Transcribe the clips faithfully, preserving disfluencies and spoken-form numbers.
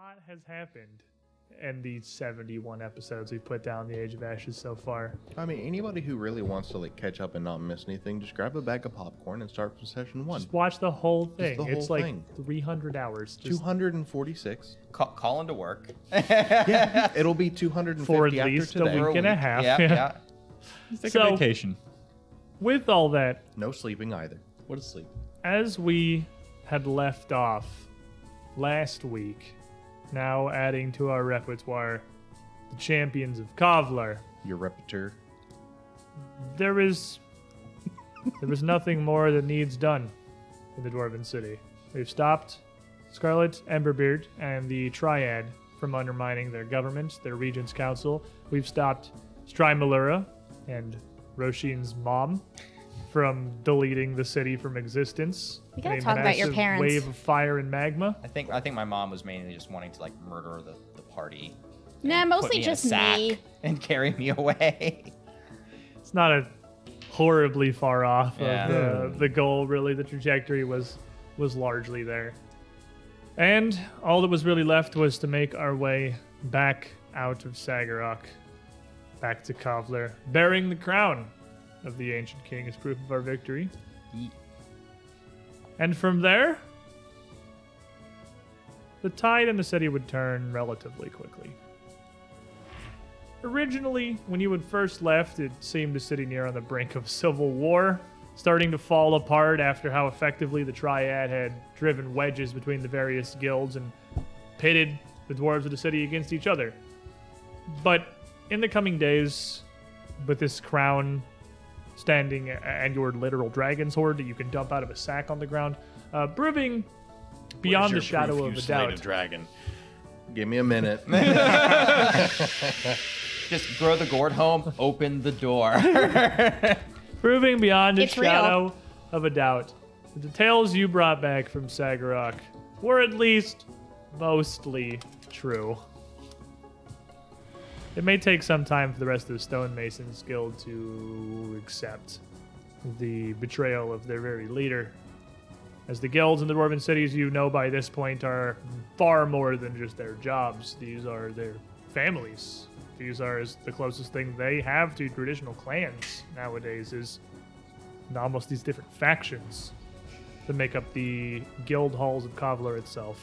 lot has happened in these seventy-one episodes we've put down the Age of Ashes so far. I mean, anybody who really wants to like catch up and not miss anything, just grab a bag of popcorn and start from session one. Just watch the whole thing. The whole it's like thing. three hundred hours. Just two hundred forty-six. Call, call into work. Yeah, it'll be two hundred fifty for at least after today. a week and a half. Yeah, yeah. Just take so, a vacation. With all that, no sleeping either. What is sleep? As we had left off last week. Now adding to our repertoire, the Champions of Kavlar. Your repertoire. There is, there is nothing more that needs done in the Dwarven City. We've stopped Scarlet, Emberbeard, and the Triad from undermining their government, their Regent's Council. We've stopped Strymalura and Roshin's mom from deleting the city from existence. We gotta talk about your parents. Wave of fire and magma. I think I think my mom was mainly just wanting to like murder the, the party. Nah, mostly me just me and carry me away. It's not a horribly far off yeah. of the, the goal. Really, the trajectory was was largely there, and all that was really left was to make our way back out of Sagarok, back to Kavlar, bearing the crown of the Ancient King as proof of our victory. Yeet. And from there, the tide in the city would turn relatively quickly. Originally, when you had first left, it seemed the city near on the brink of civil war, starting to fall apart after how effectively the Triad had driven wedges between the various guilds and pitted the dwarves of the city against each other. But in the coming days, with this crown standing and your literal dragon's horde that you can dump out of a sack on the ground, uh, proving beyond the shadow of a doubt. A dragon? Give me a minute. Just grow the gourd home. Open the door. Proving beyond the shadow real. of a doubt, the tales you brought back from Sagarok were at least mostly true. It may take some time for the rest of the Stonemasons Guild to accept the betrayal of their very leader, as the guilds in the Dwarven cities you know by this point are far more than just their jobs. These are their families. These are as the closest thing they have to traditional clans nowadays is almost these different factions that make up the guild halls of Kavlar itself.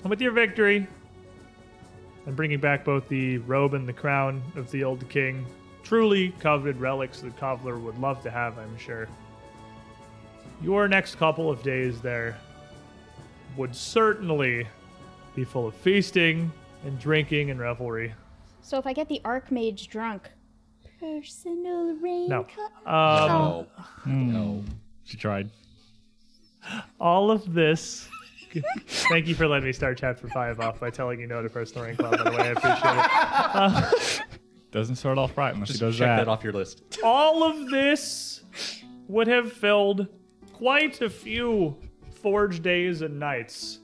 And with your victory, and bringing back both the robe and the crown of the old king, truly coveted relics that Kavlar would love to have, I'm sure. Your next couple of days there would certainly be full of feasting and drinking and revelry. So if I get the Archmage drunk, personal rain. No. Um, no. No. She tried. All of this. Thank you for letting me start chapter five off by telling you no to personal rank club, by the way. I appreciate it. Uh, Doesn't start off right unless she does check that. that off your list. All of this would have filled quite a few forge days and nights.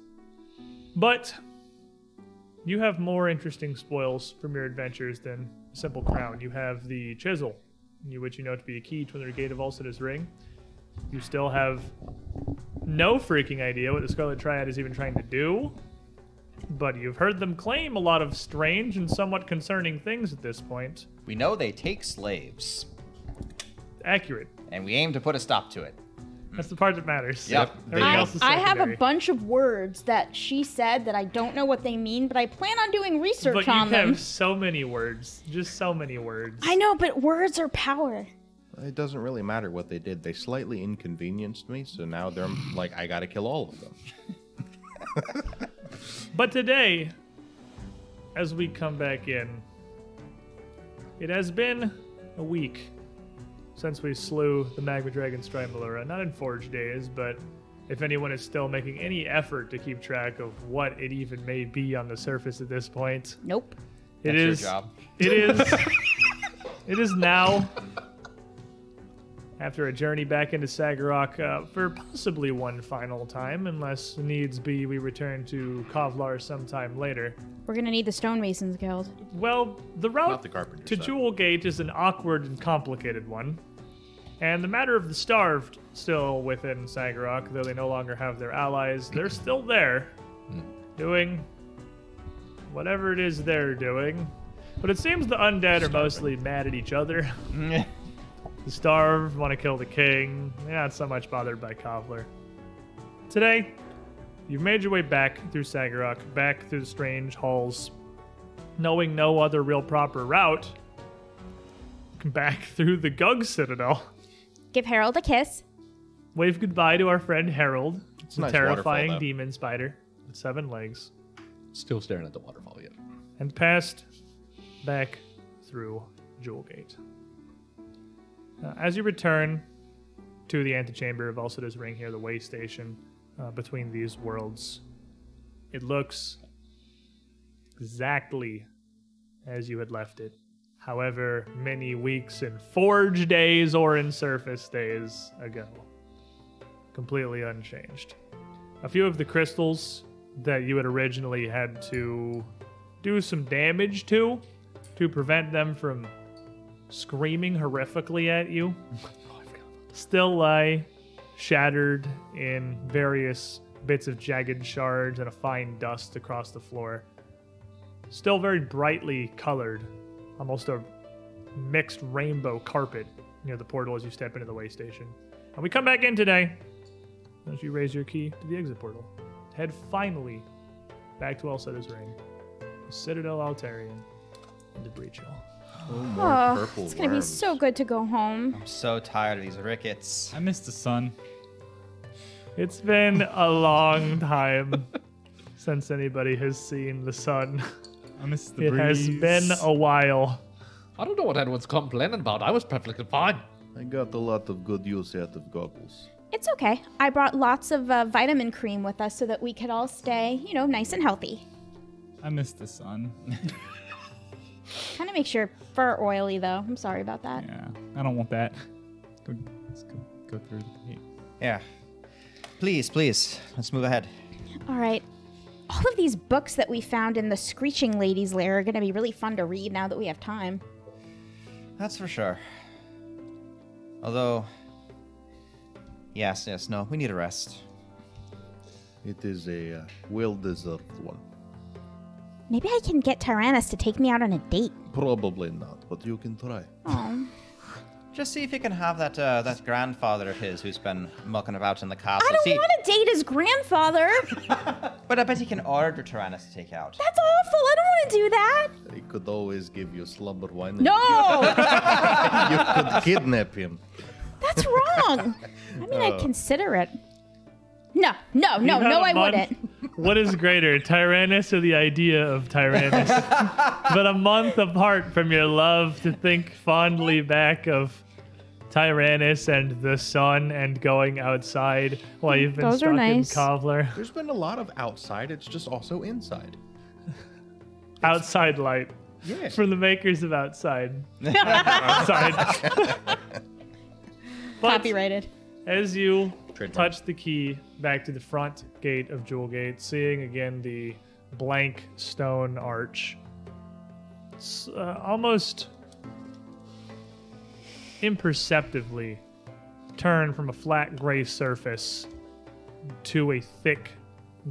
But you have more interesting spoils from your adventures than a simple crown. You have the chisel, which you know to be a key to the Gate of Ulcida's Ring. You still have no freaking idea what the Scarlet Triad is even trying to do, but you've heard them claim a lot of strange and somewhat concerning things at this point. We know they take slaves. Accurate. And we aim to put a stop to it. That's the part that matters. Yep. Everything else is secondary. I have a bunch of words that she said that I don't know what they mean, but I plan on doing research but on them. But you have so many words. Just so many words. I know, but words are power. It doesn't really matter what they did. They slightly inconvenienced me, so now they're like, I gotta kill all of them. But today, as we come back in, it has been a week since we slew the Magma Dragon Strymalura. Not in Forge Days, but if anyone is still making any effort to keep track of what it even may be on the surface at this point. Nope. It That's is, your job. It is. It is now, after a journey back into Sagarok uh, for possibly one final time, unless needs be we return to Kavlar sometime later. We're going to need the Stonemasons Guild. Well, the route the to Jewel Gate is an awkward and complicated one. And the matter of the Starved still within Sagarok, though they no longer have their allies, they're still there doing whatever it is they're doing. But it seems the undead are mostly mad at each other. The Starve want to kill the king. They're not so much bothered by Cobbler. Today, you've made your way back through Sagarok, back through the strange halls, knowing no other real proper route, back through the Gug Citadel. Give Harold a kiss. Wave goodbye to our friend Harold. It's a nice terrifying demon spider with seven legs. Still staring at the waterfall yet. And passed back through Jewel Gate. Uh, as you return to the antechamber of Alcida's Ring here, the way station uh, between these worlds, it looks exactly as you had left it. However many weeks in forge days or in surface days ago. Completely unchanged. A few of the crystals that you had originally had to do some damage to, to prevent them from screaming horrifically at you, still lie shattered in various bits of jagged shards and a fine dust across the floor. Still very brightly colored, almost a mixed rainbow carpet near the portal as you step into the way station. And we come back in today as you raise your key to the exit portal. Head finally back to Alcida's Ring, the Citadel Altarian, and the Breach Hall. Oh, more oh purple it's going to be so good to go home. I'm so tired of these rickets. I miss the sun. It's been a long time since anybody has seen the sun. I miss the it breeze. It has been a while. I don't know what anyone's complaining about. I was perfectly fine. I got a lot of good use out of goggles. It's okay. I brought lots of uh, vitamin cream with us so that we could all stay, you know, nice and healthy. I miss the sun. Kind of makes your fur oily, though. I'm sorry about that. Yeah, I don't want that. Go, let's go, go through the heat. Yeah. Please, please, let's move ahead. All right. All of these books that we found in the Screeching Lady's Lair are going to be really fun to read now that we have time. That's for sure. Although, yes, yes, no, we need a rest. It is a uh, well-deserved one. Maybe I can get Tyrannus to take me out on a date. Probably not, but you can try. Aww. Just see if you can have that uh, that grandfather of his who's been mucking about in the castle. I don't see... want to date his grandfather. But I bet he can order Tyrannus to take out. That's awful. I don't want to do that. He could always give you slumber wine. No! You could kidnap him. That's wrong. I mean, oh. I'd consider it. No, no, no, no, I wouldn't. What is greater, Tyrannus or the idea of Tyrannus? But a month apart from your love to think fondly back of Tyrannus and the sun and going outside while you've been Those stuck are nice. in Cobbler. There's been a lot of outside. It's just also inside. Outside light. Yeah. From the makers of Outside. Outside. Copyrighted. As you... touch the key back to the front gate of Jewel Gate, seeing again the blank stone arch. It's uh, almost imperceptibly turn from a flat gray surface to a thick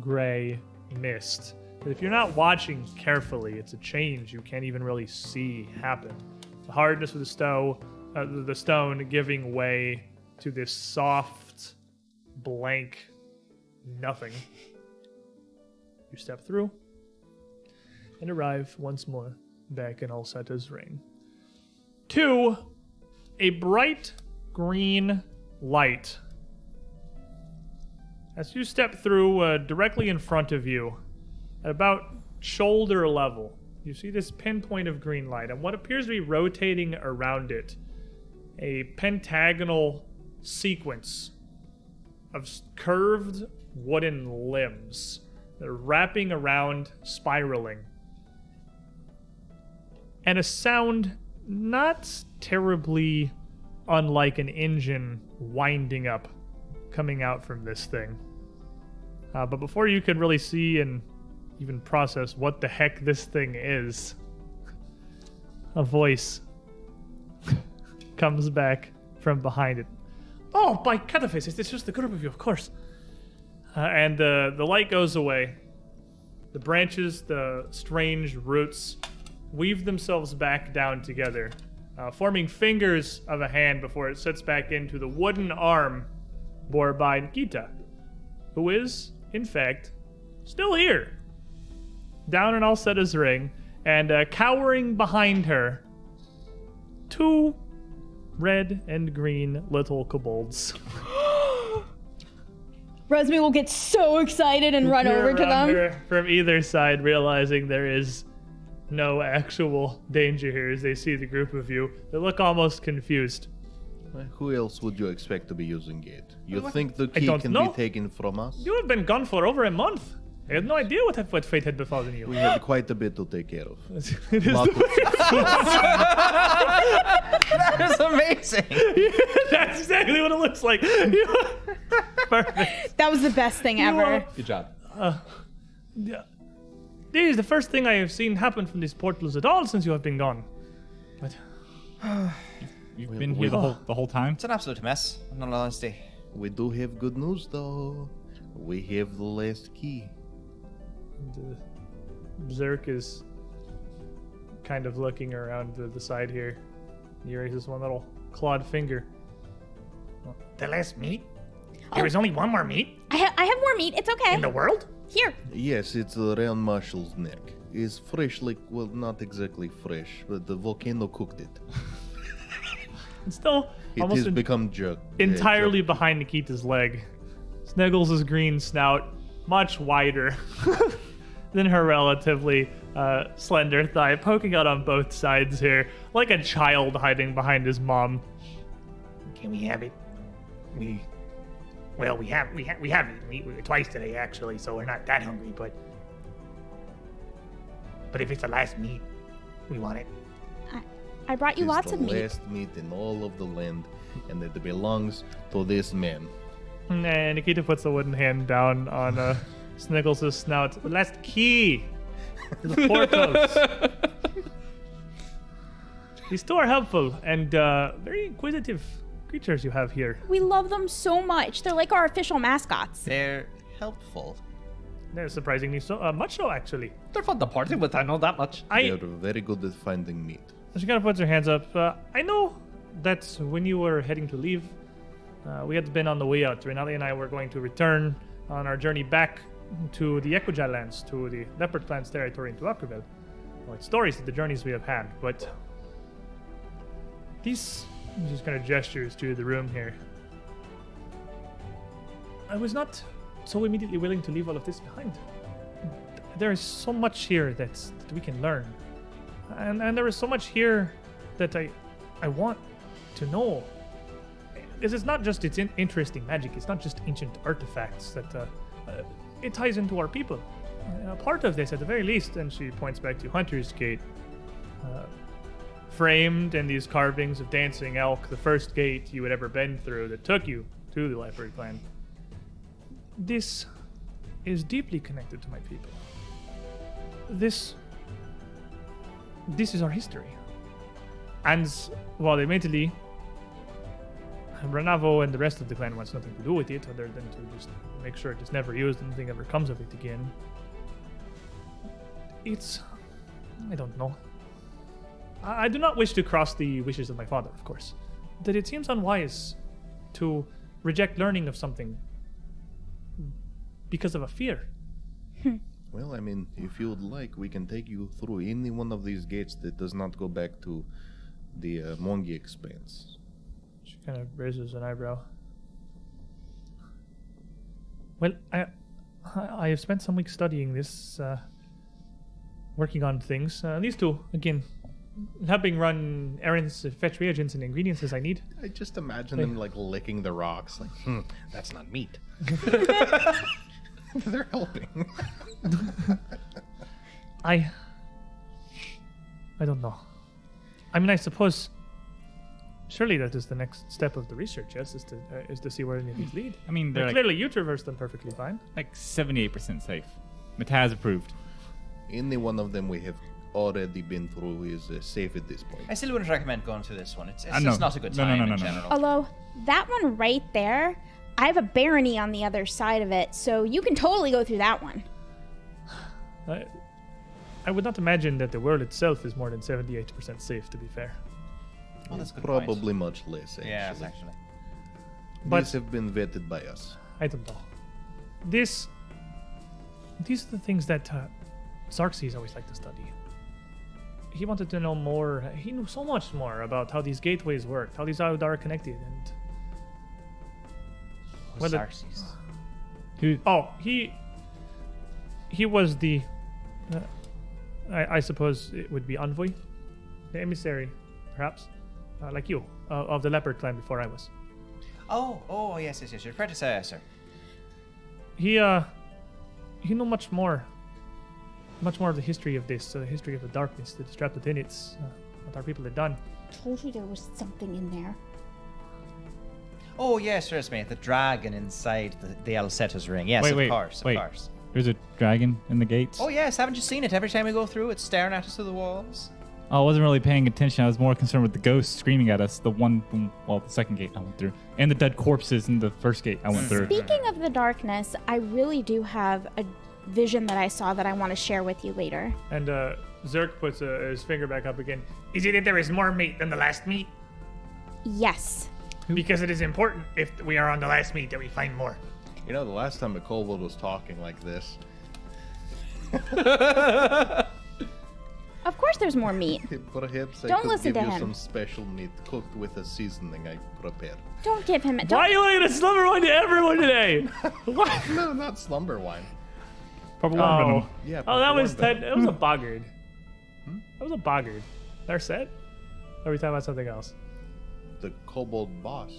gray mist. But if you're not watching carefully, it's a change you can't even really see happen. The hardness of the, sto uh, the stone giving way to this soft, blank nothing. You step through and arrive once more back in Alcida's Ring to a bright green light. As you step through uh, directly in front of you at about shoulder level, you see this pinpoint of green light and what appears to be rotating around it a pentagonal sequence of curved wooden limbs that are wrapping around, spiraling. And a sound not terribly unlike an engine winding up, coming out from this thing. Uh, but before you could really see and even process what the heck this thing is, a voice comes back from behind it. Oh, by Cataphase, it's just the group of you, of course. Uh, and uh, the light goes away, The branches, the strange roots, weave themselves back down together, uh, forming fingers of a hand before it sets back into the wooden arm bore by Nikita, who is, in fact, still here. Down in Alcetta's ring, and uh, cowering behind her, two red and green little kobolds. Resmi will get so excited and run You're over to them. From either side, realizing there is no actual danger here as they see the group of you. They look almost confused. Who else would you expect to be using it? You well, think the key can know. be taken from us? You have been gone for over a month. I had no idea what, what fate had befallen you. We had quite a bit to take care of. It is that is amazing. Yeah, that's exactly what it looks like. Perfect. That was the best thing you ever. Are, Good job. Uh, yeah. This is the first thing I have seen happen from these portals at all since you have been gone. But You've been here the whole, the whole time? It's an absolute mess, in all honesty. We do have good news, though. We have the last key. The Berserk is kind of looking around to the side here. He raises one little clawed finger. The last meat? Oh. There is only one more meat? I, ha I have more meat. It's okay. In the world? Here. Yes, it's around Marshall's neck. It's fresh, like, well, not exactly fresh, but the volcano cooked it. It's still it almost has become jerk. Entirely yeah, jerk. behind Nikita's leg. Sniggles' green snout, much wider than her relatively uh, slender thigh, poking out on both sides here, like a child hiding behind his mom. Can we have it? We, well, we have, we have, we have eaten meat we were twice today, actually, so we're not that hungry. But, but if it's the last meat, we want it. I, I brought you it's lots of meat. The last meat in all of the land, and it belongs to this man. And Nikita puts the wooden hand down on uh, Sniggles' snout. The last key! The portals. These two are helpful and uh, very inquisitive creatures you have here. We love them so much. They're like our official mascots. They're helpful. They're surprisingly so, uh, much so, actually. They're fun to party with, I know that much. I, They're very good at finding meat. She kind of puts her hands up. Uh, I know that when you were heading to leave, Uh, we had been on the way out. Rinaldi and I were going to return on our journey back to the Equija lands, to the Leopard Clans territory, and to Akerville. Well, it's stories of the journeys we have had, but these just kind of gestures to the room here. I was not so immediately willing to leave all of this behind. There is so much here that, that we can learn. And, and there is so much here that I, I want to know. Because it's not just it's in interesting magic, it's not just ancient artifacts that uh, uh, it ties into our people. Uh, part of this, at the very least, and she points back to Hunter's Gate, uh, framed in these carvings of dancing elk, the first gate you had ever been through that took you to the Leopard Clan. This is deeply connected to my people. This, this is our history. And while well, admittedly, Renavo and the rest of the clan wants nothing to do with it other than to just make sure it is never used and nothing ever comes of it again. It's... I don't know. I, I do not wish to cross the wishes of my father, of course. That it seems unwise to reject learning of something because of a fear. Well, I mean, if you would like, we can take you through any one of these gates that does not go back to the uh, Mongi Expanse. She kind of raises an eyebrow. Well, I, I have spent some weeks studying this, uh, working on things. Uh, these two, again, helping run errands, fetch reagents and ingredients as I need. I just imagine like, them like licking the rocks, like, hmm, that's not meat. They're helping. I, I don't know. I mean, I suppose. Surely that is the next step of the research, yes, is to, uh, is to see where any of these lead. I mean, they're like, clearly you traverse them perfectly fine. Like seventy-eight percent safe. Mataz approved. Any one of them we have already been through is uh, safe at this point. I still wouldn't recommend going through this one. It's, it's, uh, no. it's not a good time no, no, no, no, in no, no, general. No. Although, that one right there, I have a barony on the other side of it, so you can totally go through that one. I, I would not imagine that the world itself is more than seventy-eight percent safe, to be fair. Well, that's good probably point. Much less, actually. Yes, actually. But these have been vetted by us. I don't know. This, these are the things that uh, Xerxes always liked to study. He wanted to know more. He knew so much more about how these gateways worked, how these Aodar are connected, and... Well, Xerxes. Who? Oh, he... He was the... Uh, I, I suppose it would be envoy, the emissary, perhaps, uh, like you, uh, of the Leopard Clan before I was. Oh, oh, yes, yes, yes, your predecessor. He, uh, he knew much more, much more of the history of this, uh, the history of the darkness, the trapped within it, uh, what our people had done. Told you there was something in there. Oh, yes, yes, mate, the dragon inside the, the Alceta's ring. Yes, wait, of wait, course, of wait. course. There's a dragon in the gates. Oh, yes. Haven't you seen it? Every time we go through, it's staring at us through the walls. I wasn't really paying attention. I was more concerned with the ghosts screaming at us. The one, well, the second gate I went through. And the dead corpses in the first gate I went through. Speaking of the darkness, I really do have a vision that I saw that I want to share with you later. And uh, Zerk puts uh, his finger back up again. Is it that there is more meat than the last meat? Yes. Because it is important if we are on the last meat that we find more. You know, the last time that Colville was talking like this. Of course there's more meat. Perhaps don't I could give to you him. Some special meat cooked with a seasoning I prepared. Don't give him it. Why are you letting a slumber wine to everyone today? What? No, not slumber wine. Purple oh. Wine. Yeah, oh, that was, that, that was a boggard. Hmm? That was a boggard. They're set? Or are we talking about something else? The kobold boss.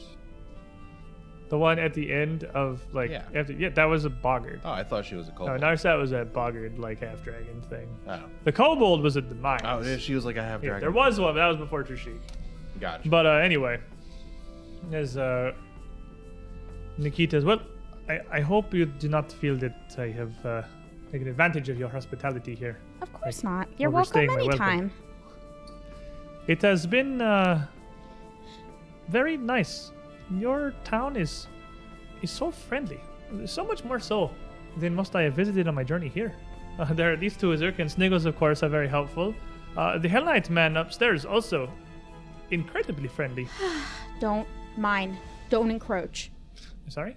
The one at the end of, like, yeah, after, yeah that was a boggard. Oh, I thought she was a kobold. No, Narsat was that boggard, like, half-dragon thing. Oh. The kobold was a demise. Oh, yeah, she was like a half-dragon. Yeah, there was one, but that was before Trishik. Gotcha. But, uh, anyway, as, uh, Nikita as well, I, I hope you do not feel that I have, uh, taken advantage of your hospitality here. Of course like, not. You're welcome anytime. It has been, uh, very nice. Your town is is so friendly, so much more so than most I have visited on my journey here. Uh, there are these two Azurk and Sniggles, of course, are very helpful. Uh, the Hell Knight man upstairs also incredibly friendly. Don't mind. Don't encroach. Sorry?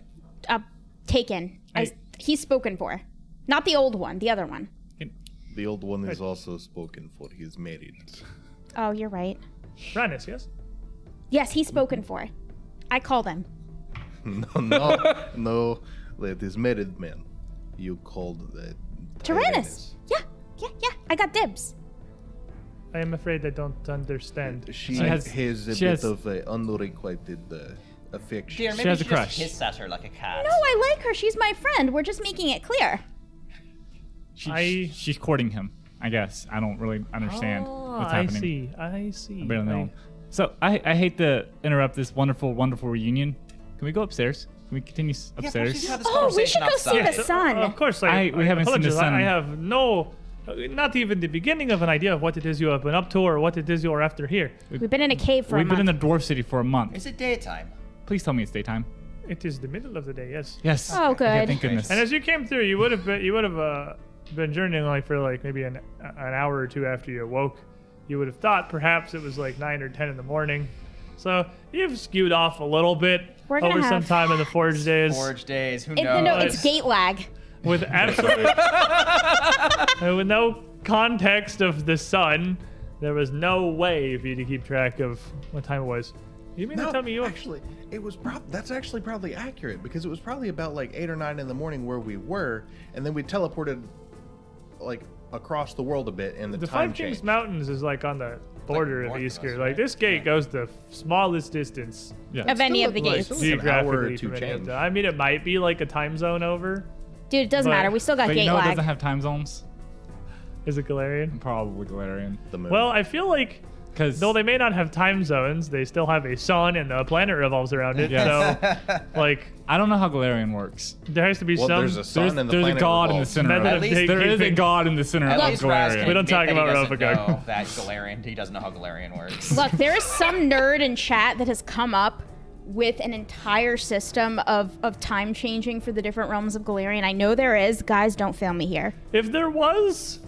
Uh, taken. I... I, he's spoken for. Not the old one, the other one. The old one is I... also spoken for. He's married. Oh, you're right. Rannis, yes? Yes, he's spoken for. I call them. No, no, no. That is married man. You called that Tyrannus. Yeah, yeah, yeah. I got dibs. I am afraid I don't understand. She, she has, has a she bit has, of an unrequited uh, affection. Dear, maybe she has she a crush. Just hiss at her like a cat. No, I like her. She's my friend. We're just making it clear. She, I, she's courting him, I guess. I don't really understand oh, what's happening. I see. I see. I barely know. I, So, I, I hate to interrupt this wonderful, wonderful reunion. Can we go upstairs? Can we continue upstairs? Yeah, oh, we should go upstairs. See the sun. Of course, I, I, we I haven't seen the sun. I have no, not even the beginning of an idea of what it is you have been up to or what it is you are after here. We've been in a cave for We've a month. We've been in the Dwarf City for a month. Is it daytime? Please tell me it's daytime. It is the middle of the day, yes. Yes. Oh, good. Yeah, thank goodness. And as you came through, you would have been, you would have uh, been journeying like for like maybe an, an hour or two after you awoke. You would have thought perhaps it was like nine or ten in the morning. So you've skewed off a little bit We're over some time in the Forge days. Forge days, who it, knows? No, it's gate lag. With absolutely, with no context of the sun, there was no way for you to keep track of what time it was. You mean no, to tell me you actually, it was prob that's actually probably accurate because it was probably about like eight or nine in the morning where we were, and then we teleported like across the world a bit and the, the time Five Kings Mountains is like on the border like of Easter. Us, right? Like this gate yeah. goes the smallest distance yeah. of any of the gates. Like, geographically from any of the, I mean, it might be like a time zone over. Dude, it doesn't but, matter. We still got but gate you know lag. It doesn't have time zones. Is it Galarian? Probably Galarian. The moon. Well, I feel like because though they may not have time zones, they still have a sun and the planet revolves around it. Yes. So, like, I don't know how Galarian works. There has to be well, some. There's a sun and the planet revolves. There's a god in the center. At least, there is a god in the center of Galarian. We don't talk about Rovagog. That Galarian, he doesn't know how Galarian works. Look, there is some nerd in chat that has come up with an entire system of, of time changing for the different realms of Galarian? I know there is. Guys, don't fail me here. If there was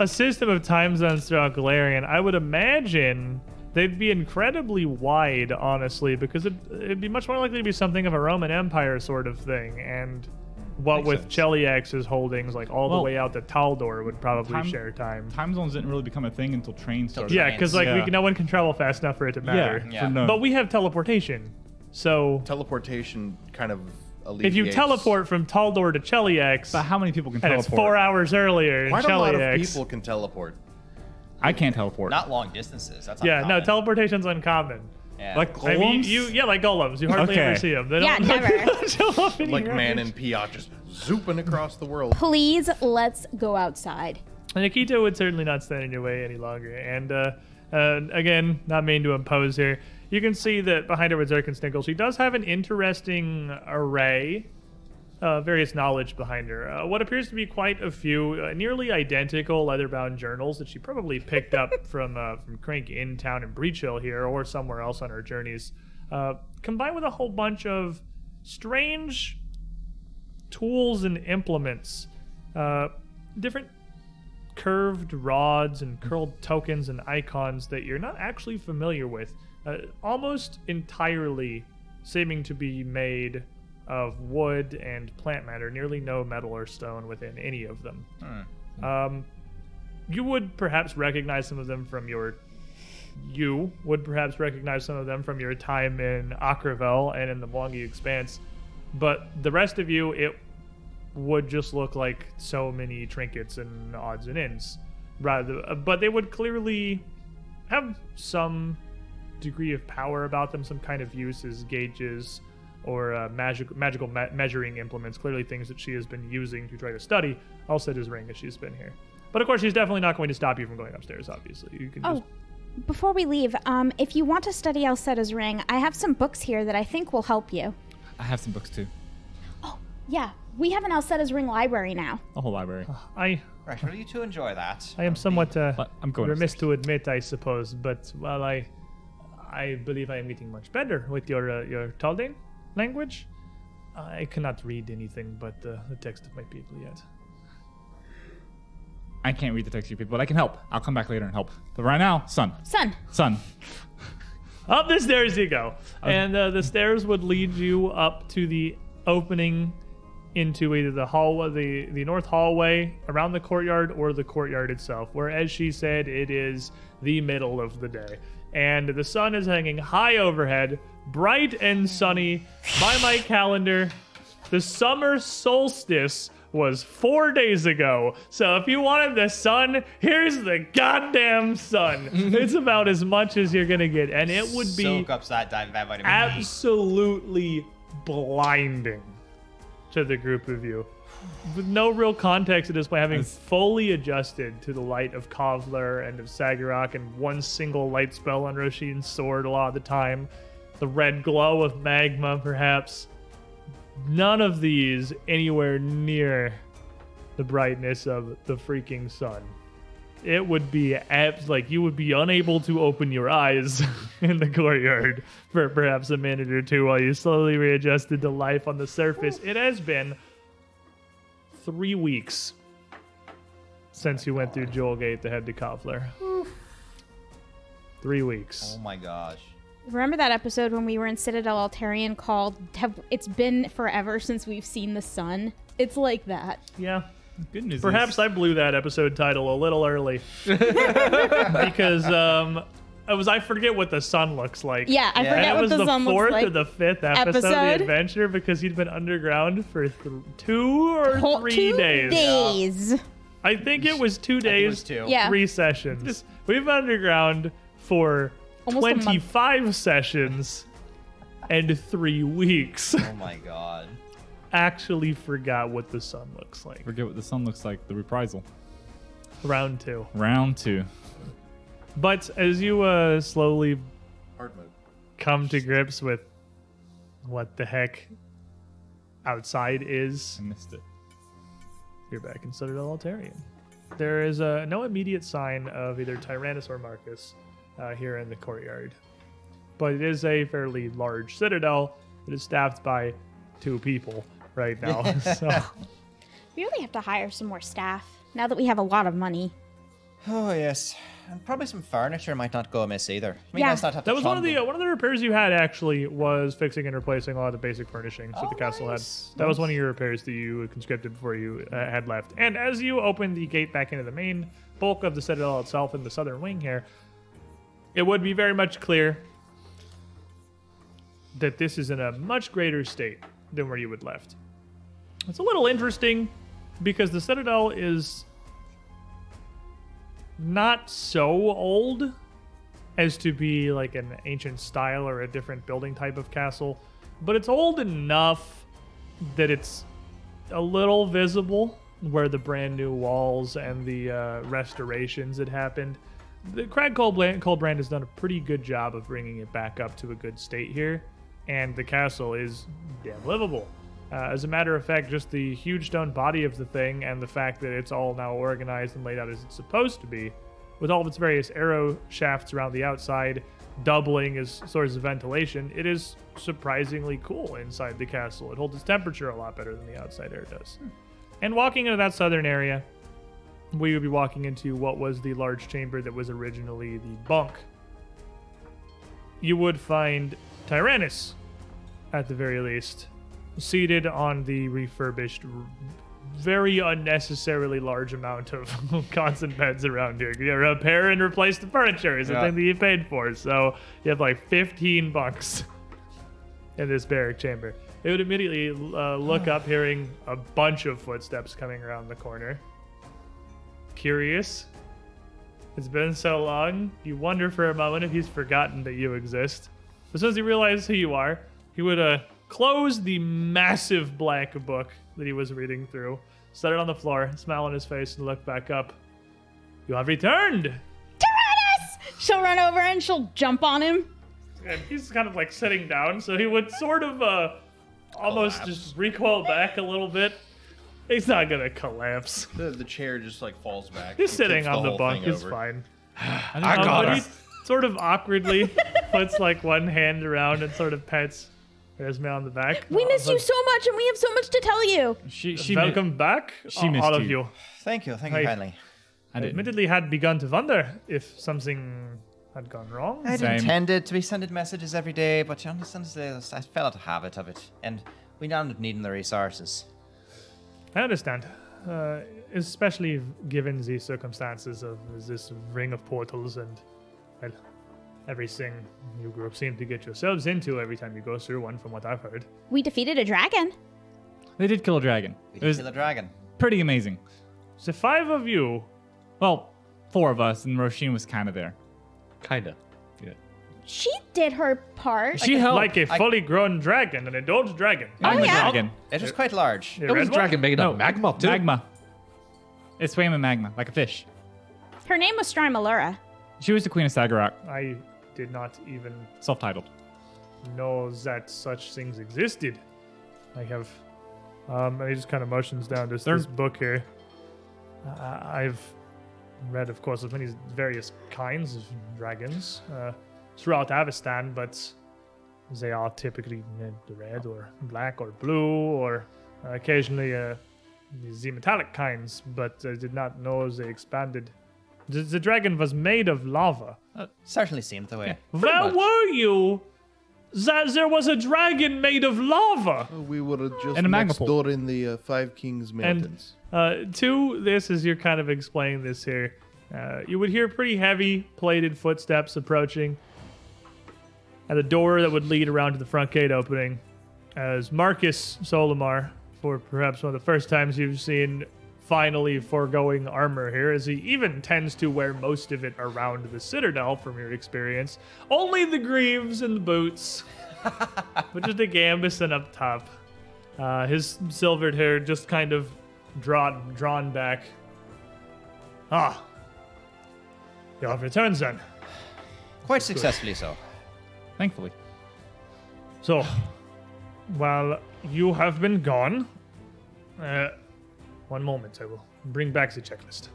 a system of time zones throughout Galarian, I would imagine they'd be incredibly wide, honestly, because it, it'd be much more likely to be something of a Roman Empire sort of thing. And what Makes with sense. Chelyx's holdings, like all well, the way out to Taldor, would probably time, share time. Time zones didn't really become a thing until trains started. Yeah, because like yeah. We, no one can travel fast enough for it to matter. Yeah, yeah. No. But we have teleportation, so teleportation kind of alleviates. If you teleport from Taldor to Chelyx, but how many people can teleport? And it's four hours earlier. Quite in Chelyx. A lot of people can teleport. I can't teleport. Not long distances. That's yeah, uncommon. No, teleportation's uncommon. Yeah. Like golems? I mean, you, yeah, like golems. You hardly okay. ever see them. They don't, yeah, never. They don't show up in like your Man and Piot just zooping across the world. Please, let's go outside. Nikito would certainly not stand in your way any longer. And uh, uh, again, not mean to impose here. You can see that behind her with Zerkenstingle, she does have an interesting array of uh, various knowledge behind her. Uh, what appears to be quite a few uh, nearly identical leather-bound journals that she probably picked up from uh, from Crank in town in Breach Hill here or somewhere else on her journeys, uh, combined with a whole bunch of strange tools and implements, uh, different curved rods and curled tokens and icons that you're not actually familiar with, uh, almost entirely seeming to be made of wood and plant matter, nearly no metal or stone within any of them. Mm. Um, you would perhaps recognize some of them from your... You would perhaps recognize some of them from your time in Akravel and in the Mwangi Expanse, but the rest of you, it would just look like so many trinkets and odds and ends. Rather, but they would clearly have some degree of power about them, some kind of use as gauges, or uh, magic, magical ma measuring implements, clearly things that she has been using to try to study Alcetta's ring as she's been here. But of course, she's definitely not going to stop you from going upstairs, obviously. You can oh, just... before we leave, um, if you want to study Alcetta's ring, I have some books here that I think will help you. I have some books too. Oh, yeah. We have an Alcetta's ring library now. A whole library. Uh, I... Right, well, you two enjoy that. I am somewhat uh, I'm going remiss upstairs. to admit, I suppose, but while I... I believe I am getting much better with your, uh, your Taldane language, I cannot read anything but the, the text of my people yet. I can't read the text of your people, but I can help. I'll come back later and help. But right now, sun. Sun. Sun. Up the stairs you go. Okay. And uh, the stairs would lead you up to the opening into either the hallway, the, the north hallway, around the courtyard, or the courtyard itself, where, as she said, it is the middle of the day. And the sun is hanging high overhead, bright and sunny. By my calendar, the summer solstice was four days ago. So if you wanted the sun, here's the goddamn sun. It's about as much as you're gonna get, and it would be soak up that vitamin D. Absolutely blinding to the group of you. With no real context to this, by having fully adjusted to the light of Kovlar and of Sagarok and one single light spell on Roshin's sword a lot of the time, the red glow of magma perhaps, none of these anywhere near the brightness of the freaking sun. It would be abs like you would be unable to open your eyes in the courtyard for perhaps a minute or two while you slowly readjusted to life on the surface. It has been Three weeks since you went through Jewel Gate to head to Kovlar. Three weeks. Oh my gosh. Remember that episode when we were in Citadel Altarian called have, It's Been Forever Since We've Seen the Sun? It's like that. Yeah. Good news. Perhaps I blew that episode title a little early. Because um, it was I forget what the sun looks like. Yeah, I yeah. forget what the, the sun looks like. It was the fourth or the fifth episode, episode of the adventure because he'd been underground for th two or Whole, three two days. days. Yeah. I think it was two days, was two. three yeah. sessions. Just, We've been underground for almost twenty-five sessions and three weeks. Oh my god. Actually forgot what the sun looks like. Forget what the sun looks like, the reprisal. Round two. Round two. But as you uh, slowly come to grips with what the heck outside is, I missed it. You're back in Citadel Altarian. There is uh, no immediate sign of either Tyrannus or Marcus uh, here in the courtyard. but it is a fairly large citadel that is staffed by two people right now. So we really have to hire some more staff now that we have a lot of money. Oh, yes. And probably some furniture might not go amiss either. I mean, yeah. Not have to that was one of the uh, one of the repairs you had actually was fixing and replacing a lot of the basic furnishings oh, that the castle nice. had. That nice. was one of your repairs that you conscripted before you uh, had left. And as you open the gate back into the main bulk of the citadel itself in the southern wing here, it would be very much clear that this is in a much greater state than where you had left. It's a little interesting because the citadel is not so old as to be like an ancient style or a different building type of castle, but it's old enough that it's a little visible where the brand new walls and the uh, restorations had happened. The Crag Coldbrand, Coldbrand has done a pretty good job of bringing it back up to a good state here, and the castle is damn livable. Uh, as a matter of fact, just the huge stone body of the thing and the fact that it's all now organized and laid out as it's supposed to be, with all of its various arrow shafts around the outside doubling as sources of ventilation, it is surprisingly cool inside the castle. It holds its temperature a lot better than the outside air does. Hmm. And walking into that southern area, we would be walking into what was the large chamber that was originally the bunk. You would find Tyrannus, at the very least, seated on the refurbished, very unnecessarily large amount of constant beds around here. You repair and replace the furniture is the yeah. thing that you paid for. So you have like fifteen bunks in this barrack chamber. They would immediately uh, look up, hearing a bunch of footsteps coming around the corner. Curious. It's been so long. You wonder for a moment if he's forgotten that you exist. As soon as he realizes who you are, he would... Uh, close the massive black book that he was reading through, set it on the floor, smile on his face, and look back up. You have returned! Tyrannus! She'll run over and she'll jump on him. And he's kind of like sitting down, so he would sort of uh, almost collapse. just recoil back a little bit. He's not gonna collapse. The, the chair just like falls back. He's sitting on the, the bunk, it's fine. I, I got um, it. Sort of awkwardly puts like one hand around and sort of pets Esme on the back. We miss uh, you so much, and we have so much to tell you. She, she Welcome mi- back, she all, all of you. you. Thank you, thank you I, kindly. I, I admittedly had begun to wonder if something had gone wrong. I had intended to be sending messages every day, but you understand, I fell out of habit of it, and we now need needing the resources. I understand, uh, especially given the circumstances of this ring of portals and, well, everything you group seem to get yourselves into every time you go through one, from what I've heard. We defeated a dragon. They did kill a dragon. We did it was kill a dragon. Pretty amazing. The five of you. Well, four of us, and Roisin was kind of there. Kind of. Yeah. She did her part. She like helped. Like a fully I... grown dragon, an adult dragon. Oh, I'm yeah. Dragon. It was quite large. It, it was a dragon made out of magma, too. Magma. It swam in magma, like a fish. Her name was Strymalura. She was the Queen of Sagarok. I... did not even self-titled know that such things existed. I have um and he just kind of motions down this, this book here. uh, I've read, of course, of many various kinds of dragons uh, throughout Avistan, but they are typically red or black or blue, or uh, occasionally uh, the metallic kinds, but I did not know they expanded. The, the dragon was made of lava. Uh, certainly seemed the way. Yeah, Where much. were you that there was a dragon made of lava? Oh, we were just and next door in the uh, Five Kings Mountains. And, uh, to this, as you're kind of explaining this here, uh, you would hear pretty heavy plated footsteps approaching, and the door that would lead around to the front gate opening as Marcus Solomar, for perhaps one of the first times you've seen finally foregoing armor here, as he even tends to wear most of it around the citadel from your experience. Only the greaves and the boots, but just a gambus and up top. Uh, his silvered hair just kind of draw, drawn back. Ah, you have returned then. Quite That's successfully good. so. Thankfully. So, while you have been gone, uh, one moment, I will bring back the checklist.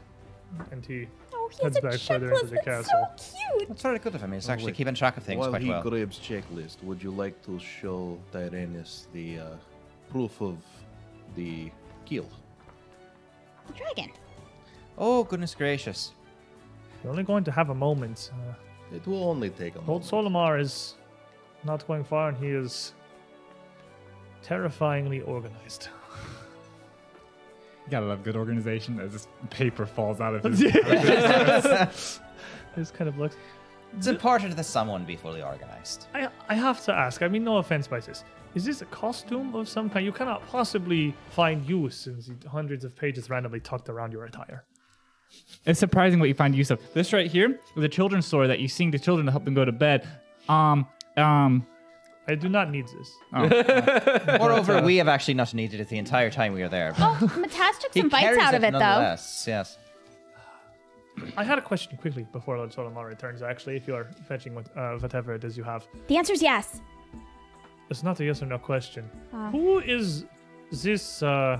and he oh, heads back further into the castle. So cute. That's very good of him. He's oh, actually wait. keeping track of things While quite he well. he grabs checklist, would you like to show Tyrannus the uh, proof of the kill? The dragon. Oh, goodness gracious. We're only going to have a moment. Uh, it will only take a Old moment. Old Solomar is not going far, and he is terrifyingly organized. You gotta love good organization as this paper falls out of his hands. It's kind of looks. It's important that someone be fully organized. I I have to ask. I mean, no offense by this. Is this a costume of some kind? You cannot possibly find use in the hundreds of pages randomly tucked around your attire. It's surprising what you find use of. This right here is a children's story that you sing to children to help them go to bed. Um, um. I do not need this. Oh. uh, Moreover, uh, we have actually not needed it the entire time we were there. Oh, Matas took some bites out of it, it though. Yes. I had a question quickly before Lord Solomar returns, actually, if you're fetching what, uh, whatever it is you have. The answer is yes. It's not a yes or no question. Uh, who is this uh,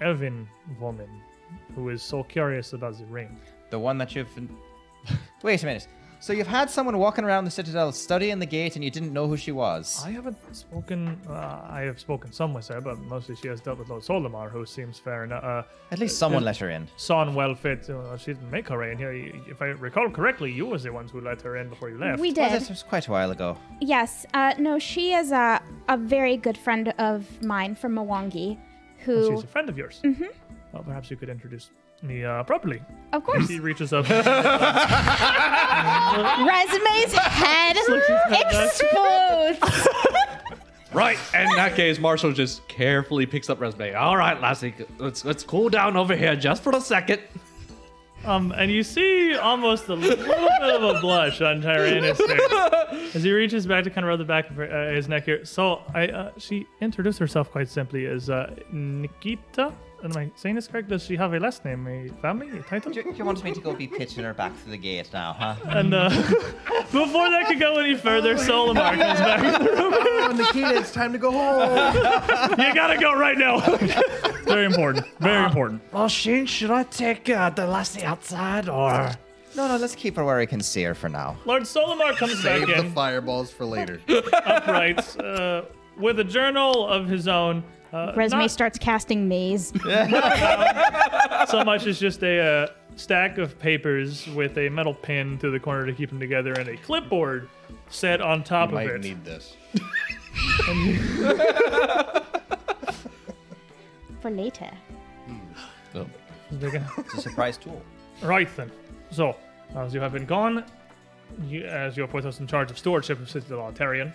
Elven woman who is so curious about the ring? The one that you've... Wait a minute. So you've had someone walking around the Citadel studying the gate and you didn't know who she was? I haven't spoken... Uh, I have spoken some with her, but mostly she has dealt with Lord Solomar, who seems fair enough. Uh, At least someone uh, let her in. Son well fit. Uh, she didn't make her way in here. If I recall correctly, you was the ones who let her in before you left. We did. Well, this was quite a while ago. Yes. Uh, no, she is a, a very good friend of mine from Mwangi, who... Well, she's a friend of yours? Mm-hmm. Well, perhaps you could introduce... me uh, properly. Of course. He reaches up. Resume's head explodes. Right, and in that case, Marshall just carefully picks up Resume. All right, Lassie, let's let's cool down over here just for a second. Um, and you see almost a little bit of a blush on Tyrannus as he reaches back to kind of rub the back of her, uh, his neck here. So I, uh, she introduced herself quite simply as uh, Nikita. Am I saying this correct? Does she have a last name, a family, a title? Do you, do you want me to go be pitching her back through the gate now, huh? And uh, before that could go any further, oh, Solomar comes back through. Oh, Nikita, it's time to go home. You gotta go right now. Very important. Very uh, important. Well, Shane, should I take uh, the lassie outside or? No, no, let's keep her where we can see her for now. Lord Solomar comes Save back in. Save the fireballs for later. Upright, uh, with a journal of his own. Uh, Resume not, starts casting maze. um, so much as just a uh, stack of papers with a metal pin through the corner to keep them together and a clipboard set on top you of might it. I need this. For later. Mm. Oh. It's a surprise tool. Right then. So, as you have been gone, you, as you are put us in charge of stewardship of Citadel Altarian,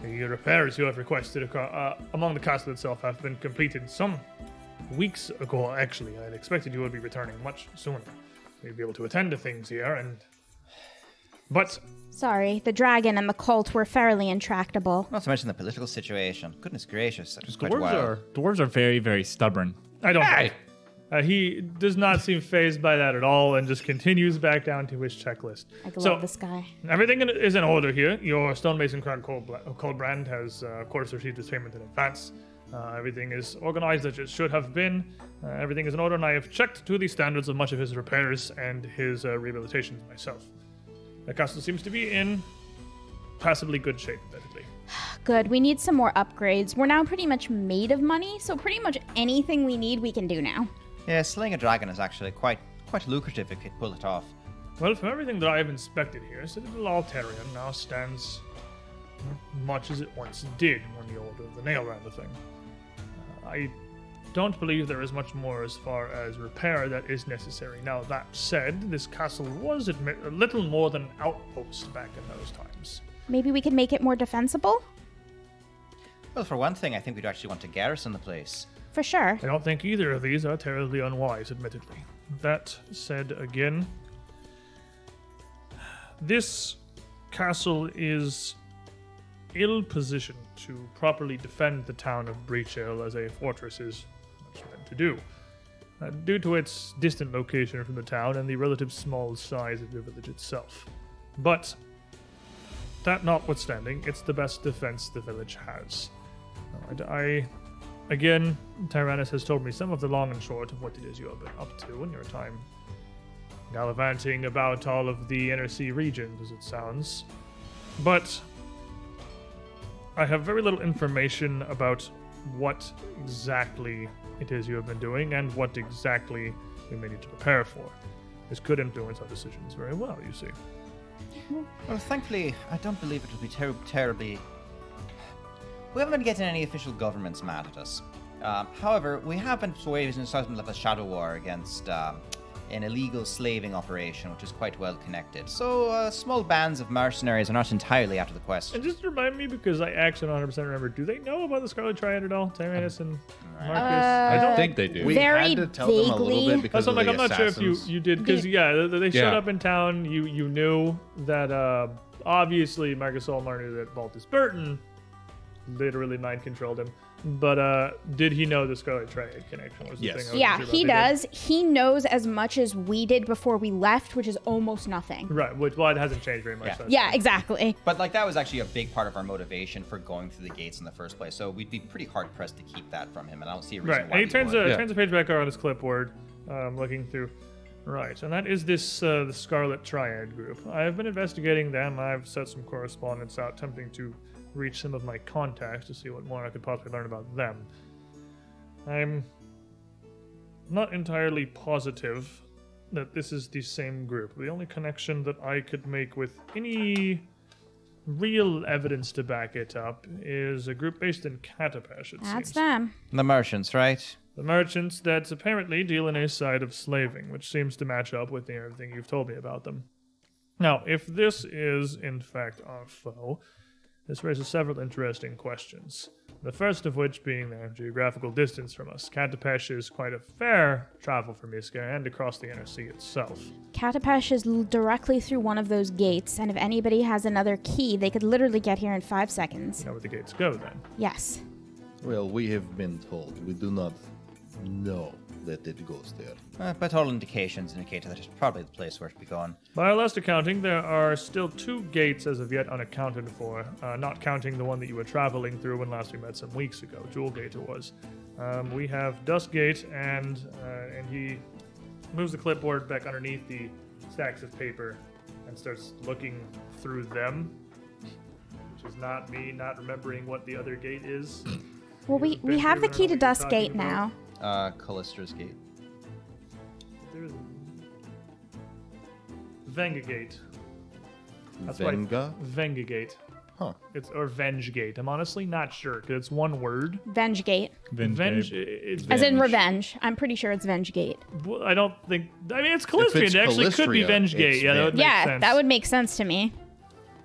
the repairs you have requested uh, among the castle itself have been completed some weeks ago, actually. I had expected you would be returning much sooner. You'd be able to attend to things here, and... But... Sorry, the dragon and the cult were fairly intractable. Not to mention the political situation. Goodness gracious, that was quite dwarves wild. Are, dwarves are very, very stubborn. I don't hey! know. Uh, he does not seem fazed by that at all and just continues back down to his checklist. I love so, this guy. Everything is in order here. Your stonemason crown Coldbrand has, uh, of course, received his payment in advance. Uh, everything is organized as it should have been. Uh, everything is in order, and I have checked to the standards of much of his repairs and his uh, rehabilitations myself. The castle seems to be in passably good shape, admittedly. Good. We need some more upgrades. We're now pretty much made of money, so pretty much anything we need we can do now. Yeah, slaying a dragon is actually quite quite lucrative if you pull it off. Well, from everything that I have inspected here, Citadel Altarian now stands much as it once did when the Order of the Nail ran the thing. Uh, I don't believe there is much more as far as repair that is necessary. Now, that said, this castle was admit a little more than an outpost back in those times. Maybe we could make it more defensible? Well, for one thing, I think we'd actually want to garrison the place. For sure. I don't think either of these are terribly unwise, admittedly. That said, again, this castle is ill-positioned to properly defend the town of Breachill as a fortress is meant to do. Uh, due to its distant location from the town and the relative small size of the village itself. But, that notwithstanding, it's the best defense the village has. And I... Again, Tyrannus has told me some of the long and short of what it is you have been up to in your time gallivanting about all of the inner sea regions, as it sounds. But I have very little information about what exactly it is you have been doing and what exactly we may need to prepare for. This could influence our decisions very well, you see. Well, thankfully, I don't believe it will be ter terribly... We haven't been getting any official governments mad at us. Um, however, we have been waging something of a shadow war against um, an illegal slaving operation, which is quite well connected. So, uh, small bands of mercenaries are not entirely out of the question. And just remind me, because I actually don't one hundred percent remember, do they know about the Scarlet Triad at all? Tyrannus um, and Marcus? Uh, I don't think they do. We very had to tell vaguely. them a little bit because also, of like, the I'm assassins. Not sure if you, you did, because, yeah, they, they showed yeah. up in town. You you knew that, uh, obviously, Marcus Solmar knew that Baltus Burton literally mind-controlled him. But uh, did he know the Scarlet Triad connection was the yes. thing? Yeah, he does. Did. He knows as much as we did before we left, which is almost nothing. Right, which, well, it hasn't changed very much. Yeah, yeah exactly. But like that was actually a big part of our motivation for going through the gates in the first place. So we'd be pretty hard-pressed to keep that from him, and I don't see a reason right. why and he turns a, yeah. turns a page back on his clipboard, um, looking through. Right, and that is this uh, the Scarlet Triad group. I've been investigating them. I've set some correspondence out, attempting to reach some of my contacts to see what more I could possibly learn about them. I'm not entirely positive that this is the same group. The only connection that I could make with any real evidence to back it up is a group based in Katapesh, it seems. That's them. The merchants, right? The merchants that apparently deal in a side of slaving, which seems to match up with everything you've told me about them. Now, if this is, in fact, our foe, this raises several interesting questions, the first of which being their geographical distance from us. Katapesh is quite a fair travel from Iskar and across the inner sea itself. Katapesh is directly through one of those gates, and if anybody has another key, they could literally get here in five seconds. You know where the gates go, then? Yes. Well, we have been told. We do not know that it goes there. Uh, but all indications indicate that it's probably the place where it should be going. By our last accounting, there are still two gates as of yet unaccounted for, uh, not counting the one that you were traveling through when last we met some weeks ago. Jewel Gate it was. Um, we have Dusk Gate, and, uh, and he moves the clipboard back underneath the stacks of paper and starts looking through them, which is not me not remembering what the other gate is. Well, we, we have the key to Dusk Gate now. Uh, Callistra's Gate. There's Venga Gate. That's Venga? Right. Venga Gate. Huh. It's, or Venge Gate. I'm honestly not sure, because it's one word. Venge Gate. Venge. Venge. It's Venge. As in revenge. I'm pretty sure it's Venge Gate. Well, I don't think... I mean, it's Callistrian. It actually Callistria, could be Venge Gate. Yeah, that would make yeah, sense. Yeah, that would make sense to me.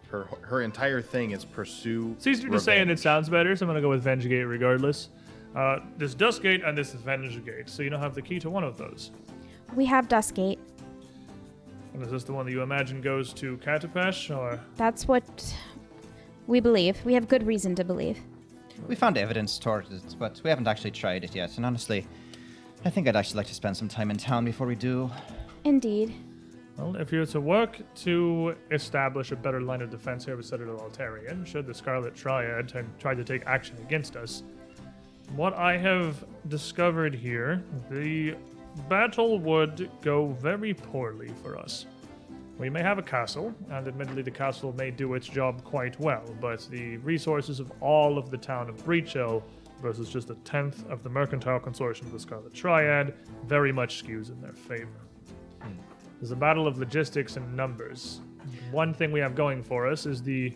Her, her entire thing is pursue It's easier revenge. to say, and it sounds better, so I'm going to go with Venge Gate regardless. Uh, there's Dusk Gate and this is Venge Gate, so you don't have the key to one of those. We have Dusk Gate. And is this the one that you imagine goes to Katapesh, or...? That's what we believe. We have good reason to believe. We found evidence towards it, but we haven't actually tried it yet, and honestly, I think I'd actually like to spend some time in town before we do. Indeed. Well, if you're to work to establish a better line of defense here with Citadel Altarian, should the Scarlet Triad try to take action against us, what I have discovered here, the battle would go very poorly for us. We may have a castle, and admittedly the castle may do its job quite well, but the resources of all of the town of Breach Hill versus just a tenth of the mercantile consortium of the Scarlet Triad very much skews in their favor. Mm. There's a battle of logistics and numbers. One thing we have going for us is the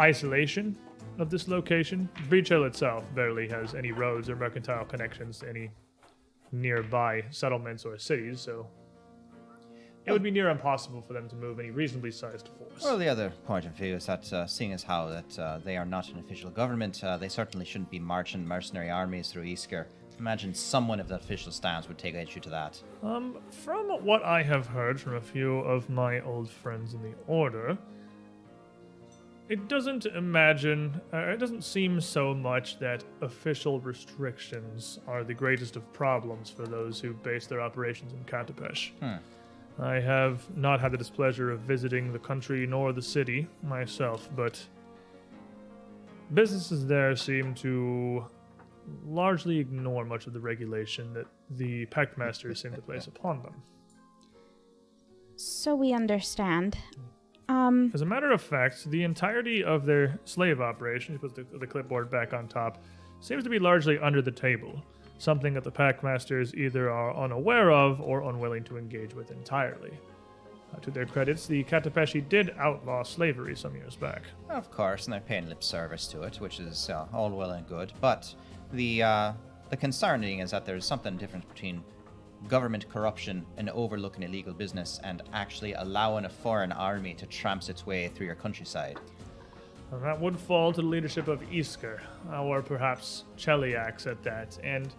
isolation of this location. Breach Hill itself barely has any roads or mercantile connections to any nearby settlements or cities, so it would be near impossible for them to move any reasonably sized force. Well, the other point of view is that uh, seeing as how that uh, they are not an official government, uh, they certainly shouldn't be marching mercenary armies through Iskar. Imagine someone of the official stance would take issue to that. Um, from what I have heard from a few of my old friends in the Order, it doesn't imagine, uh, it doesn't seem so much that official restrictions are the greatest of problems for those who base their operations in Katapesh. Hmm. I have not had the displeasure of visiting the country nor the city myself, but businesses there seem to largely ignore much of the regulation that the Pact Masters seem to place upon them. So we understand. Um, As a matter of fact, the entirety of their slave operation, she puts the, the clipboard back on top, seems to be largely under the table, something that the Packmasters either are unaware of or unwilling to engage with entirely. Uh, to their credits, the Katapeshi did outlaw slavery some years back. Of course, and they're paying lip service to it, which is uh, all well and good, but the, uh, the concerning is that there's something different between government corruption and overlooking illegal business and actually allowing a foreign army to tramps its way through your countryside. Well, that would fall to the leadership of Iskar, or perhaps Cheliax at that, and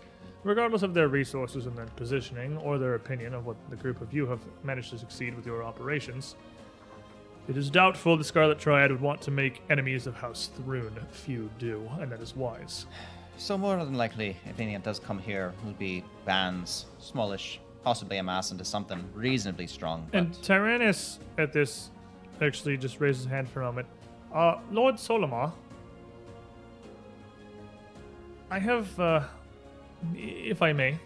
regardless of their resources and their positioning or their opinion of what the group of you have managed to succeed with your operations, it is doubtful the Scarlet Triad would want to make enemies of House Thrun. Few do, and that is wise. So more than likely, if anything does come here, will be bands, smallish, possibly amassed into something reasonably strong. But... And Tyrannus, at this, actually just raises his hand for a moment. Uh, Lord Solomar, I have, uh, if I may,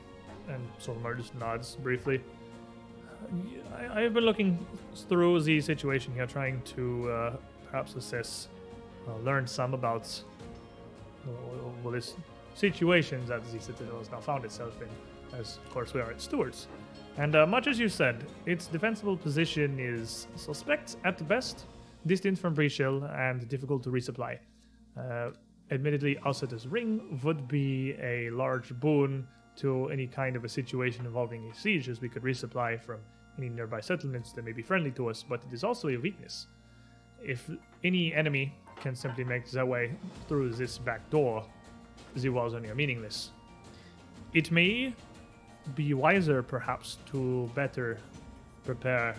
and Solomar just nods briefly, I, I've been looking through the situation here, trying to uh, perhaps assess, uh, learn some about Well, this situation that the Citadel has now found itself in, as of course we are its stewards. And uh, much as you said, its defensible position is suspect at best, distant from Brishil, and difficult to resupply. Uh, admittedly, Alceta's ring would be a large boon to any kind of a situation involving a siege, as we could resupply from any nearby settlements that may be friendly to us, but it is also a weakness. If any enemy can simply make their way through this back door, the walls are near meaningless. It may be wiser, perhaps, to better prepare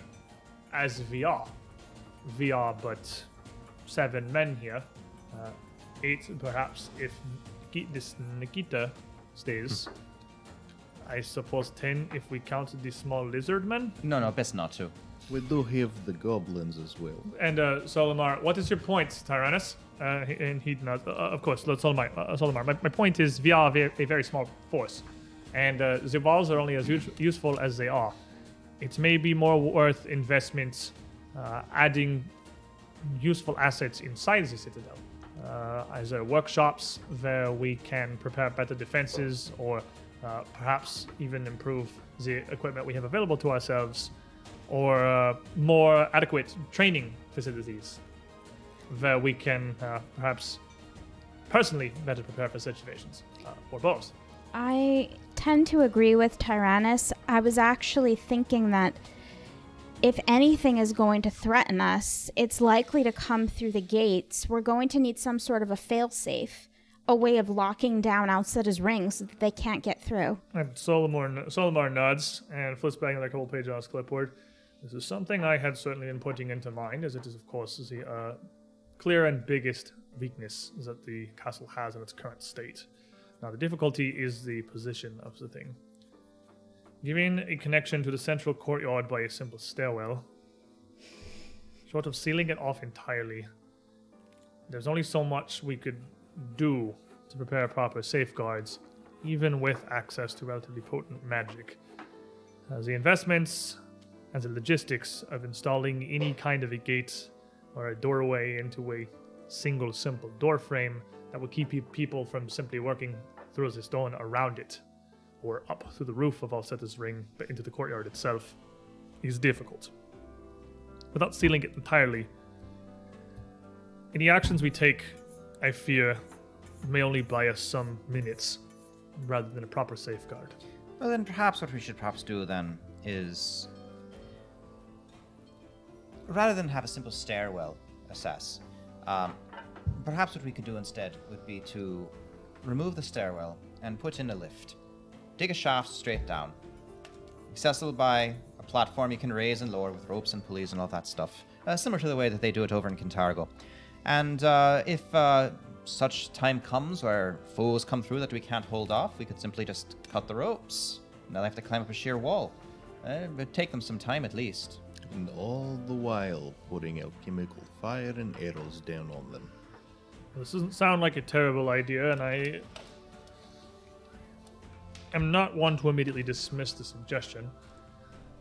as we are. We are but seven men here, uh, eight perhaps if this Nikita stays. I suppose ten if we count the small lizard men? No, no, best not to. We do have the goblins as well. And uh, Solomar, what is your point, Tyrannus? Uh, and he nods. Uh, of course, Solomar, uh, Solomar. My, my point is we are a very small force, and uh, the walls are only as use useful as they are. It may be more worth investments, uh, adding useful assets inside the Citadel. Uh, either workshops where we can prepare better defenses or Uh, perhaps even improve the equipment we have available to ourselves, or uh, more adequate training facilities where we can uh, perhaps personally better prepare for situations, uh, or both. I tend to agree with Tyrannus. I was actually thinking that if anything is going to threaten us, it's likely to come through the gates. We're going to need some sort of a fail-safe, a way of locking down outside his ring so that they can't get through. And Solomar, Solomar nods and flips back another couple pages on his clipboard. This is something I had certainly been putting into mind, as it is, of course, the uh, clear and biggest weakness that the castle has in its current state. Now, the difficulty is the position of the thing. Giving a connection to the central courtyard by a simple stairwell, short of sealing it off entirely, there's only so much we could do to prepare proper safeguards, even with access to relatively potent magic. Uh, the investments and the logistics of installing any kind of a gate or a doorway into a single simple door frame that will keep people from simply working through the stone around it or up through the roof of Alceta's ring but into the courtyard itself is difficult. Without sealing it entirely, any actions we take, I fear, may only buy us some minutes rather than a proper safeguard. Well, then perhaps what we should perhaps do then is, rather than have a simple stairwell assess, um, perhaps what we could do instead would be to remove the stairwell and put in a lift. Dig a shaft straight down, accessible by a platform you can raise and lower with ropes and pulleys and all that stuff, uh, similar to the way that they do it over in Kintargo. And uh, if uh, such time comes where foes come through that we can't hold off, we could simply just cut the ropes. Now they have to climb up a sheer wall. Uh, it would take them some time at least. And all the while putting alchemical fire and arrows down on them. This doesn't sound like a terrible idea, and I am not one to immediately dismiss the suggestion.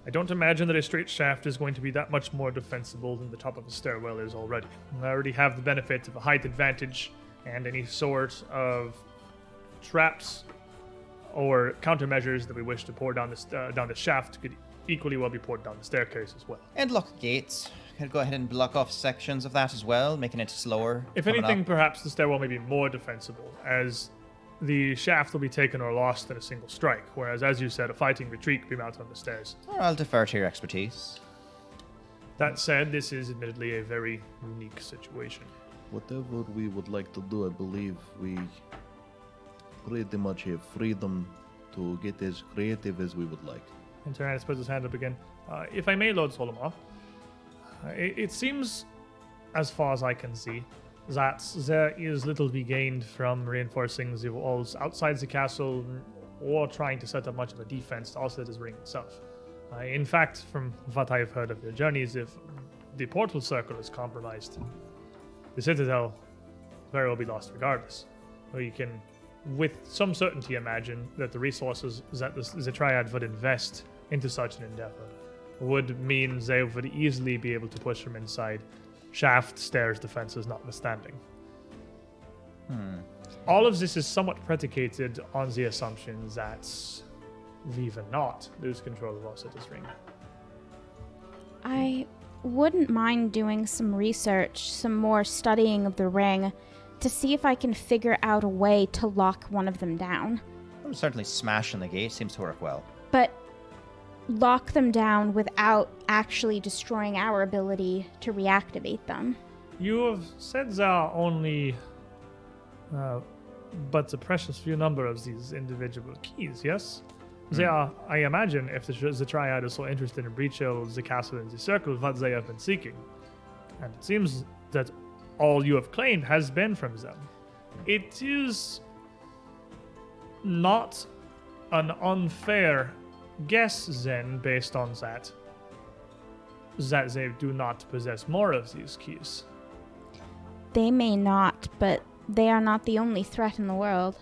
I I don't imagine that a straight shaft is going to be that much more defensible than the top of a stairwell is already. I already have the benefit of a height advantage and any sort of traps or countermeasures that we wish to pour down the, uh, down the shaft could equally well be poured down the staircase as well. And lock gates. Could go ahead and block off sections of that as well, making it slower. If anything, up. Perhaps the stairwell may be more defensible, as the shaft will be taken or lost in a single strike, whereas, as you said, a fighting retreat could be mounted on the stairs. I'll defer to your expertise. That said, this is admittedly a very unique situation. Whatever we would like to do, I believe we pretty much have freedom to get as creative as we would like. And Tyrannus puts his hand up again. Uh, if I may, Lord Solomar, it, it seems, as far as I can see, that there is little to be gained from reinforcing the walls outside the castle or trying to set up much of a defense to also this ring itself. Uh, in fact, from what I have heard of your journeys, if the portal circle is compromised, the citadel very well be lost regardless. Or you can, with some certainty, imagine that the resources that the, the Triad would invest into such an endeavor would mean they would easily be able to push from inside shaft, stairs, defenses notwithstanding. Hmm. All of this is somewhat predicated on the assumption that we will not lose control of our city's ring. I wouldn't mind doing some research, some more studying of the ring, to see if I can figure out a way to lock one of them down. I'm certainly smashing the gate seems to work well. But lock them down without actually destroying our ability to reactivate them. You have said there are only uh, but a precious few number of these individual keys, yes? Mm. They are, I imagine, if the, the Triad is so interested in breach of the castle and the circle, what they have been seeking. And it seems that all you have claimed has been from them. It is not an unfair guess, then, based on that, that they do not possess more of these keys. They may not, but they are not the only threat in the world.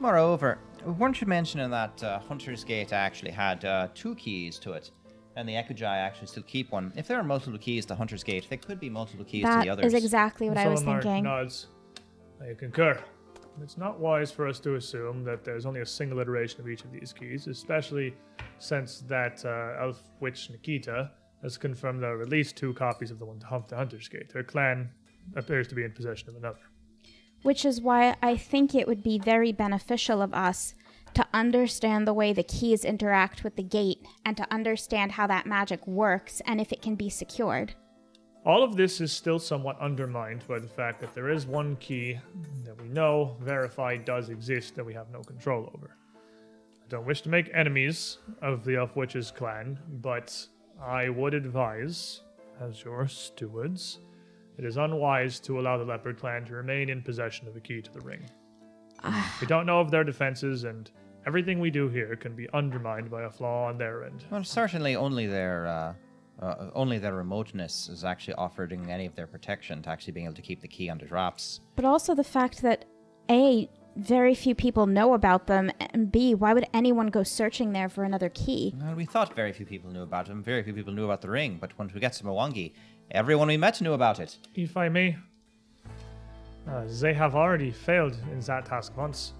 Moreover, weren't you mentioning that uh, Hunter's Gate actually had uh, two keys to it, and the Ekujai actually still keep one? If there are multiple keys to Hunter's Gate, there could be multiple keys that to the others. That is exactly what Solomar I was thinking. Nods. I concur. It's not wise for us to assume that there's only a single iteration of each of these keys, especially since that uh, elf witch Nikita has confirmed there are at least two copies of the one to Hump the Hunter's Gate. Her clan appears to be in possession of another. Which is why I think it would be very beneficial of us to understand the way the keys interact with the gate and to understand how that magic works and if it can be secured. All of this is still somewhat undermined by the fact that there is one key that we know, verified, does exist that we have no control over. I don't wish to make enemies of the Elf Witch's clan, but I would advise, as your stewards, it is unwise to allow the Leopard clan to remain in possession of a key to the ring. We don't know of their defenses, and everything we do here can be undermined by a flaw on their end. Well, certainly only their... Uh... Uh, only their remoteness is actually offering any of their protection to actually being able to keep the key under wraps. But also the fact that, A, very few people know about them, and B, why would anyone go searching there for another key? Well, we thought very few people knew about them, very few people knew about the ring, but once we got to Mwangi, everyone we met knew about it. If I may, uh, they have already failed in that task once.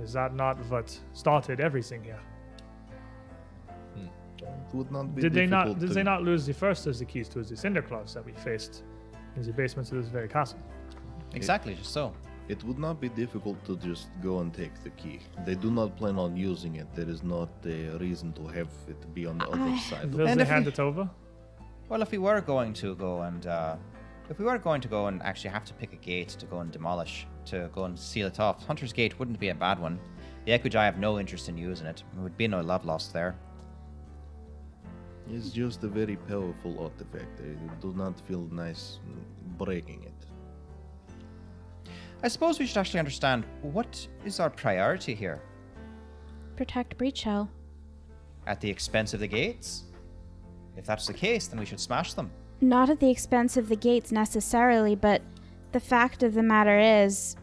Is that not what started everything here? Would not be did they not? Did to... they not lose the first of the keys to the Cinderclaws that we faced in the basements of this very castle? Exactly, it, just so. It would not be difficult to just go and take the key. They do not plan on using it. There is not a reason to have it be on the I... other side. Does they hand we... it over? Well, if we were going to go and uh, if we were going to go and actually have to pick a gate to go and demolish, to go and seal it off, Hunter's Gate wouldn't be a bad one. The Ekujai have no interest in using it. There would be no love lost there. It's just a very powerful artifact. I do not feel nice breaking it. I suppose we should actually understand, what is our priority here? Protect Breach Hell. At the expense of the gates? If that's the case, then we should smash them. Not at the expense of the gates necessarily, but the fact of the matter is,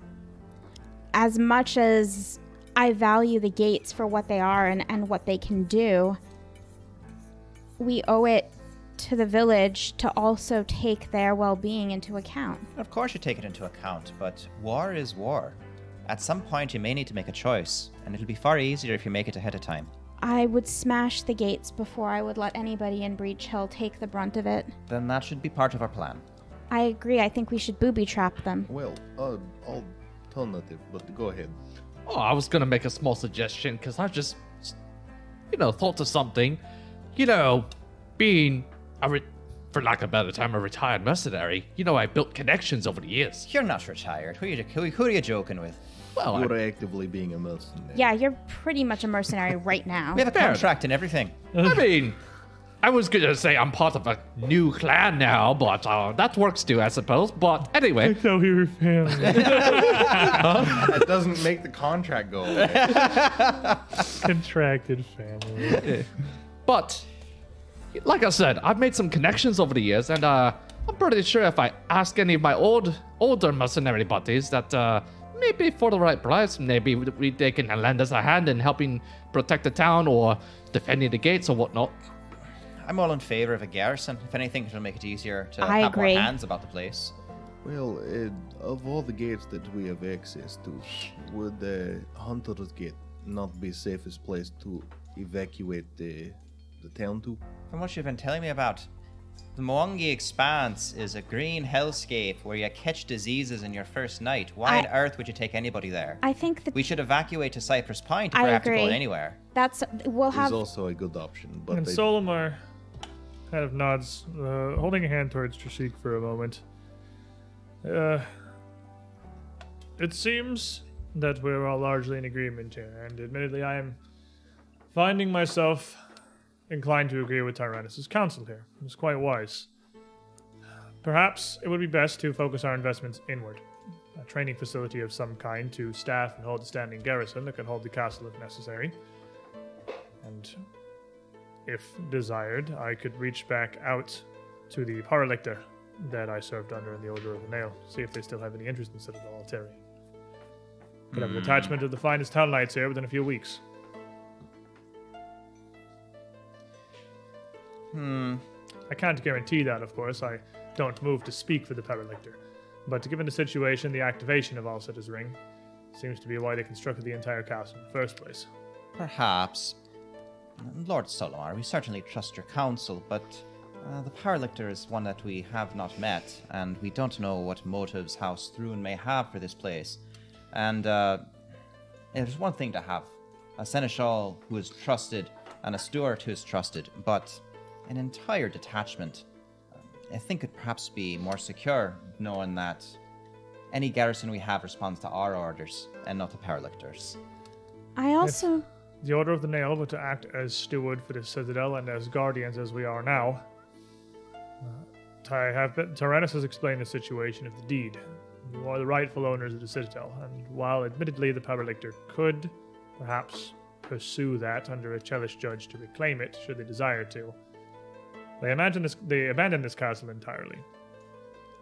as much as I value the gates for what they are and, and what they can do, we owe it to the village to also take their well-being into account. Of course you take it into account, but war is war. At some point you may need to make a choice, and it'll be far easier if you make it ahead of time. I would smash the gates before I would let anybody in Breach Hill take the brunt of it. Then that should be part of our plan. I agree. I think we should booby-trap them. Well, uh, alternative, but go ahead. Oh, I was going to make a small suggestion, because I just, you know, thought of something. You know, being, a re- for lack of a better term, a retired mercenary, you know, I built connections over the years. You're not retired. Who are you, who are you joking with? Well, You're I... actively being a mercenary. Yeah, you're pretty much a mercenary right now. We have a Fair. contract and everything. I mean, I was going to say I'm part of a new clan now, but uh, that works too, I suppose. But anyway. I thought we were family. That doesn't make the contract go away. Contracted family. But, like I said, I've made some connections over the years, and uh, I'm pretty sure if I ask any of my old, older mercenary buddies that uh, maybe for the right price, maybe we, they can lend us a hand in helping protect the town or defending the gates or whatnot. I'm all in favor of a garrison. If anything, it'll make it easier to I have agree. more hands about the place. Well, uh, of all the gates that we have access to, would the uh, Hunter's Gate not be the safest place to evacuate the the town to? From what you've been telling me about, the Moangi Expanse is a green hellscape where you catch diseases in your first night. Why I, on earth would you take anybody there? I think that we should evacuate to Cypress Point if I we have agree. to go anywhere. That's we'll have. It's also a good option, but and they... Solomar kind of nods, uh, holding a hand towards Trishik for a moment. Uh, it seems that we're all largely in agreement here, and admittedly, I am finding myself inclined to agree with Tyrannus' counsel here. It was quite wise. Perhaps it would be best to focus our investments inward. A training facility of some kind to staff and hold a standing garrison that can hold the castle if necessary. And if desired, I could reach back out to the Paralictor that I served under in the Order of the Nail, see if they still have any interest in Citadel Altarian. Could have an detachment of the finest town knights here within a few weeks. Hmm. I can't guarantee that, of course. I don't move to speak for the Paralictor. But given the situation, the activation of Alceta's Ring seems to be why they constructed the entire castle in the first place. Perhaps. Lord Solomar, we certainly trust your counsel, but uh, the Paralictor is one that we have not met, and we don't know what motives House Thrun may have for this place. And uh, it's one thing to have a seneschal who is trusted and a steward who is trusted, but an entire detachment, I think, could perhaps be more secure, knowing that any garrison we have responds to our orders and not the Paralictors. I also... If the Order of the Nail were to act as steward for the Citadel and as guardians as we are now, I have been, Tyrannus has explained the situation of the deed. You are the rightful owners of the Citadel, and while admittedly the Paralictor could perhaps pursue that under a Chelish judge to reclaim it, should they desire to, They imagine this, they abandoned this castle entirely.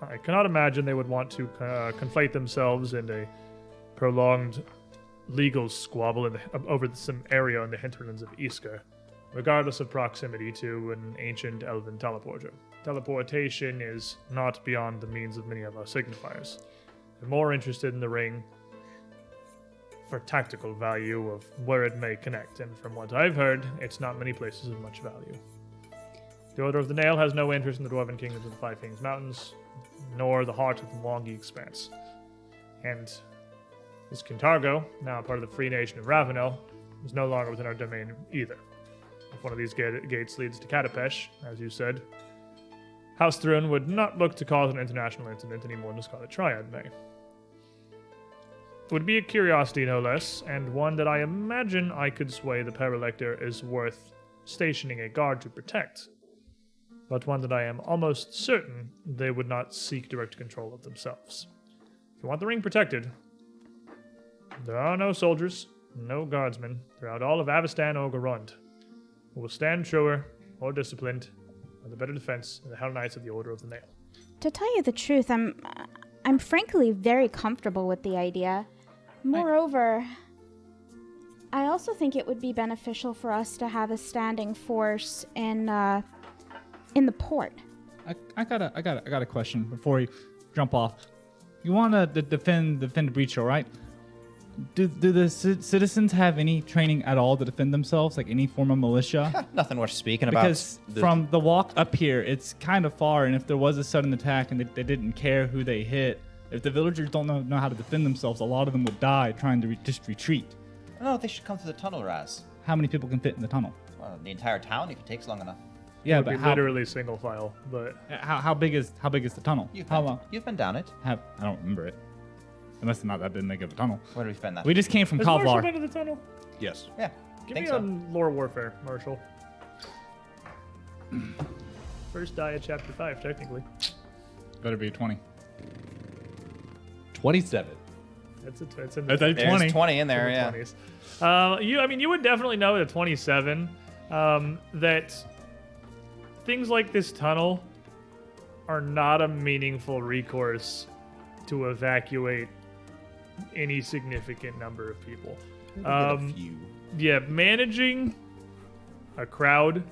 I cannot imagine they would want to uh, conflate themselves in a prolonged legal squabble in the, over some area in the hinterlands of Iskar, regardless of proximity to an ancient elven teleporter. Teleportation is not beyond the means of many of our signifiers. They're more interested in the ring for tactical value of where it may connect, and from what I've heard, it's not many places of much value. The Order of the Nail has no interest in the Dwarven Kingdoms of the Five Kings Mountains, nor the heart of the Moangi Expanse. And this Kintargo, now part of the Free Nation of Ravenel, is no longer within our domain either. If one of these ga- gates leads to Katapesh, as you said, House Thrun would not look to cause an international incident any more than the Scarlet Triad may. It would be a curiosity, no less, and one that I imagine I could sway the Paralector is worth stationing a guard to protect, but one that I am almost certain they would not seek direct control of themselves. If you want the ring protected, there are no soldiers, no guardsmen throughout all of Avestan or Garund who will stand truer or disciplined for the better defense of the Hell Knights of the Order of the Nail. To tell you the truth, I'm I'm frankly very comfortable with the idea. Moreover, I also think it would be beneficial for us to have a standing force in uh, in the port. I, I got a I got a, I got a question before you jump off. You want to defend defend the breach, all right? Do do the c- citizens have any training at all to defend themselves, like any form of militia? Nothing worth speaking about. Because the- from the walk up here, it's kind of far, and if there was a sudden attack and they, they didn't care who they hit, if the villagers don't know, know how to defend themselves, a lot of them will die trying to re- just retreat. No, they should come through the tunnel, Raz. How many people can fit in the tunnel? Well, the entire town, if it takes long enough. Yeah, but how, literally single file. But how how big is how big is the tunnel? You've how been, long? You've been down it. Have, I don't remember it. It must have not that been big of a tunnel. Where did we spend that? We just came from Kavlar. Has Marshall been to the tunnel? Yes. Yeah. Give me so. On lore warfare, Marshall. First die of chapter five, technically. Better be twenty. Twenty-seven. That's a, that's in the, that's a twenty. twenty in there, in the yeah. Uh, you, I mean, you would definitely know at a twenty-seven um, that. Things like this tunnel are not a meaningful recourse to evacuate any significant number of people. Um, a few. Yeah, managing a crowd,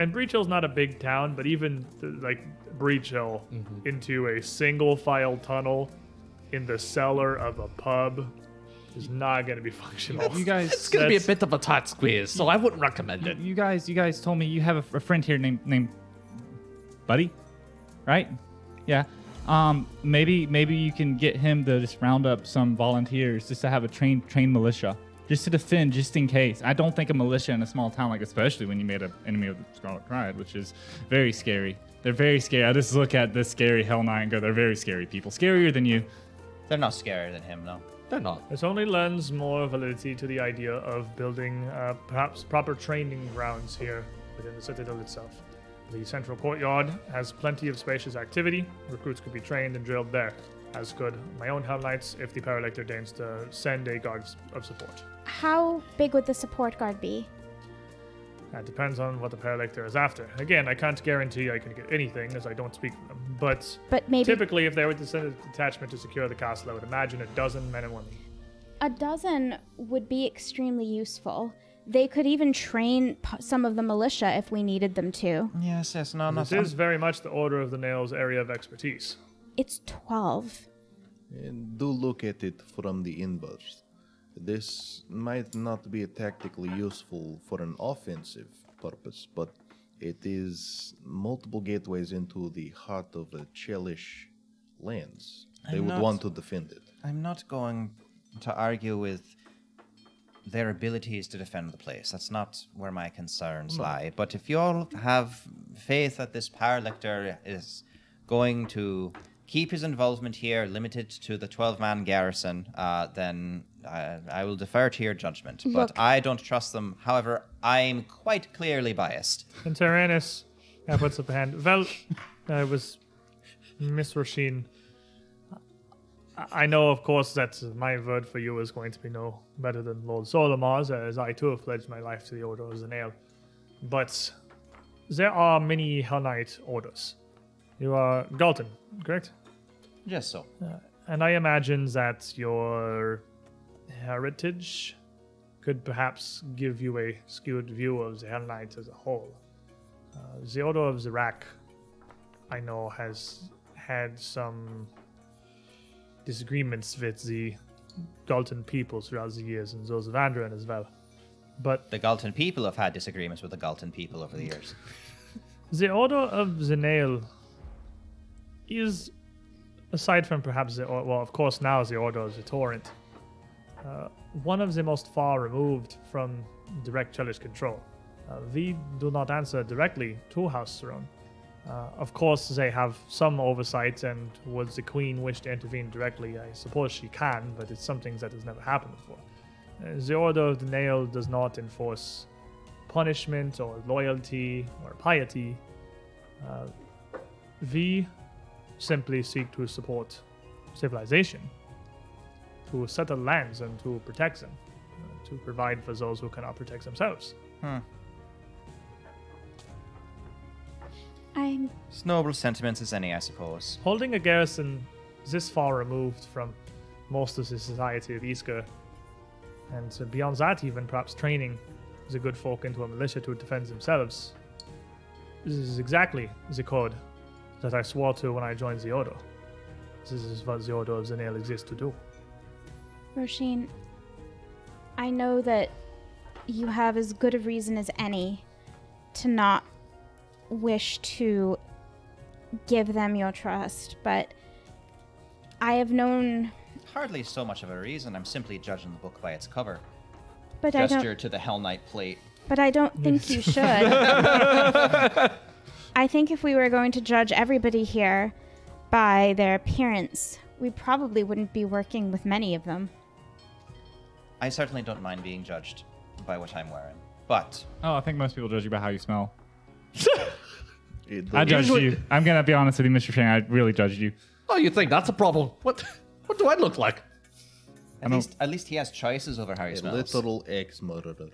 and Breach Hill's not a big town, but even th- like Breach Hill mm-hmm. into a single file tunnel in the cellar of a pub is not going to be functional. You guys, it's going to be a bit of a tight squeeze, so I wouldn't recommend it. You guys, you guys told me you have a, a friend here named named Buddy, right? Yeah. Um. Maybe maybe you can get him to just round up some volunteers just to have a trained trained militia just to defend, just in case. I don't think a militia in a small town, like especially when you made an enemy of the Scarlet Pride, which is very scary. They're very scary. I just look at this scary Hell Knight and go, they're very scary people, scarier than you. They're not scarier than him, though. No. They're not. This only lends more validity to the idea of building uh, perhaps proper training grounds here within the Citadel itself. The central courtyard has plenty of spacious activity. Recruits could be trained and drilled there, as could my own Hell Knights if the Paralector deigns to send a guard of support. How big would the support guard be? That depends on what the Paralector is after. Again, I can't guarantee I can get anything, as I don't speak for them. But, but maybe typically, if they were to send a detachment to secure the castle, I would imagine a dozen men and women. A dozen would be extremely useful. They could even train p- some of the militia if we needed them to. Yes, yes, no, no. This is very much the Order of the Nail's area of expertise. It's twelve. And do look at it from the inverse. This might not be tactically useful for an offensive purpose, but it is multiple gateways into the heart of the Chelish lands. They I'm would not, want to defend it. I'm not going to argue with their abilities to defend the place. That's not where my concerns no. lie. But if you all have faith that this Paralector is going to keep his involvement here limited to the twelve-man garrison, uh, then I, I will defer to your judgment. Look. But I don't trust them. However, I'm quite clearly biased. And Tyrannus uh, puts up a hand. Well, I uh, was Miss Roshin. I know, of course, that my word for you is going to be no better than Lord Solomar's, as I, too, have pledged my life to the Order of the Nail. But there are many Hell Knight orders. You are Galton, correct? Yes, so. Uh, and I imagine that your heritage could perhaps give you a skewed view of the Hell Knight as a whole. Uh, the Order of Zirak, I know, has had some disagreements with the Galton people throughout the years, and those of Andron as well. But the Galton people have had disagreements with the Galton people over the years. The Order of the Nail is, aside from perhaps the, well, of course now the Order of the Torrent, uh, one of the most far removed from direct Chelish control. Uh, we do not answer directly to House Throne. Uh, of course, they have some oversight, and would the Queen wish to intervene directly, I suppose she can, but it's something that has never happened before. Uh, the Order of the Nail does not enforce punishment or loyalty or piety. Uh, we simply seek to support civilization, to settle lands and to protect them, uh, to provide for those who cannot protect themselves. Hmm. I'm... It's noble sentiments as any, I suppose. Holding a garrison this far removed from most of the society of Iska And so beyond that, even perhaps training the good folk into a militia to defend themselves. This is exactly the code that I swore to when I joined the Order. This is what the Order of the Nail exists to do. Roshin, I know that you have as good a reason as any to not wish to give them your trust, but I have known... Hardly so much of a reason. I'm simply judging the book by its cover. But Gesture I don't... to the Hell Knight plate. But I don't think you should. I think if we were going to judge everybody here by their appearance, we probably wouldn't be working with many of them. I certainly don't mind being judged by what I'm wearing, but... Oh, I think most people judge you by how you smell. I judged usually... you. I'm going to be honest with you, Mister Shang. I really judged you. Oh, you think that's a problem? What What do I look like? At least at least he has choices over how he smells. A little ex-murderer.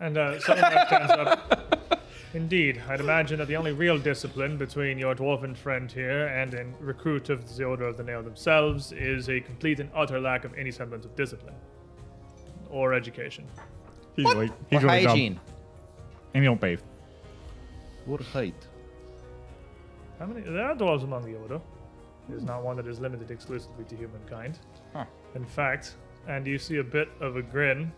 And uh, someone else stands up. Indeed, I'd imagine that the only real discipline between your dwarven friend here and a recruit of the Order of the Nail themselves is a complete and utter lack of any semblance of discipline. Or education. He's what? Like, he's or really hygiene. Dumb. And you don't bathe. Or height. How many? There are dwarves among the Order. There's not one that is limited exclusively to humankind. Huh. In fact, and you see a bit of a grin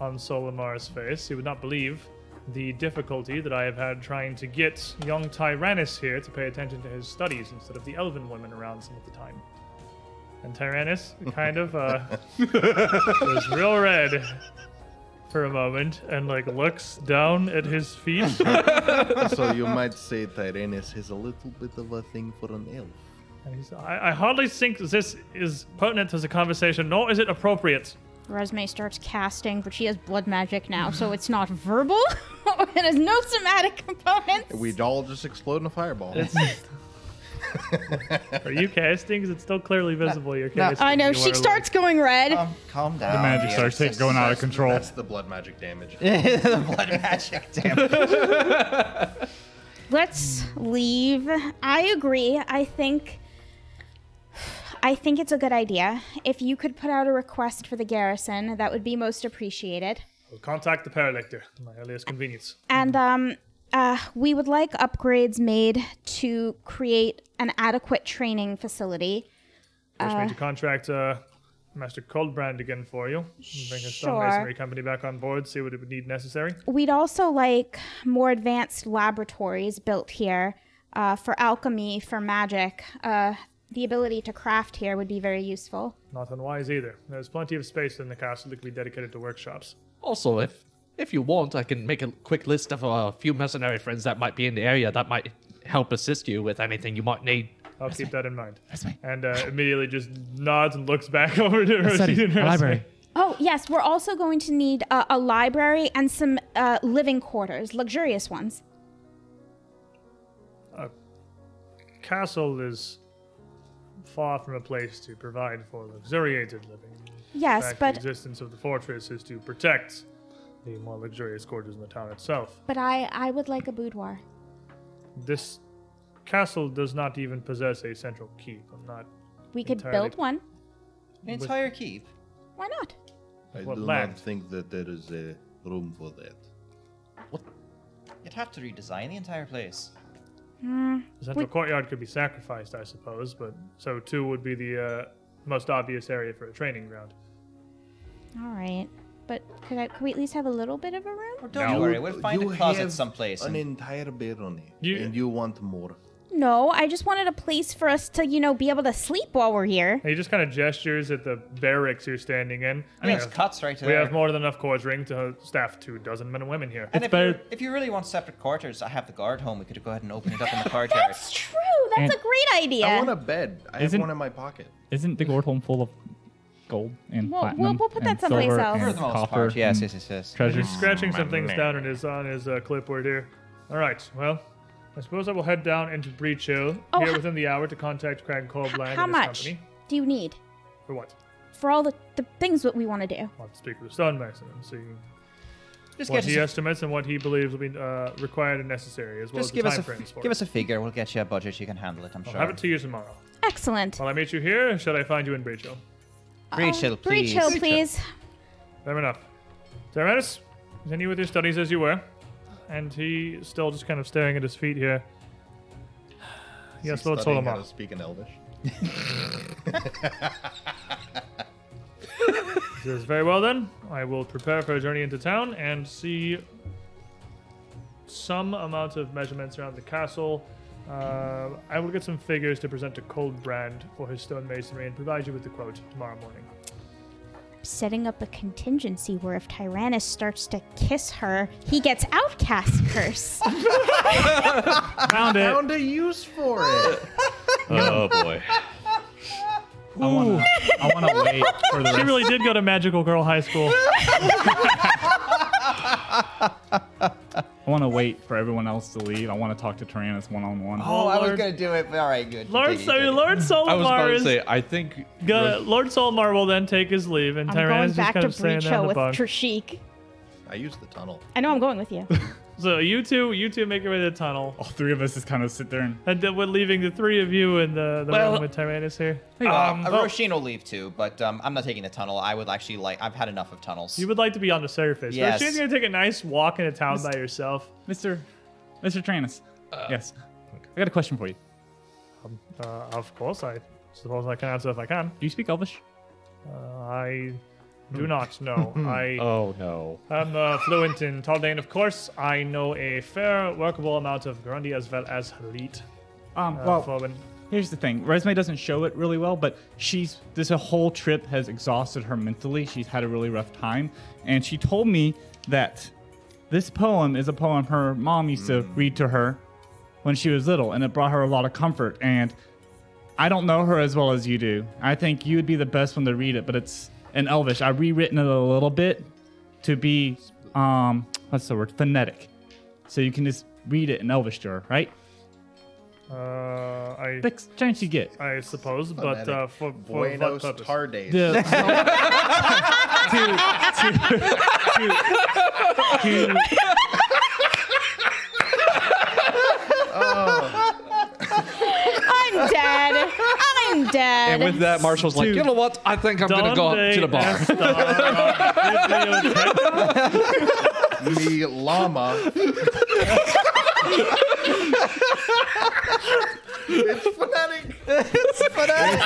on Solimar's face. You would not believe the difficulty that I have had trying to get young Tyrannus here to pay attention to his studies instead of the elven women around some of the time. And Tyrannus kind of uh, was real red for a moment and like looks down at his feet. So you might say Tyrannus has a little bit of a thing for an elf. I, I hardly think this is pertinent to the conversation, nor is it appropriate. Resme starts casting, but she has blood magic now, so it's not verbal. It has no somatic components. We'd all just explode in a fireball. Are you casting? Because it's still clearly visible. No, you're casting. No, I know. You she starts like, going red. Um, calm down. The magic yeah, starts just, going out of control. That's the blood magic damage. The blood magic damage. Let's leave. I agree. I think... I think it's a good idea. If you could put out a request for the garrison, that would be most appreciated. We'll contact the Paralictor at my earliest convenience. And um, uh, we would like upgrades made to create an adequate training facility. Wish uh, me to contract uh, Master Coldbrand again for you. Bring his sure. Stonemasonry company back on board, see what it would need necessary. We'd also like more advanced laboratories built here uh, for alchemy, for magic. Uh, The ability to craft here would be very useful. Not unwise either. There's plenty of space in the castle that could be dedicated to workshops. Also, if if you want, I can make a quick list of a few mercenary friends that might be in the area that might help assist you with anything you might need. I'll That's keep me. that in mind. That's me. And uh, immediately just nods and looks back over to Rosine. Library. Oh, yes. We're also going to need a, a library and some uh, living quarters, luxurious ones. A castle is... far from a place to provide for luxuriated living. Yes, fact, but... the existence of the fortress is to protect the more luxurious quarters in the town itself. But I, I would like a boudoir. This castle does not even possess a central keep. I'm not We could build one. An entire keep? Why not? I what do land? not think that there is a room for that. What? You'd have to redesign the entire place. Mm, the central we, courtyard could be sacrificed, I suppose, but so too would be the uh, most obvious area for a training ground. All right, but could, I, could we at least have a little bit of a room? Or don't no. worry, we'll find you a closet someplace. An entire bed on you, and you want more. No, I just wanted a place for us to, you know, be able to sleep while we're here. He just kind of gestures at the barracks you're standing in. I mean, it's cuts right there. We have more than enough quarters ring to staff two dozen men and women here. And if you, if you really want separate quarters, I have the guard home. We could go ahead and open it up in the courtyard. That's true. That's and a great idea. I want a bed. I isn't, have one in my pocket. Isn't the guard home full of gold and we'll, platinum? We'll, we'll put that someplace else. For the most part, yes, yes, yes, yes. Treasure. He's scratching oh, some things man. down in his, on his uh, clipboard here. All right, well... I suppose I will head down into Breach Hill oh, here within the hour to contact Crag Coldbland and his much company. How much do you need? For what? For all the, the things that we want to do. I'll have to speak with the stonemason and see just what he estimates and what he believes will be uh, required and necessary, as well just as the time frames for it. Give us a figure. We'll get you a budget. You can handle it, I'm I'll sure. I'll have it to you tomorrow. Excellent. While I meet you here, should I find you in Breach Hill? Oh, Breach Hill, please. Breach Hill, please. Fair enough. Tyrannus, continue with your studies as you were. And he is still just kind of staring at his feet here. Is yes, he Lord Solomon. How to speak in Elvish. He says, very well then. I will prepare for a journey into town and see some amount of measurements around the castle. Uh, I will get some figures to present to Coldbrand for his stonemasonry and provide you with the quote tomorrow morning. Setting up a contingency where if Tyrannus starts to kiss her, he gets outcast curse. Found it. Found a use for it. Oh boy. Ooh. I wanna, I wanna wait for the She rest. Really did go to Magical Girl High School. I want to wait for everyone else to leave. I want to talk to Tyrannus one-on-one. Oh, Lord. I was going to do it, but all right, good. Lord, so Lord Solomar I was about to say, I think... Go, Lord Solomar will then take his leave, and I'm Tyrannus is kind of staying down the bunk. I'm going back to Breacho with Trishik. I used the tunnel. I know, I'm going with you. So you two, you two make your way to the tunnel. All three of us just kind of sit there and... And then we're leaving the three of you in the, the well, room with Tyrannus here. Um, um, Roshin will leave too, but um, I'm not taking the tunnel. I would actually like... I've had enough of tunnels. You would like to be on the surface. Yes. Roshin's going to take a nice walk into town by yourself. Mister Mister Tyrannus. Uh, yes. Okay. I got a question for you. Um, uh, of course. I suppose I can answer if I can. Do you speak Elvish? Uh, I... Do not, no. I oh, no. am uh, fluent in Taldane, of course. I know a fair, workable amount of Grundy as well as Halit. Um, uh, well, Forbin. Here's the thing. Resume doesn't show it really well, but she's this whole trip has exhausted her mentally. She's had a really rough time. And she told me that this poem is a poem her mom used mm. to read to her when she was little, and it brought her a lot of comfort. And I don't know her as well as you do. I think you would be the best one to read it, but it's... In Elvish, I've rewritten it a little bit to be, um, what's the word? Phonetic. So you can just read it in Elvish to her, right? Uh, I... The chance you get. I suppose, phonetic. But uh, for, for Buenos what purpose? Tardes. The, to, to, to, to, oh. I'm dead. Dead. And with that, Marshall's Dude. like, you know what? I think I'm going to go up to the bar. The llama. It's phonetic. It's phonetic.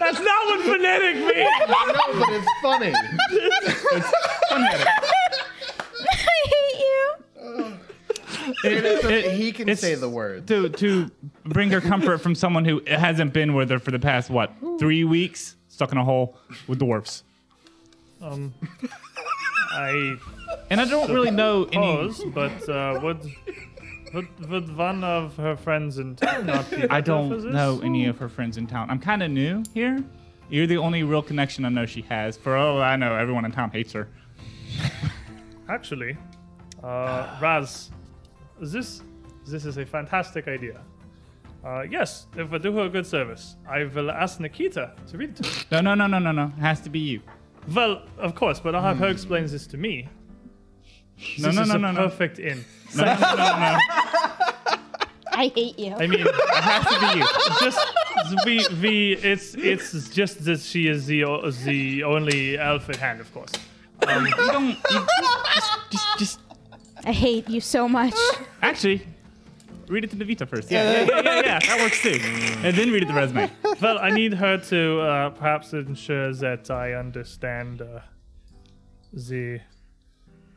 That's not what phonetic means. I know, but it's funny. It's phonetic. It, it, it, he can say the word. To, to bring her comfort from someone who hasn't been with her for the past, what, three weeks? Stuck in a hole with dwarves. Um, I... And I don't really know pause, any... But uh, would, would, would one of her friends in town not be I don't know any of her friends in town. I'm kind of new here. You're the only real connection I know she has. For all I know, everyone in town hates her. Actually, uh, Raz... This this is a fantastic idea. Uh, yes, if I do her a good service, I will ask Nikita to read it to me. No, no, no, no, no, no. It has to be you. Well, of course, but I'll have mm. her explain this to me. No, this no, no, no, no. Perfect in. No, no, no, no, no. I hate you. I mean, it has to be you. Just we we. It's it's just that she is the the only elf at hand, of course. Um, you don't. You, just just. just I hate you so much. Actually, read it to Navita first. Yeah, yeah, yeah, yeah, yeah. That works too. And then read it the resume. Well, I need her to uh, perhaps ensure that I understand uh, the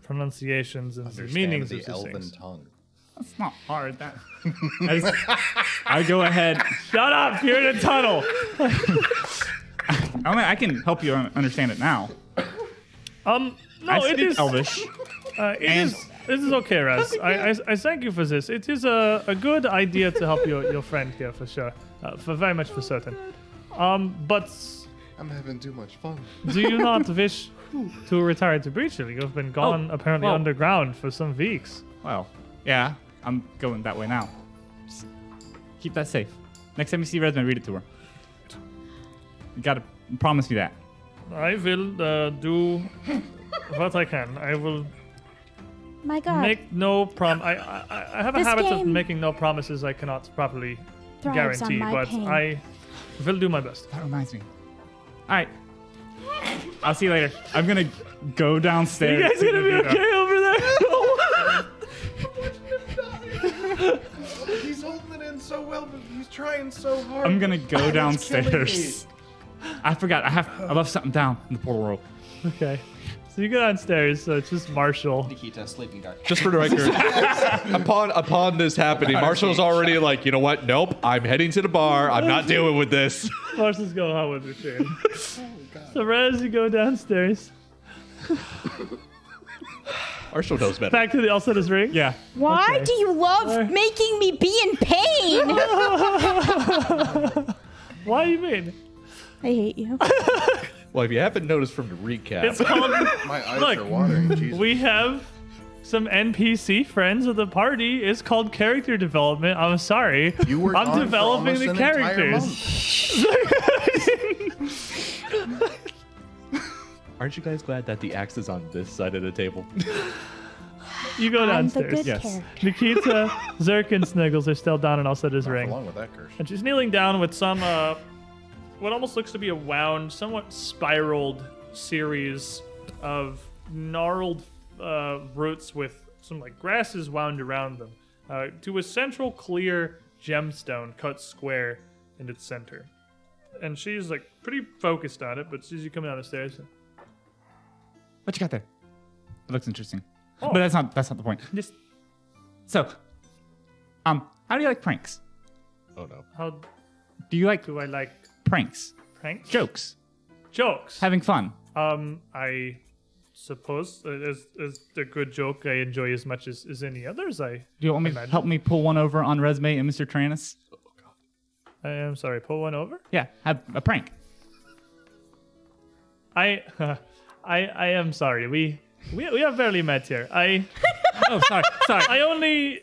pronunciations and understand the meanings the of the Elven things. Tongue. That's not hard. That. I, just, I go ahead. Shut up! You're in a tunnel. I mean, I can help you understand it now. Um, no, I it is Elvish. Uh, it and is. This is okay, Raz. I, I, I thank you for this. It is a, a good idea to help your, your friend here, for sure. Uh, for very much for certain. Um, but... I'm having too much fun. Do you not wish to retire to Breacho? You've been gone, oh, apparently, well, underground for some weeks. Well, yeah. I'm going that way now. Just keep that safe. Next time you see Resman, read it to her. You gotta promise me that. I will uh, do what I can. I will... My God. Make no prom. I, I I have a habit of making no promises I cannot properly guarantee, but pain. I will do my best. That reminds me. All right. I'll see you later. I'm gonna go downstairs. You guys gonna be okay over there? He's holding it in so well, but he's trying so hard. I'm gonna go oh, downstairs. I forgot. I have. I left something down in the portal world. Okay. So you go downstairs, so it's just Marshall. Nikita, sleeping dark. Just for the record, upon upon this happening, Marshall's already like, you know what? Nope, I'm heading to the bar. I'm not dealing with this. Marshall's going home with the chain. Oh, God. So right as you go downstairs, Marshall knows better. Back to the Elsetta's ring. Yeah. Why okay. do you love or... making me be in pain? Why do you mean? I hate you. Well, if you haven't noticed from the recap, it's called, my eyes look, are watering. Jesus. We have some N P C friends of the party. It's called character development. I'm sorry. You were I'm developing the characters. Aren't you guys glad that the axe is on this side of the table? You go downstairs. Yes. Character. Nikita, Zerk, and Sniggles are still down and also his ring. Along with that curse. And she's kneeling down with some. Uh, What almost looks to be a wound, somewhat spiraled series of gnarled uh, roots with some like grasses wound around them uh, to a central clear gemstone cut square in its center. And she's like pretty focused on it, but she's coming down the stairs. What you got there? It looks interesting, oh. but that's not that's not the point. Just so, um, how do you like pranks? Oh no. How do you like? Do I like? Pranks. Pranks? Jokes. Jokes. Having fun. Um, I suppose as a good joke I enjoy as much as, as any others. I Do you want me to help me pull one over on Resume and Mister Tyrannus? Oh, God. I am sorry, pull one over? Yeah, have a prank. I uh, I I am sorry. We we we have barely met here. I Oh, sorry. Sorry. I only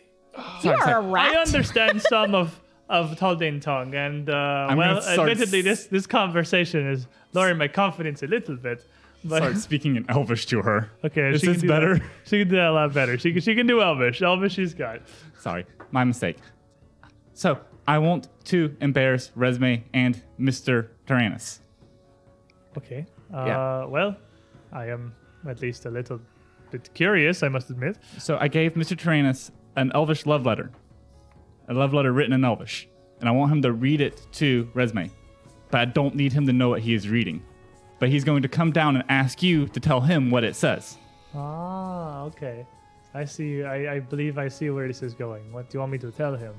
You are a rat. I understand some of Of Taldane Tongue, and uh, well, admittedly, this this conversation is lowering my confidence a little bit. But start speaking in Elvish to her. Okay, this is better. That. She can do that a lot better. She can she can do Elvish. Elvish, she's got. Sorry, my mistake. So I want to embarrass Resume and Mister Tyrannus. Okay. Uh, yeah. Well, I am at least a little bit curious, I must admit. So I gave Mister Tyrannus an Elvish love letter. A love letter written in Elvish, and I want him to read it to Resume, but I don't need him to know what he is reading. But he's going to come down and ask you to tell him what it says. Ah, okay. I see. I, I believe I see where this is going. What do you want me to tell him?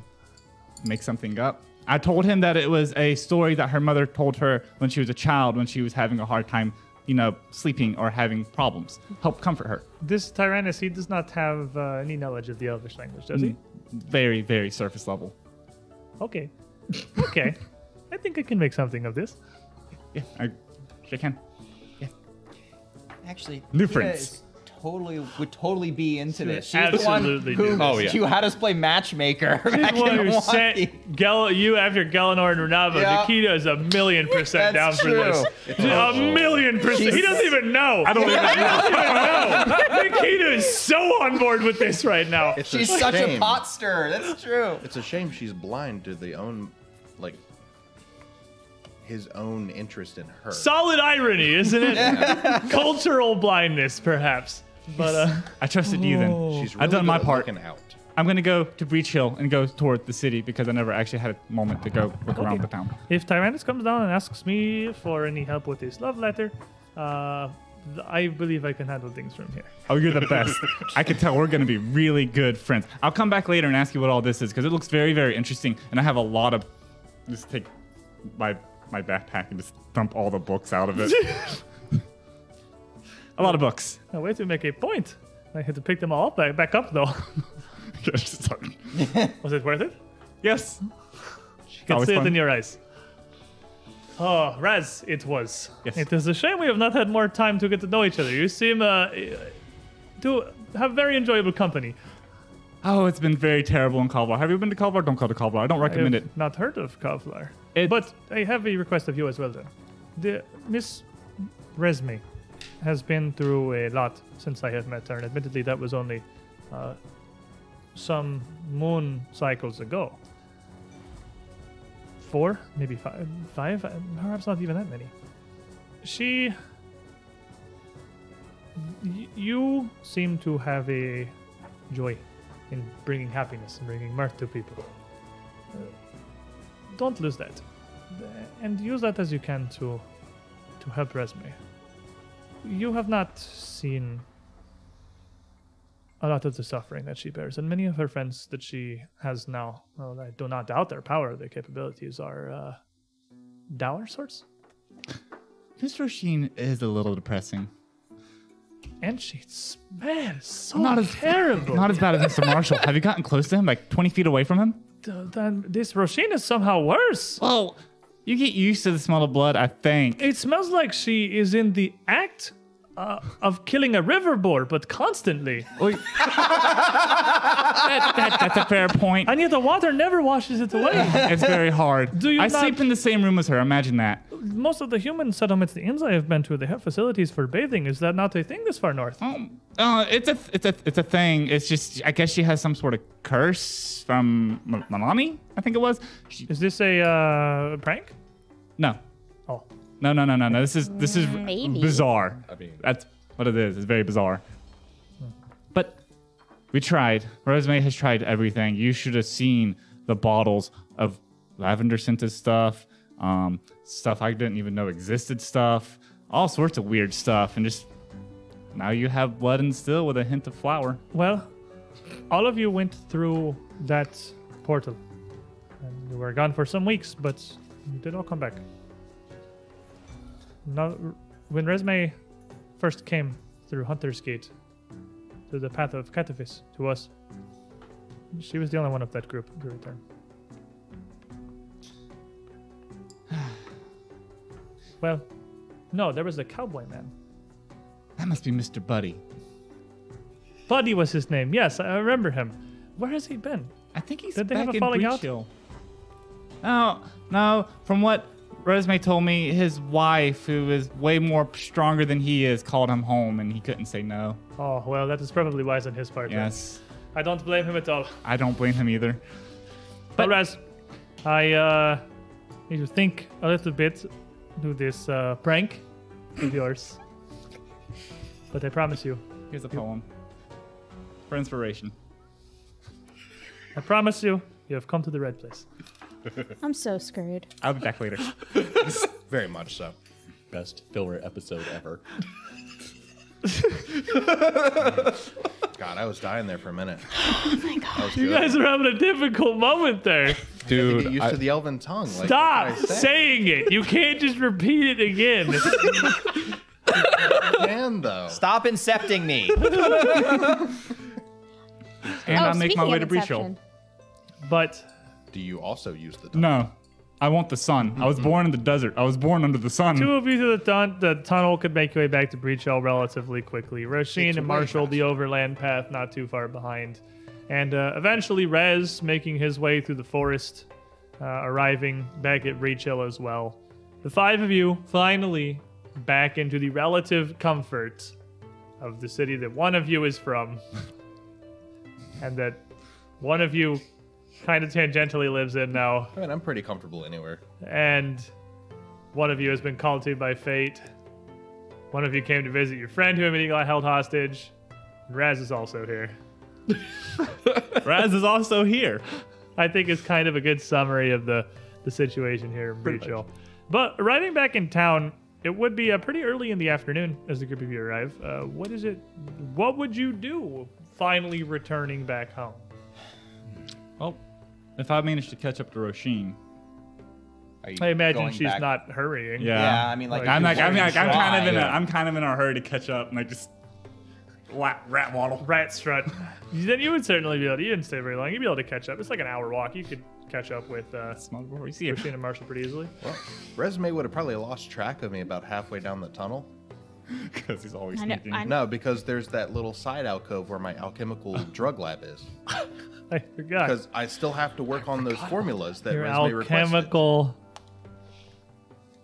Make something up. I told him that it was a story that her mother told her when she was a child, when she was having a hard time, you know, sleeping or having problems. Help comfort her. This Tyrannus, he does not have uh, any knowledge of the Elvish language, does he? Very, very surface level. Okay. Okay. I think I can make something of this. Yeah, I, I can. Yeah. Actually, new friends. Totally would totally be into she this. She's absolutely the one who, oh, yeah. Who had us play matchmaker. She's back one in who sent Gell you after Gallinor and Renava. Yeah. Nikita is a million percent down true. For this. Oh. A million percent. Jesus. He doesn't even know. I don't even know. He doesn't even know. Nikita is so on board with this right now. It's she's a such shame. A pot stirrer. That's true. It's a shame she's blind to the own, like, his own interest in her. Solid irony, isn't it? Yeah. Cultural blindness, perhaps. But uh, I trusted oh. you then. She's really I've done my part. Out. I'm going to go to Breach Hill and go toward the city because I never actually had a moment to go look okay. around the town. If Tyrannus comes down and asks me for any help with his love letter, uh, I believe I can handle things from here. Oh, you're the best. I can tell we're going to be really good friends. I'll come back later and ask you what all this is because it looks very, very interesting. And I have a lot of... Just take my my backpack and just dump all the books out of it. A lot of books. No way to make a point. I had to pick them all up, back, back up, though. Was it worth it? Yes. You can see fun. It in your eyes. Oh, Raz, it was. Yes. It is a shame we have not had more time to get to know each other. You seem uh, to have very enjoyable company. Oh, it's been very terrible in Kavlar. Have you been to Kavlar? Don't go to Kavlar. I don't recommend I have it. Not heard of Kavlar. It, but I have a request of you as well, then. The, Miss Resume has been through a lot since I have met her, and admittedly that was only uh, some moon cycles ago. Four, maybe five, five, perhaps not even that many. She you seem to have a joy in bringing happiness and bringing mirth to people. Uh, don't lose that, and use that as you can to to help Resme. You have not seen a lot of the suffering that she bears, and many of her friends that she has now, well, I do not doubt their power, their capabilities are uh, dour sorts. Miss Roisin is a little depressing. And she smells so not as, terrible. Not as bad as Mister Marshall. Have you gotten close to him, like twenty feet away from him? The, the, this Roisin is somehow worse. Well, you get used to the smell of blood, I think. It smells like she is in the act uh, of killing a river boar, but constantly. that, that, that's a fair point. And yet the water never washes it away. It's very hard. Do you I not... sleep in the same room as her, imagine that. Most of the human settlements, the inns I have been to, they have facilities for bathing. Is that not a thing this far north? Um, uh, it's a, it's a, it's a thing. It's just, I guess she has some sort of curse from Malami, I think it was. She, Is this a uh, prank? No. Oh. No, no, no, no, no. This is this is Maybe. bizarre. I mean, that's what it is. It's very bizarre. But we tried. Resme has tried everything. You should have seen the bottles of lavender scented stuff. Um, stuff I didn't even know existed stuff, all sorts of weird stuff, and just now you have blood and still with a hint of flour. Well, all of you went through that portal, and you were gone for some weeks, but you did all come back. Now, when Resme first came through Hunter's Gate, through the path of Catafis to us, she was the only one of that group to return. Well, no, there was a cowboy man. That must be Mister Buddy. Buddy was his name. Yes, I remember him. Where has he been? I think he's Did back they have a in falling out? No, no. From what Resme told me, his wife, who is way more stronger than he is, called him home, and he couldn't say no. Oh, well, that is probably wise on his part. Yes. Then. I don't blame him at all. I don't blame him either. But, but Res, I uh, need to think a little bit. Do this uh, prank of yours, but I promise you. Here's a poem for inspiration. I promise you, you have come to the right place. I'm so screwed. I'll be back later. Very much so. Best filler episode ever. God, I was dying there for a minute. Oh my God. You guys are having a difficult moment there. Dude, I have to get used I, to the elven tongue. Stop like saying it. You can't just repeat it again. You can, though. Stop incepting me. And oh, I make my way to Breachill. But do you also use the tongue? No. I want the sun. Mm-hmm. I was born in the desert. I was born under the sun. Two of you to the, ton the tunnel could make your way back to Breachill relatively quickly. Roisin and Marshall, the overland path, not too far behind. And uh, eventually Rez making his way through the forest, uh, arriving back at Breachill as well. The five of you finally back into the relative comfort of the city that one of you is from. And that one of you kind of tangentially lives in now. I mean, I'm pretty comfortable anywhere. And one of you has been called to by fate. One of you came to visit your friend who immediately got held hostage. Raz is also here. Raz is also here. I think it's kind of a good summary of the, the situation here in Breachill. But arriving back in town, it would be uh, pretty early in the afternoon as the group of you arrive. Uh, what is it? What would you do finally returning back home? Well, if I manage to catch up to Roisin, I imagine she's back? not hurrying. Yeah. yeah, I mean, like, like I'm like, I'm, like I'm kind of in a, I'm kind of in a hurry to catch up, and I just rat, rat waddle, rat strut. Then you would certainly be able to. You didn't stay very long. You'd be able to catch up. It's like an hour walk. You could catch up with uh, Roisin and Marshall pretty easily. Well, Resme would have probably lost track of me about halfway down the tunnel. Because he's always thinking. No, because there's that little side alcove where my alchemical drug lab is. I forgot. Because I still have to work I on those formulas that Your Resme requested. Alchemical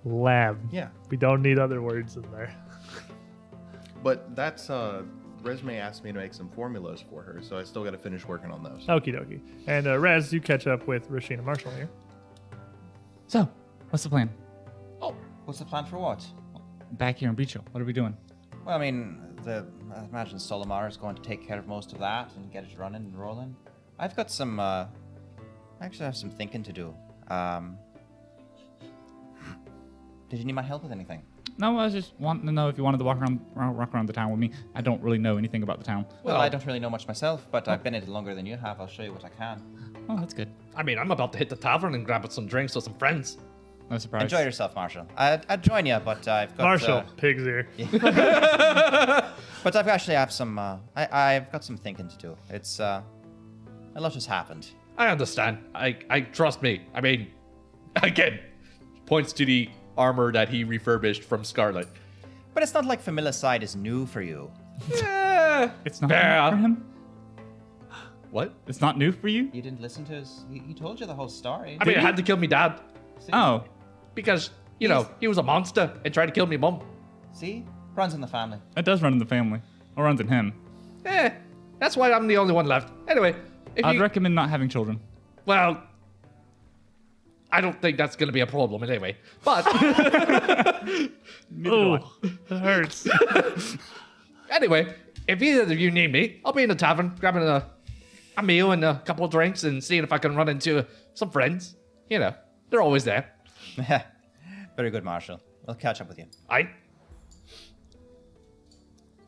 lab. Yeah. We don't need other words in there. But that's, uh, Resme asked me to make some formulas for her, so I still got to finish working on those. Okie dokie. And uh, Rez, you catch up with Roisin and Marshall here. So, what's the plan? Oh, what's the plan for what? Back here in Breachill. What are we doing? Well, I mean, the, I imagine Solomar is going to take care of most of that and get it running and rolling. I've got some, uh, I actually have some thinking to do. Um, did you need my help with anything? No, I was just wanting to know if you wanted to walk around, walk around the town with me. I don't really know anything about the town. Well, I don't really know much myself, but I've been in it longer than you have. I'll show you what I can. Oh, that's good. I mean, I'm about to hit the tavern and grab some drinks with some friends. No surprise. Enjoy yourself, Marshall. I'd, I'd join you, but uh, I've got... Marshall, uh, pig's ear. But I've actually have some... Uh, I, I've got some thinking to do. It's... Uh, a lot has happened. I understand. I, I trust me. I mean, again, points to the armor that he refurbished from Scarlet. But it's not like Familla's side is new for you. Yeah, it's not fair. New for him? What? It's not new for you? You didn't listen to his... He, he told you the whole story. I mean, I had to kill me dad. See? Oh. Because, you He's, know, he was a monster and tried to kill me mom. See? Runs in the family. It does run in the family. Or runs in him. Eh. That's why I'm the only one left. Anyway. If I'd you, recommend not having children. Well, I don't think that's going to be a problem anyway. But. Oh, that hurts. Anyway, if either of you need me, I'll be in the tavern grabbing a, a meal and a couple of drinks and seeing if I can run into some friends. You know. They're always there. Very good, Marshall. I'll catch up with you. I.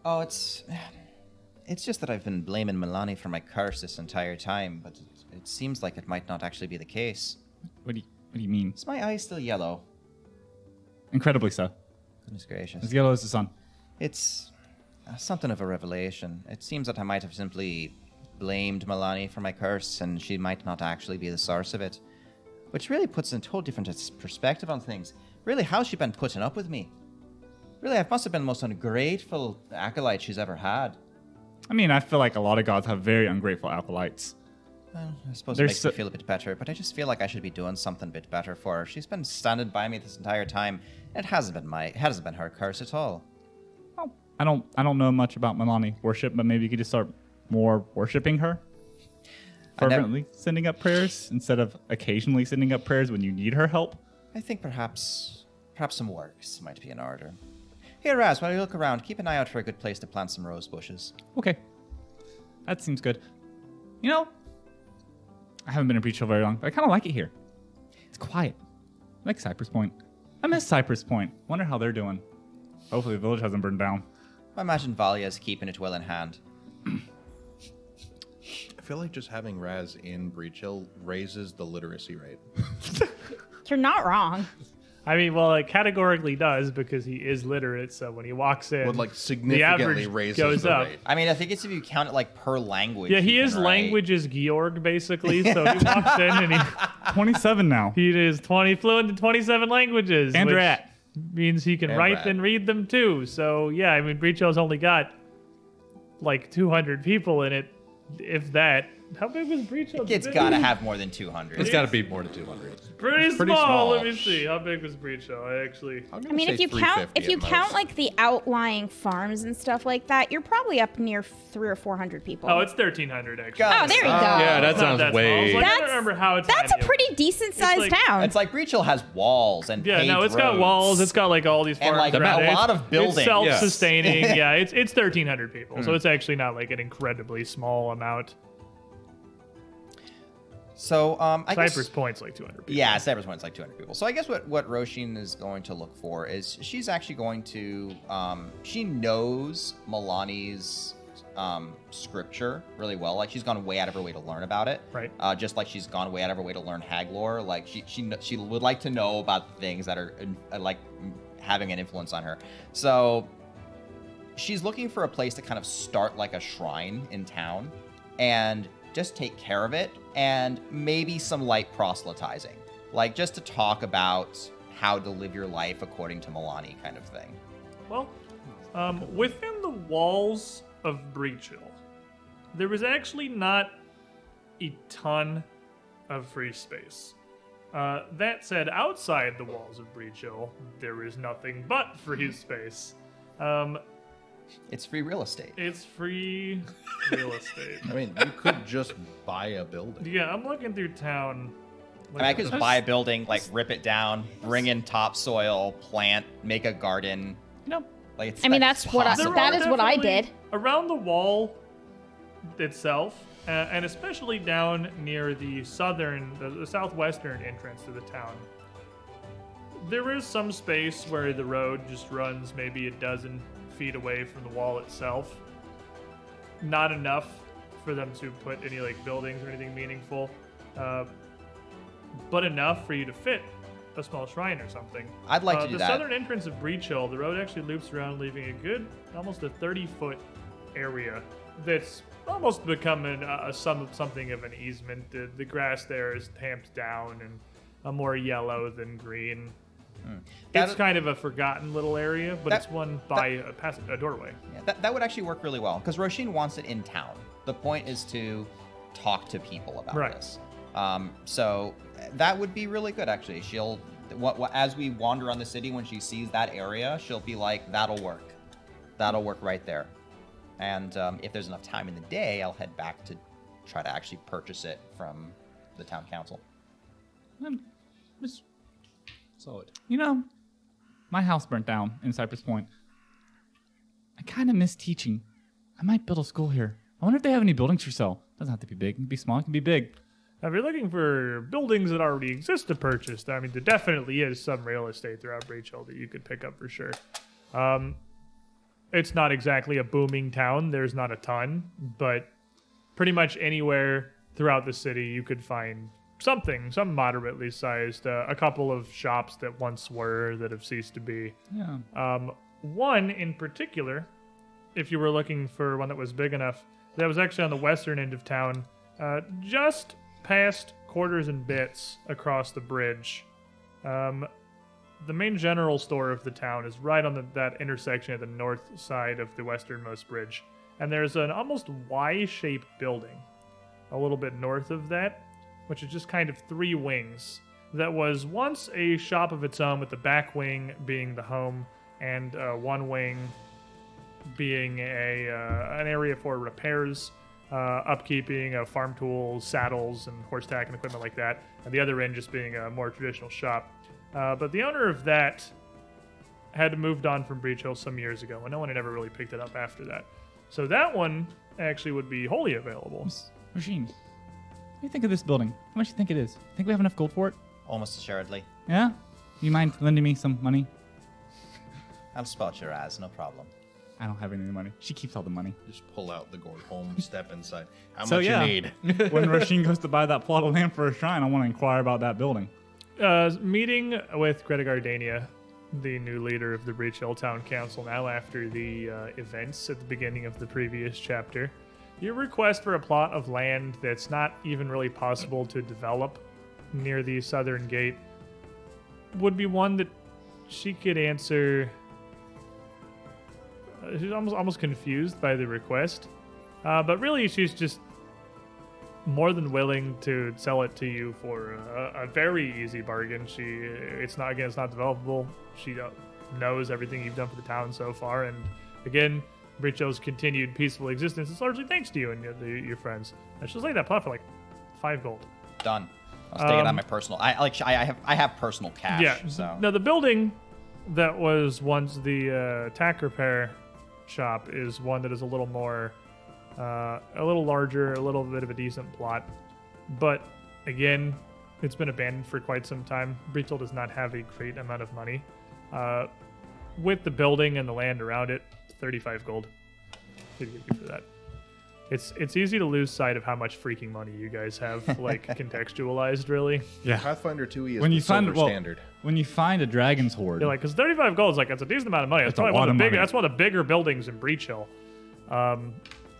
Oh, it's... It's just that I've been blaming Milani for my curse this entire time, but it, it seems like it might not actually be the case. What do you, what do you mean? Is my eye still yellow? Incredibly so. Goodness gracious. As yellow as the sun. It's something of a revelation. It seems that I might have simply blamed Milani for my curse, and she might not actually be the source of it. Which really puts a whole different perspective on things. Really, how's she been putting up with me? Really, I must have been the most ungrateful acolyte she's ever had. I mean, I feel like a lot of gods have very ungrateful acolytes. Well, I suppose There's it makes so me feel a bit better, but I just feel like I should be doing something a bit better for her. She's been standing by me this entire time. It hasn't been my, it hasn't been her curse at all. Well, I don't, I don't know much about Milani worship, but maybe you could just start more worshiping her. Fervently sending up prayers instead of occasionally sending up prayers when you need her help. I think perhaps perhaps some works might be in order. Here, Raz, while you look around, keep an eye out for a good place to plant some rose bushes. Okay. That seems good. You know, I haven't been in Breach Hill very long, but I kind of like it here. It's quiet. I like Cypress Point. I miss Cypress Point. Wonder how they're doing. Hopefully the village hasn't burned down. I imagine Valia is keeping it well in hand. I feel like just having Raz in Breach Hill raises the literacy rate. You're not wrong. I mean, well, it categorically does because he is literate, so when he walks in, well, like significantly the average goes the up. Rate. I mean, I think it's if you count it like per language. Yeah, he is languages Georg, basically, so he walks in and he's twenty-seven now. He is twenty fluent in twenty-seven languages. And rat. Means he can and write rat. and read them too. So, yeah, I mean, Breach Hill's only got like two hundred people in it. If that, how big was Breach Hill? It's got to have more than two hundred. It's got to be more than two hundred. Pretty, pretty small. small. Let me see. How big was Breach Hill? I actually. I mean, if you count, if you count most. like the outlying farms and stuff like that, you're probably up near three or four hundred people. Oh, it's thirteen hundred actually. God. Oh, there you go. Yeah, that sounds that way. Like, that's, I don't remember how it's that's a pretty decent sized like, town. It's like Breach Hill has walls and yeah, paved no, it's roads. got walls. It's got like all these farms and like around. a lot of buildings. It's self-sustaining. Yes. yeah, it's it's thirteen hundred people, mm. so it's actually not like an incredibly small amount. So, um, I Cypress guess, Point's like two hundred people. Yeah, Cypress Point's like two hundred people. So I guess what, what Roshin is going to look for is she's actually going to, um, she knows Milani's um, scripture really well. Like, she's gone way out of her way to learn about it. Right. Uh, just like she's gone way out of her way to learn hag lore. Like, she, she, she would like to know about the things that are, uh, like, having an influence on her. So she's looking for a place to kind of start, like, a shrine in town. And... just take care of it, and maybe some light proselytizing. Like, just to talk about how to live your life according to Milani kind of thing. Well, um, within the walls of Breach Hill, there was actually not a ton of free space. Uh, that said, outside the walls of Breach Hill, there is nothing but free space. Um... It's free real estate. It's free real estate. I mean, you could just buy a building. Yeah, I'm looking through town. Like, I mean, I could just buy a building, like rip it down, bring in topsoil, plant, make a garden. You know, Like it's, I mean, that's, that's what I, that is what I did. Around the wall itself, uh, and especially down near the southern, the, the southwestern entrance to the town, there is some space where the road just runs maybe a dozen feet away from the wall itself. Not enough for them to put any like buildings or anything meaningful, uh, but enough for you to fit a small shrine or something. I'd like uh, to do the that. The southern entrance of Breach Hill, the road actually loops around, leaving a good, almost a thirty-foot area that's almost becoming a, a some, something of an easement. The, the grass there is tamped down and a more yellow than green. Mm. It's kind of a forgotten little area, but that, it's one by that, a, pass a doorway. Yeah, that, that would actually work really well, because Roshin wants it in town. The point is to talk to people about right. this. Um, so that would be really good, actually. She'll, what, what, as we wander on the city, when she sees that area, she'll be like, that'll work. That'll work right there. And um, if there's enough time in the day, I'll head back to try to actually purchase it from the town council. Um, it's, solid. You know, my house burnt down in Cypress Point. I kind of miss teaching. I might build a school here. I wonder if they have any buildings for sale. Doesn't have to be big. It can be small. It can be big. Now, if you're looking for buildings that already exist to purchase, I mean, there definitely is some real estate throughout Breach Hill that you could pick up for sure. Um, it's not exactly a booming town. There's not a ton, but pretty much anywhere throughout the city, you could find something, some moderately sized, uh, a couple of shops that once were that have ceased to be. Yeah. Um, one in particular, if you were looking for one that was big enough, that was actually on the western end of town, uh, just past Quarters and Bits across the bridge. Um, the main general store of the town is right on the, that intersection at the north side of the westernmost bridge. And there's an almost Y-shaped building a little bit north of that, which is just kind of three wings. That was once a shop of its own, with the back wing being the home and uh, one wing being a uh, an area for repairs, uh, upkeeping of farm tools, saddles, and horse tack and equipment like that, and the other end just being a more traditional shop. Uh, but the owner of that had moved on from Breach Hill some years ago, and no one had ever really picked it up after that. So that one actually would be wholly available. Machine. What do you think of this building? How much do you think it is? Think we have enough gold for it? Almost assuredly. Yeah? You mind lending me some money? I'll spout your eyes, no problem. I don't have any money. She keeps all the money. Just pull out the gold home, step inside. How so, much yeah. you need? When Roshin goes to buy that plot of land for a shrine, I want to inquire about that building. Uh, meeting with Greta Gardania, the new leader of the Breach Hill Town Council, now after the uh, events at the beginning of the previous chapter, your request for a plot of land that's not even really possible to develop near the southern gate would be one that she could answer. Uh, she's almost, almost confused by the request, uh, but really she's just more than willing to sell it to you for a, a very easy bargain. She, it's not, again, it's not developable. She knows everything you've done for the town so far, and again, Breach Hill's continued peaceful existence is largely thanks to you and your, your friends. And she'll lay that plot for like five gold. Done. I'll stay um, it on my personal. I like. I have. I have personal cash. Yeah. So now the building that was once the uh, tack repair shop is one that is a little more, uh, a little larger, a little bit of a decent plot, but again, it's been abandoned for quite some time. Breach Hill does not have a great amount of money. Uh, with the building and the land around it, thirty-five gold. Pretty good for that. It's it's easy to lose sight of how much freaking money you guys have, like contextualized, really. Yeah. Pathfinder two E is when the you find, well, standard. When you find a dragon's hoard, you're like, because thirty-five gold is like that's a decent amount of money. That's, that's probably one of the bigger. That's one of the bigger buildings in Breach Hill. Um,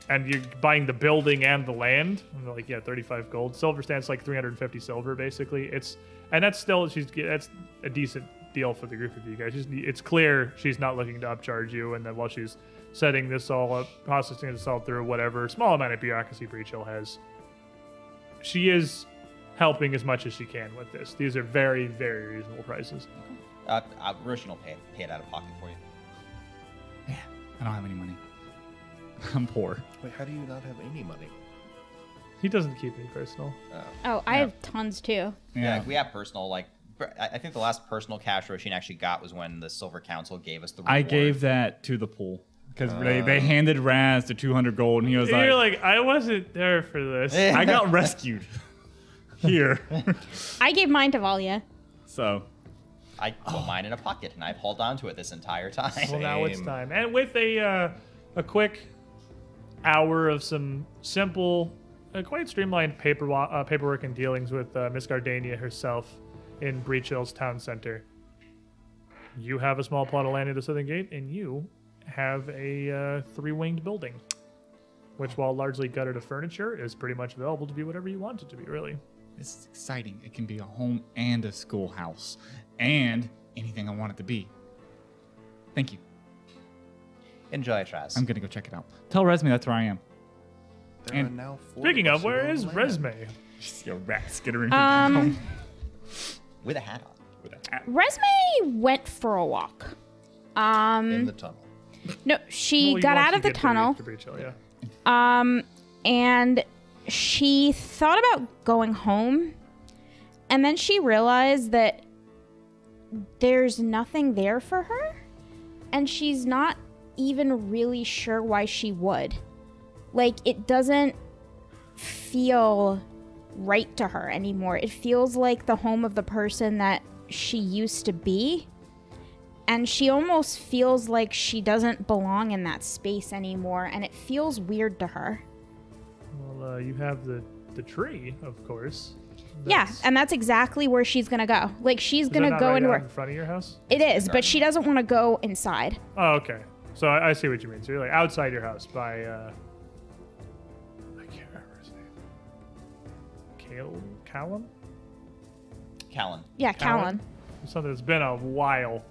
and you're buying the building and the land. And like, yeah, thirty-five gold. Silver stands like three hundred fifty silver, basically. It's and that's still she's that's a decent deal for the group of you guys. It's clear she's not looking to upcharge you, and that while she's setting this all up, processing this all through whatever small amount of bureaucracy Breach Hill has, she is helping as much as she can with this. These are very, very reasonable prices. Uh, uh, Roshin will pay, pay it out of pocket for you. Yeah, I don't have any money. I'm poor. Wait, how do you not have any money? He doesn't keep any personal. Uh, oh, I yeah. have tons too. Yeah, yeah, we have personal, like, I think the last personal cash Roshin actually got was when the Silver Council gave us the reward. I gave that to the pool. Because uh, they, they handed Raz the two hundred gold, and he was like... You're like, I wasn't there for this. I got rescued. Here. I gave mine to Valia. So... I put oh. mine in a pocket, and I've held on to it this entire time. Same. Well, now it's time. And with a, uh, a quick hour of some simple, uh, quite streamlined paper, uh, paperwork and dealings with uh, Miss Gardania herself in Breach Hills Town Center. You have a small plot of land at the Southern Gate, and you... have a uh, three-winged building, which, while largely gutted of furniture, is pretty much available to be whatever you want it to be, really. This is exciting. It can be a home and a schoolhouse, and anything I want it to be. Thank you. Enjoy, Traz. I'm going to go check it out. Tell Resme that's where I am. There and are now four speaking of, where is Resme? Just your rat skittering um, home. With a hat on. With a hat. Resme went for a walk. Um, In the tunnel. No, she well, got out of the tunnel, to reach, to reach, yeah. um, and she thought about going home, and then she realized that there's nothing there for her, and she's not even really sure why she would. Like, it doesn't feel right to her anymore. It feels like the home of the person that she used to be. And she almost feels like she doesn't belong in that space anymore, and it feels weird to her. Well, uh, you have the, the tree, of course. That's... Yeah, and that's exactly where she's going to go. Like, she's going to go right into her... in front of your house? It is, but she doesn't want to go inside. Oh, okay. So I, I see what you mean. So you're, like, outside your house by... Uh... I can't remember his name. Cale? Callan? Callan. Yeah, Callan. Callan. Something that's been a while.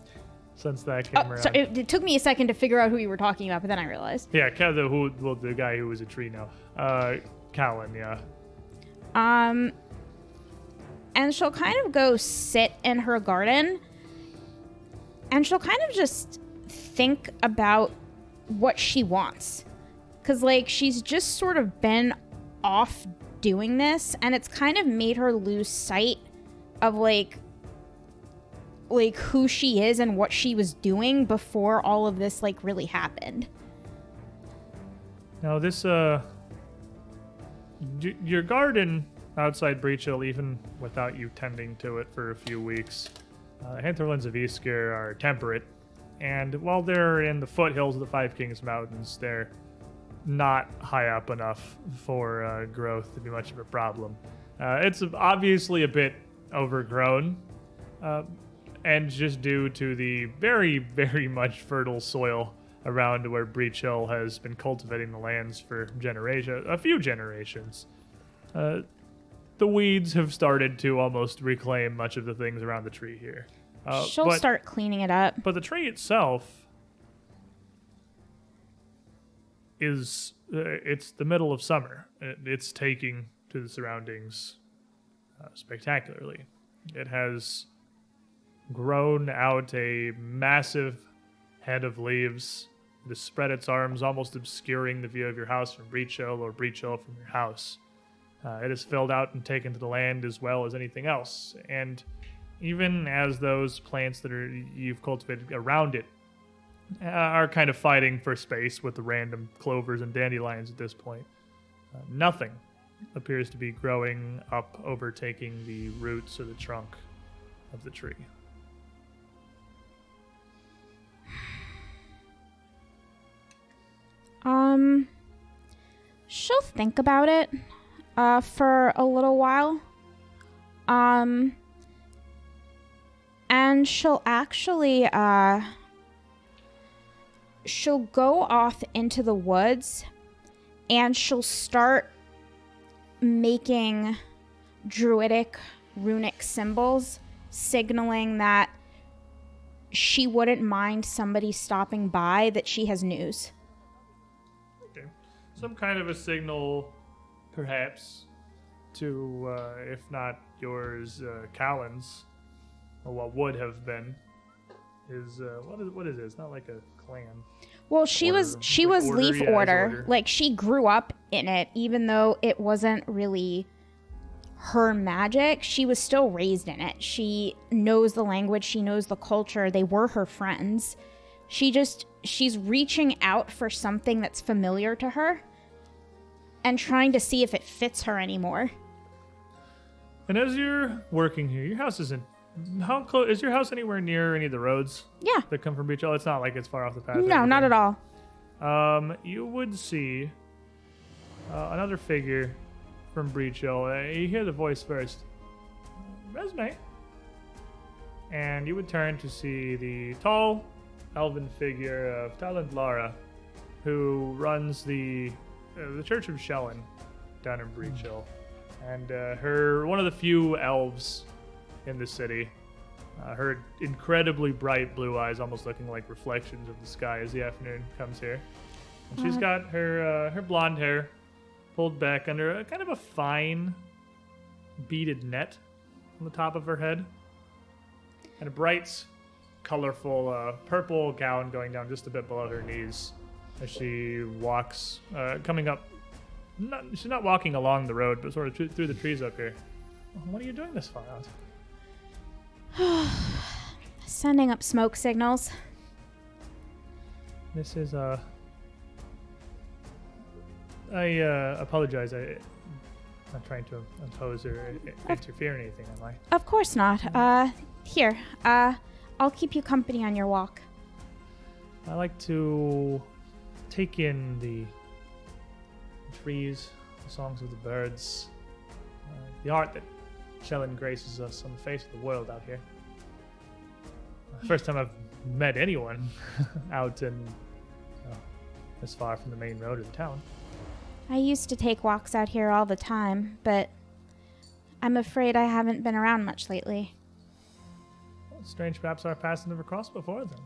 Since that came oh, around. So it, it took me a second to figure out who you were talking about, but then I realized. Yeah, the, who, well, the guy who was a tree now. Uh, Callan, yeah. Um, and she'll kind of go sit in her garden, and she'll kind of just think about what she wants. Because, like, she's just sort of been off doing this, and it's kind of made her lose sight of, like... like who she is and what she was doing before all of this like really happened. Now this uh d your garden outside Breach Hill, even without you tending to it for a few weeks, uh, Hantherlands of Easkir are temperate, and while they're in the foothills of the Five Kings Mountains, they're not high up enough for uh, growth to be much of a problem. Uh, it's obviously a bit overgrown, uh, and just due to the very, very much fertile soil around where Breach Hill has been cultivating the lands for generation, a few generations, uh, the weeds have started to almost reclaim much of the things around the tree here. Uh, She'll but, start cleaning it up. But the tree itself is, uh, it's the middle of summer. It's taking to the surroundings uh, spectacularly. It has... grown out a massive head of leaves to spread its arms, almost obscuring the view of your house from Breach Hill or Breach Hill from your house. Uh, it is filled out and taken to the land as well as anything else. And even as those plants that are you've cultivated around it uh, are kind of fighting for space with the random clovers and dandelions at this point, uh, nothing appears to be growing up, overtaking the roots or the trunk of the tree. Um, she'll think about it, uh, for a little while. Um, and she'll actually, uh, she'll go off into the woods, and she'll start making druidic runic symbols, signaling that she wouldn't mind somebody stopping by, that she has news. Some kind of a signal, perhaps, to, uh, if not yours, uh, Callan's, or what would have been, is, uh, what is, what is it? It's not like a clan. Well, she order. was, she like was order, Leaf yeah, Order. Order. Like, she grew up in it, even though it wasn't really her magic, she was still raised in it. She knows the language, she knows the culture, they were her friends. She just, she's reaching out for something that's familiar to her and trying to see if it fits her anymore. And as you're working here, your house isn't, how close, is your house anywhere near any of the roads? Yeah. That come from Beach Hill? It's not like it's far off the path. No, not at all. Um, you would see uh, another figure from Breach Hill. Uh, you hear the voice first. Resume. And you would turn to see the tall elven figure of Talent Lara, who runs the uh, the Church of Shellen down in Breach Hill. And uh, her, one of the few elves in the city. Uh, her incredibly bright blue eyes almost looking like reflections of the sky as the afternoon comes here. And she's got her uh, her blonde hair pulled back under a kind of a fine beaded net on the top of her head. And a bright, colorful uh, purple gown going down just a bit below her knees as she walks, uh, coming up. Not, she's not walking along the road, but sort of tr- through the trees up here. What are you doing this far out? Sending up smoke signals. This is uh I uh, apologize. I, I'm not trying to impose or uh, interfere in anything, am I? Of course not. Uh, here, uh, I'll keep you company on your walk. I like to take in the trees, the songs of the birds, uh, the art that Shellen graces us on the face of the world out here. First time I've met anyone out in uh, this far from the main road of the town. I used to take walks out here all the time, but I'm afraid I haven't been around much lately. Well, strange, perhaps our paths never crossed before then.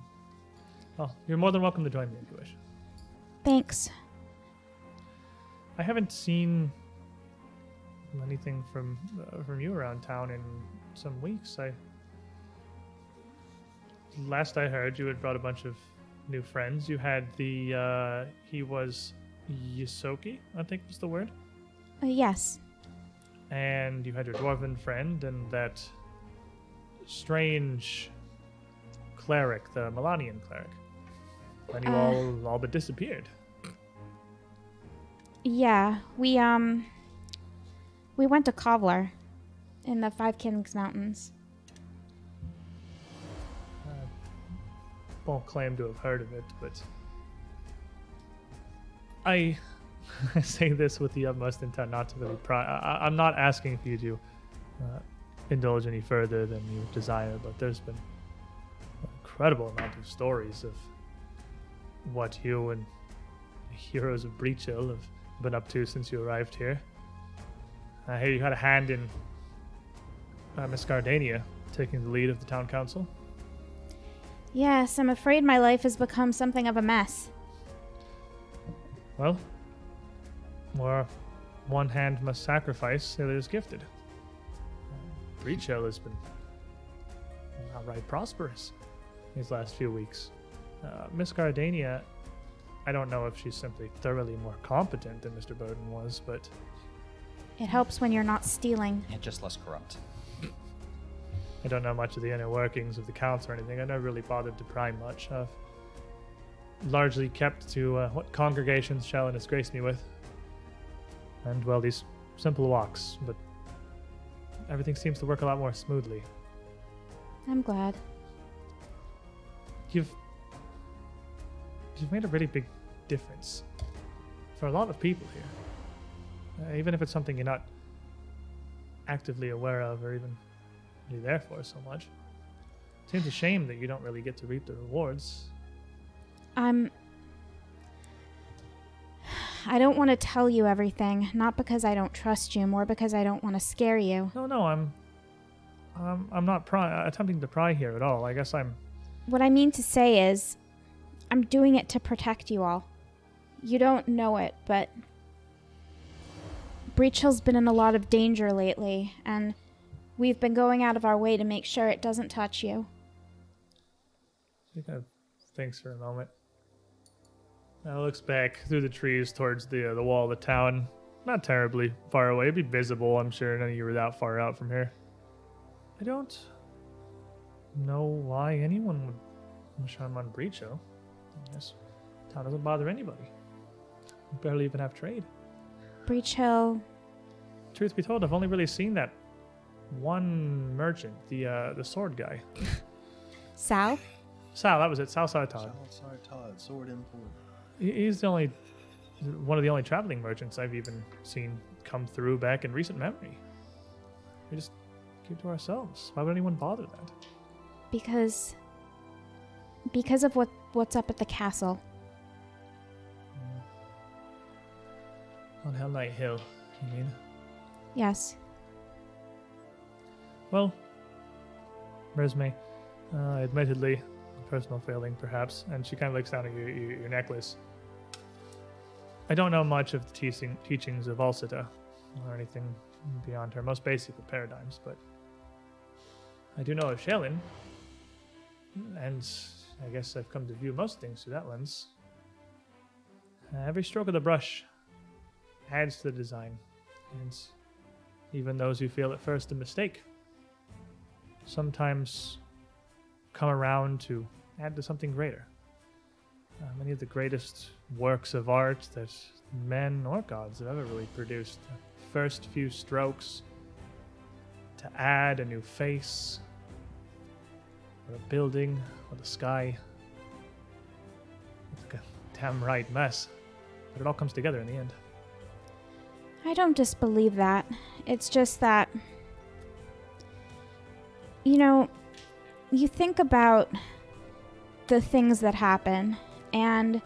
Well, you're more than welcome to join me if you wish. Thanks. I haven't seen anything from uh, from you around town in some weeks. I last I heard, you had brought a bunch of new friends. You had the uh, he was Yosoki, I think was the word. Uh, yes. And you had your dwarven friend and that strange cleric, the Melanian cleric. And you uh, all all but disappeared. Yeah, we um we went to Kavlar in the Five Kings Mountains. I won't claim to have heard of it, but I, I say this with the utmost intent not to really pry. I, I'm not asking for you to uh, indulge any further than you desire, but there's been an incredible amount of stories of what you and the heroes of Breach Hill have been up to since you arrived here. I hear you had a hand in uh, Miss Gardania taking the lead of the town council. Yes, I'm afraid my life has become something of a mess. Well, where one hand must sacrifice, the other is gifted. Breach Hill has been outright prosperous these last few weeks. Uh, Miss Gardania, I don't know if she's simply thoroughly more competent than Mister Bowden was, but... It helps when you're not stealing. And just less corrupt. I don't know much of the inner workings of the council or anything. I never really bothered to pry much. I've largely kept to uh, what congregations Shellen has graced me with. And, well, these simple walks, but everything seems to work a lot more smoothly. I'm glad. You've... You've made a really big difference for a lot of people here. Uh, even if it's something you're not actively aware of or even really there for so much. It seems a shame that you don't really get to reap the rewards. I'm... I don't want to tell you everything, not because I don't trust you, more because I don't want to scare you. No, no, I'm... I'm, I'm not pry, attempting to pry here at all. I guess I'm... What I mean to say is, I'm doing it to protect you all. You don't know it, but... Breach Hill's been in a lot of danger lately, and we've been going out of our way to make sure it doesn't touch you. She kind of thinks for a moment. Now looks back through the trees towards the uh, the wall of the town, Not terribly far away. It'd be visible, I'm sure. None of you were that far out from here. I don't know why anyone would wish I'm on Breacho. This town doesn't bother anybody. We barely even have trade. Breacho. Truth be told, I've only really seen that one merchant, the uh, the sword guy. Sal? Sal, that was it. Sal Sartad. Sal Sartad, sword import. He's the only... one of the only traveling merchants I've even seen come through back in recent memory. We just keep to ourselves. Why would anyone bother that? Because... because of what what's up at the castle. Mm. On Hell Knight Hill, you mean? Yes. Well, Resme, uh, admittedly, a personal failing perhaps, and she kind of looks down at your, your, your necklace. I don't know much of the teaching, teachings of Alcita or anything beyond her most basic of paradigms, but I do know of Shaelin, and I guess I've come to view most things through that lens. Uh, every stroke of the brush adds to the design, and even those who feel at first a mistake sometimes come around to add to something greater. Uh, many of the greatest works of art that men or gods have ever really produced. The first few strokes to add a new face, or a building, or the sky. It's like a damn right mess, but it all comes together in the end. I don't disbelieve that. It's just that, you know, you think about the things that happen, and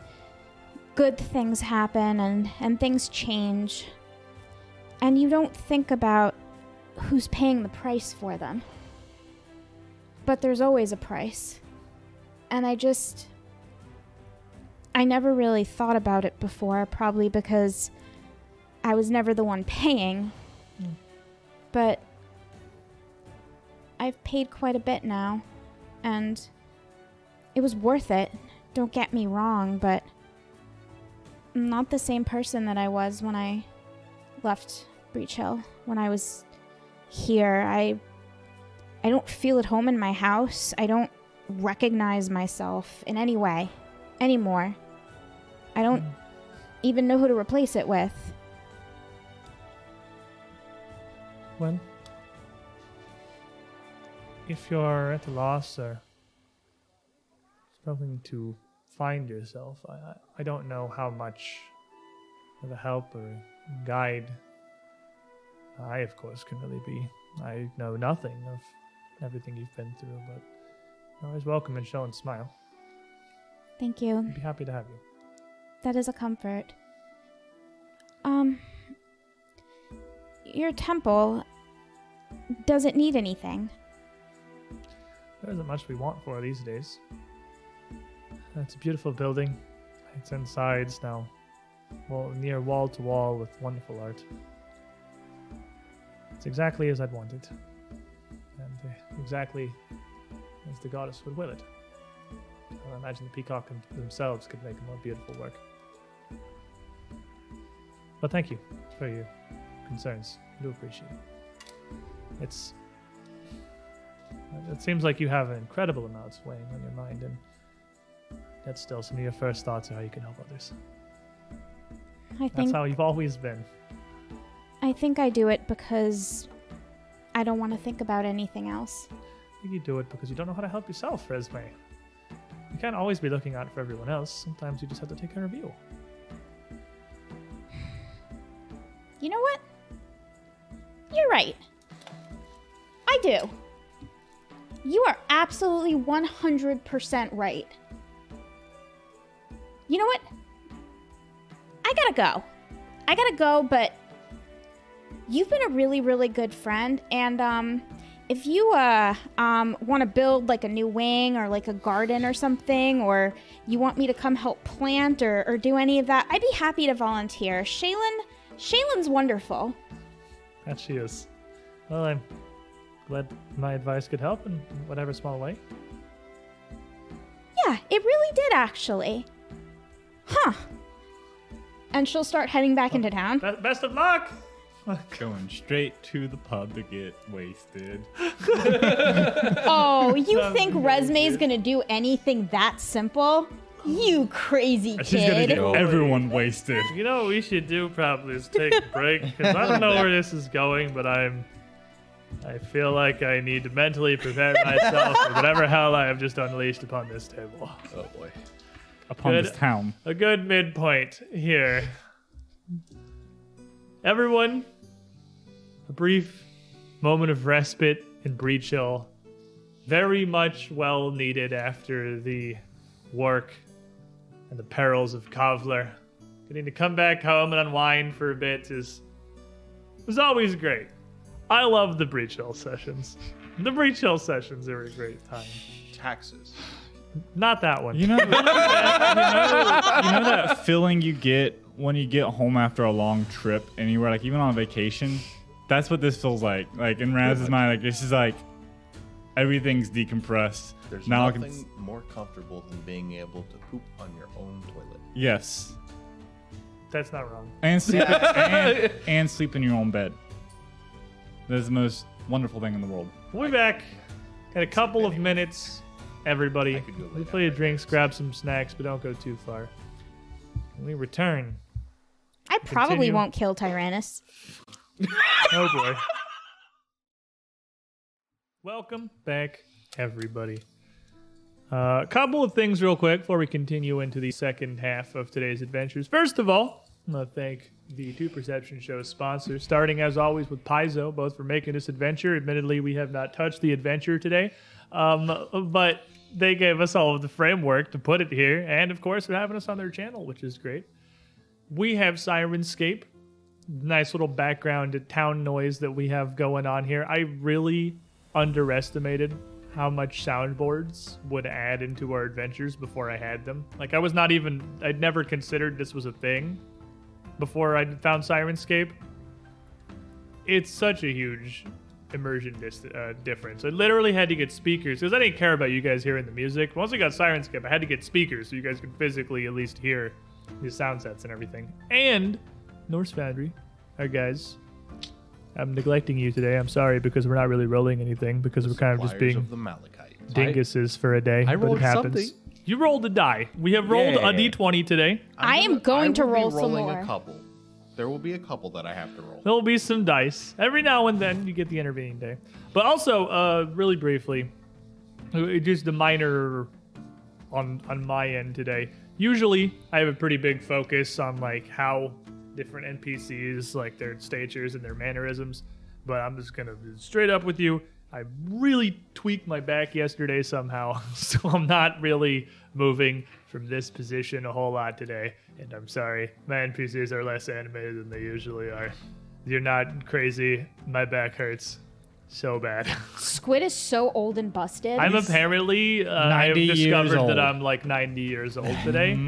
good things happen, and, and things change. And you don't think about who's paying the price for them. But there's always a price. And I just... I never really thought about it before, probably because I was never the one paying. Mm. But I've paid quite a bit now, and it was worth it. Don't get me wrong, but I'm not the same person that I was when I left Breach Hill, when I was here. I I don't feel at home in my house. I don't recognize myself in any way anymore. I don't mm. even know who to replace it with. Well, if you're at a loss or struggling to find yourself, I, I don't know how much of a help or guide I, of course, can really be. I know nothing of everything you've been through, but you're always welcome and show and smile. Thank you. I'd be happy to have you. That is a comfort. Um, your temple, does it need anything? There isn't much we want for these days. It's a beautiful building. It's inside now, well, near wall to wall with wonderful art. It's exactly as I'd want it, and exactly as the goddess would will it. I imagine the peacock themselves could make a more beautiful work. But thank you for your concerns. I do appreciate it. It's. It seems like you have an incredible amount weighing on your mind, and that's still some of your first thoughts of how you can help others. I think that's how you've always been. I think I do it because I don't want to think about anything else. I think you do it because you don't know how to help yourself, Resme. You can't always be looking out for everyone else. Sometimes you just have to take care of you. You know what? You're right. I do. You are absolutely one hundred percent right. You know what? I gotta go. I gotta go, but you've been a really, really good friend. And um, if you uh, um, want to build like a new wing or like a garden or something, or you want me to come help plant or, or do any of that, I'd be happy to volunteer. Shaylin, Shaylin's wonderful. That she is. Well, I'm glad my advice could help in whatever small way. Yeah, it really did actually. Huh. and she'll start heading back oh, into town. Best of luck! Going straight to the pub to get wasted. Oh, you Sounds think Resume's gonna do anything that simple? You crazy kid. She's gonna get everyone wasted. You know what we should do probably is take a break, because I don't know where this is going, but I'm... I feel like I need to mentally prepare myself for whatever hell I have just unleashed upon this table. Oh boy. Upon good, this town. A good midpoint here. Everyone, a brief moment of respite in Breachill. Very much well needed after the work and the perils of Kovler. Getting to come back home and unwind for a bit is was always great. I love the Breachill sessions. The Breachill sessions are a great time. Taxes. Not that one. You know, you know, you know that feeling you get when you get home after a long trip anywhere, like even on vacation? That's what this feels like. Like in Raz's mind, like this is like everything's decompressed. There's now nothing can... more comfortable than being able to poop on your own toilet. Yes. That's not wrong. And sleep, and, and sleep in your own bed. That is the most wonderful thing in the world. We'll be back in a couple of minutes, everybody. We play drinks, grab some snacks, but don't go too far. When we return, I probably continue. won't kill Tyrannus. Oh boy. Welcome back, everybody. Uh, a couple of things real quick before we continue into the second half of today's adventures. First of all, I want to thank the Two Perception Show sponsors, starting as always with Paizo, both for making this adventure. Admittedly, we have not touched the adventure today, um, but they gave us all of the framework to put it here, and of course, they're having us on their channel, which is great. We have Sirenscape, nice little background town noise that we have going on here. I really underestimated how much soundboards would add into our adventures before I had them. Like, I was not even, I'd never considered this was a thing before I found Sirenscape. It's such a huge immersion uh, difference. I literally had to get speakers because I didn't care about you guys hearing the music. Once I got Sirenscape, I had to get speakers so you guys could physically at least hear the sound sets and everything. And Norse Foundry, our guys. I'm neglecting you today. I'm sorry, because we're not really rolling anything because the we're kind of just being of the dinguses I, for a day. I rolled but it happens. Something. You rolled a die. We have rolled yeah. a d twenty today. I am going I to roll some more. A couple. There will be a couple that I have to roll. There will be some dice. Every now and then, you get the intervening day. But also, uh, really briefly, just a minor on, on my end today. Usually, I have a pretty big focus on like how different N P Cs, like their statures and their mannerisms. But I'm just going to be straight up with you. I really tweaked my back yesterday somehow, so I'm not really moving from this position a whole lot today, and I'm sorry. My N P Cs are less animated than they usually are. You're not crazy. My back hurts so bad. Squid is so old and busted. I'm apparently, uh, I have discovered that I'm like ninety years old today,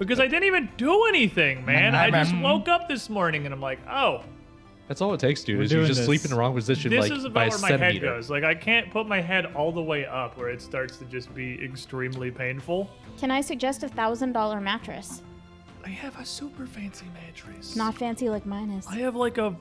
because I didn't even do anything, man. I just woke up this morning and I'm like, oh. That's all it takes, dude, is you just this. sleep in the wrong position this like, by a centimeter. This is about where my head goes. Like, I can't put my head all the way up where it starts to just be extremely painful. Can I suggest a one thousand dollar mattress? I have a super fancy mattress. Not fancy like mine is. I have, like, a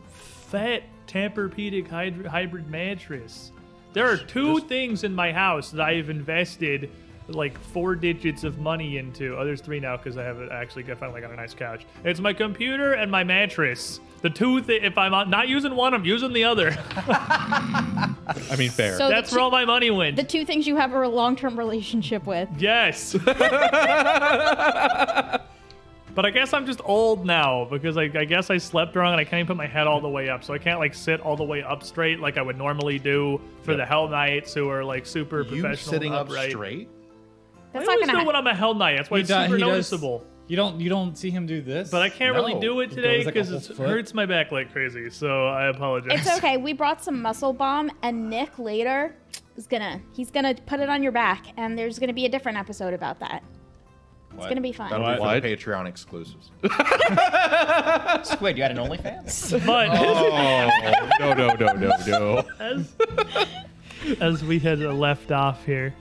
fat Tempur-Pedic hybrid mattress. There are two There's... things in my house that I have invested, like, four digits of money into. Oh, there's three now because I have it actually got finally got a nice couch. It's my computer and my mattress. The two, th if I'm not using one, I'm using the other. I mean, fair. So That's where all my money went. The two things you have a long-term relationship with. Yes. But I guess I'm just old now because I, I guess I slept wrong and I can't even put my head all the way up. So I can't like sit all the way up straight like I would normally do for yep. the Hell Knights who are like super you professional sitting upright. up straight? That's I not always do when I'm a Hell Knight. That's why he it's does, super noticeable. Does. You don't you don't see him do this? But I can't no. really do it today because like it hurts my back like crazy, so I apologize. It's okay. We brought some muscle bomb, and Nick later is gonna he's gonna put it on your back, and there's gonna be a different episode about that. What? It's gonna be fun. That'll be for the Patreon exclusives. Squid, you had an OnlyFans? But oh, no no no no no. As, as we had left off here,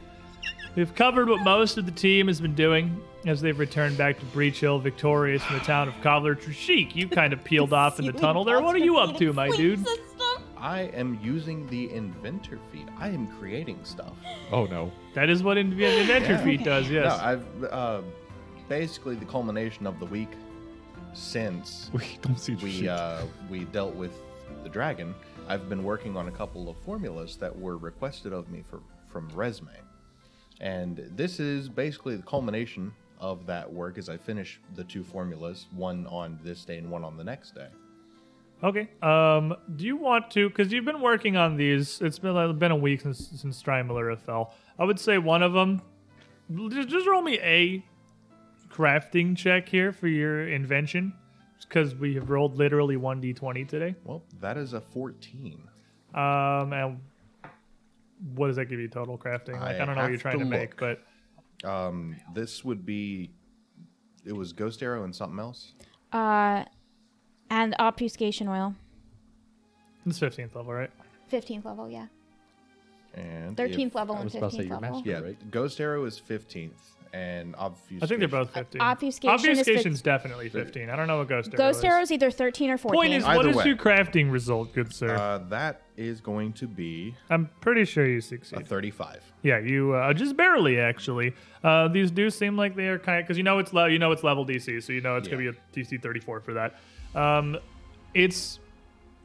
we've covered what most of the team has been doing as they returned back to Breach Hill, victorious in the town of Cobbler. Trishik, you kind of peeled off in the tunnel there. What are you up to, my dude? I am using the inventor feat. I am creating stuff. Oh, no. That is what in inventor yeah. feat does, yes. No, I've, uh, basically, the culmination of the week since we, don't see we, uh, we dealt with the dragon, I've been working on a couple of formulas that were requested of me for, from Resume. And this is basically the culmination of that work as I finish the two formulas, one on this day and one on the next day. Okay. Um, do you want to, because you've been working on these, it's been, it's been a week since, since Strymolera fell. I would say one of them, just, just roll me a crafting check here for your invention, because we have rolled literally one d twenty today. Well, that is a fourteen. Um, and what does that give you total crafting? Like, I, I don't know what you're trying to, to make, but... Um, this would be, it was Ghost Arrow and something else? Uh... And obfuscation oil. It's fifteenth level, right? fifteenth level, yeah. And thirteenth level and fifteenth level. Yeah, right? Ghost Arrow is fifteenth, and obfuscation. I think they're both fifteen. Uh, obfuscation Obfuscation's is definitely fifteen. I don't know what Ghost Arrow is. Ghost Arrow is either thirteen or fourteen. Point is, either what is way. Your crafting result, good sir? Uh, that is going to be... I'm pretty sure you succeed. A thirty-five. Yeah, you uh, just barely, actually. Uh, these do seem like they are kind of... Because you know it's you know it's level D C, so you know it's yeah. going to be a D C thirty-four for that. Um, it's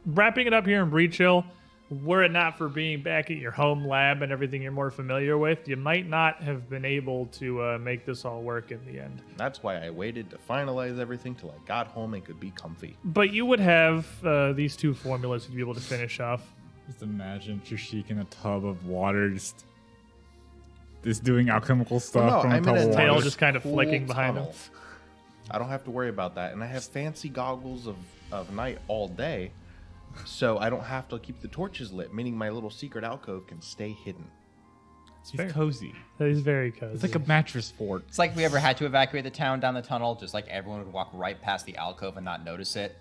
wrapping it up here in Breach Hill. Were it not for being back at your home lab and everything you're more familiar with, you might not have been able to uh, make this all work in the end. That's why I waited to finalize everything till I got home and could be comfy. But you would have uh, these two formulas to be able to finish off. Just imagine Trishik in a tub of water, just, just doing alchemical stuff. Well, no, from I mean, his tail water. Just kind of cool flicking behind tunnel. Him. I don't have to worry about that. And I have fancy goggles of, of night all day, so I don't have to keep the torches lit, meaning my little secret alcove can stay hidden. It's very cozy. It is very cozy. It's like a mattress fort. It's like if we ever had to evacuate the town down the tunnel, just like everyone would walk right past the alcove and not notice it.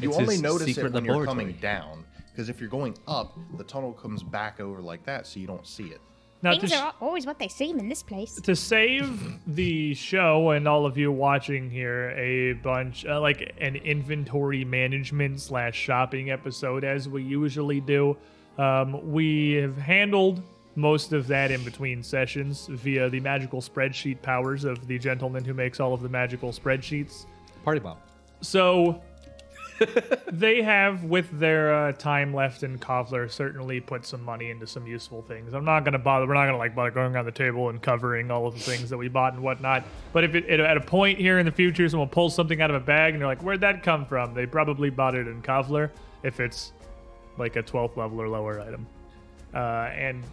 You it's only notice it when you're coming down, because if you're going up, the tunnel comes back over like that, so you don't see it. Now, Things are always what they seem in this place. To save the show and all of you watching here a bunch, uh, like an inventory management slash shopping episode as we usually do, um, we have handled most of that in between sessions via the magical spreadsheet powers of the gentleman who makes all of the magical spreadsheets. Party bomb. So... they have, with their uh, time left in Cobbler, certainly put some money into some useful things. I'm not gonna bother. We're not gonna like bother going on the table and covering all of the things that we bought and whatnot. But if it, it, at a point here in the future, someone pulls something out of a bag and you're like, "Where'd that come from?" They probably bought it in Cobbler if it's like a twelfth level or lower item. Uh, and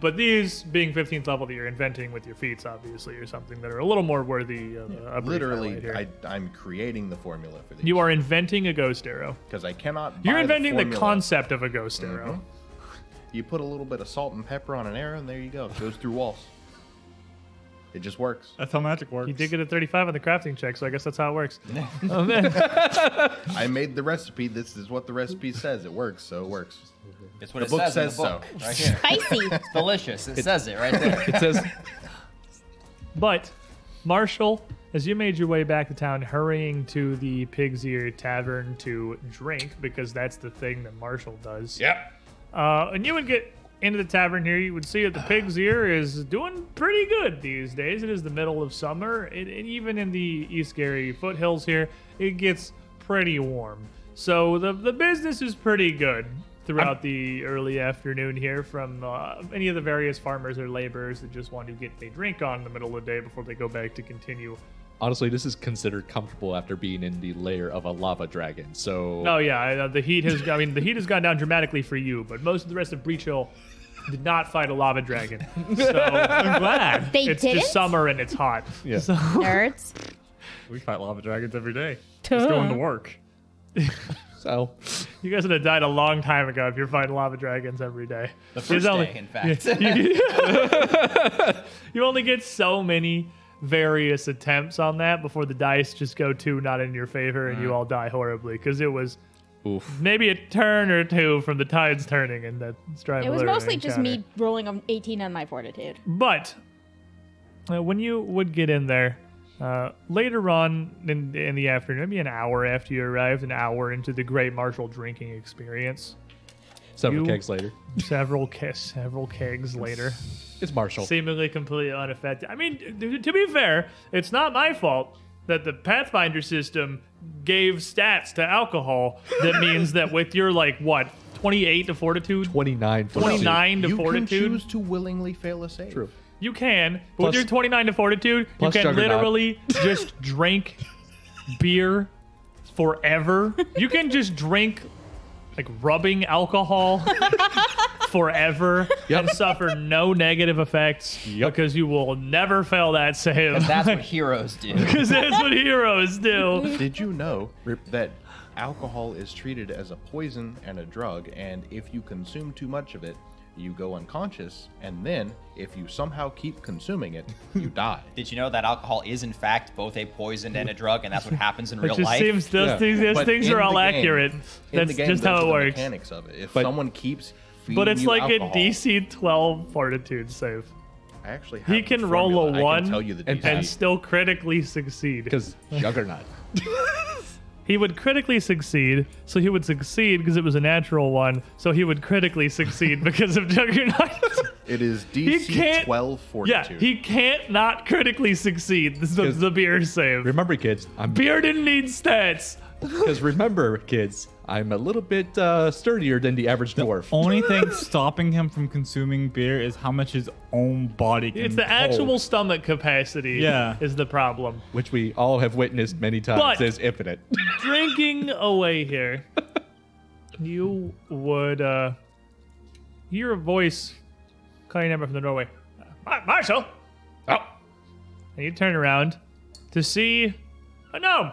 but these being fifteenth level that you're inventing with your feats, obviously, or something that are a little more worthy of yeah, a literally. Brief highlight here. I, I'm creating the formula for these. You are inventing a ghost arrow because I cannot. You're buy inventing the, the concept of a ghost mm-hmm. arrow. You put a little bit of salt and pepper on an arrow, and there you go. It goes through walls. It just works. That's how magic works. You did get a thirty-five on the crafting check, so I guess that's how it works. Oh, man. I made the recipe. This is what the recipe says. It works, so it works. It's what the it book says, says in the book. So. Right here. Spicy. It's delicious. It, it says it right there. It says. But, Marshall, as you made your way back to town, hurrying to the Pig's Ear Tavern to drink, because that's the thing that Marshall does. Yep. Uh, and you would get... into the tavern here, you would see that the Pig's Ear is doing pretty good these days. It is the middle of summer, and even in the East Gary foothills here, it gets pretty warm. So the the business is pretty good throughout I'm, the early afternoon here from uh, any of the various farmers or laborers that just want to get a drink on in the middle of the day before they go back to continue. Honestly, this is considered comfortable after being in the lair of a lava dragon. So, oh yeah, I, uh, the heat has. I mean, the heat has gone down dramatically for you, but most of the rest of Breach Hill did not fight a lava dragon. So I'm glad they it's didn't? Just summer and it's hot. Yeah. So. Nerds. We fight lava dragons every day. Duh. Just going to work. So you guys would have died a long time ago if you're fighting lava dragons every day. The first only, day, in fact. You, you only get so many various attempts on that before the dice just go two not in your favor and uh. you all die horribly because it was oof. Maybe a turn or two from the tides turning and that Strymolera. It was mostly encounter. Just me rolling an eighteen on my fortitude. But uh, when you would get in there, Uh, later on in, in the afternoon, maybe an hour after you arrived, an hour into the Great Marshall drinking experience. Several you, kegs later. Several ke several kegs later. It's Marshall. Seemingly completely unaffected. I mean, to be fair, it's not my fault that the Pathfinder system gave stats to alcohol. That means that with your, like, what, twenty-eight to fortitude? twenty-nine. twenty-nine to you fortitude. You can choose to willingly fail a save. True. You can, but plus, with your twenty-nine to fortitude, you can juggernaut. literally just drink beer forever. You can just drink, like, rubbing alcohol forever yep. and suffer no negative effects yep. because you will never fail that save. And that's what heroes do. Because that's what heroes do. Did you know, Rip, that alcohol is treated as a poison and a drug, and if you consume too much of it, you go unconscious, and then if you somehow keep consuming it, you die. Did you know that alcohol is in fact both a poison and a drug, and that's what happens in real life? Seems those yeah. things, those things are all game, accurate. That's game, just how it works. Mechanics of it. If but, someone keeps feeding But it's you like alcohol, a D C twelve fortitude save. I actually have He can roll a one and, and still critically succeed. Because Juggernaut. He would critically succeed, so he would succeed because it was a natural one, so he would critically succeed because of Juggernaut. It is D C twelve fortitude. Yeah, he can't not critically succeed. This is the beer save. Remember, kids, I'm... Beer didn't need stats. Because remember, kids, I'm a little bit uh, sturdier than the average dwarf. The only thing stopping him from consuming beer is how much his own body can It's the hold. actual stomach capacity yeah. is the problem. Which we all have witnessed many times but is infinite. Drinking away here, you would uh, hear a voice calling your name from the doorway. Marshall! Oh! And you turn around to see a gnome.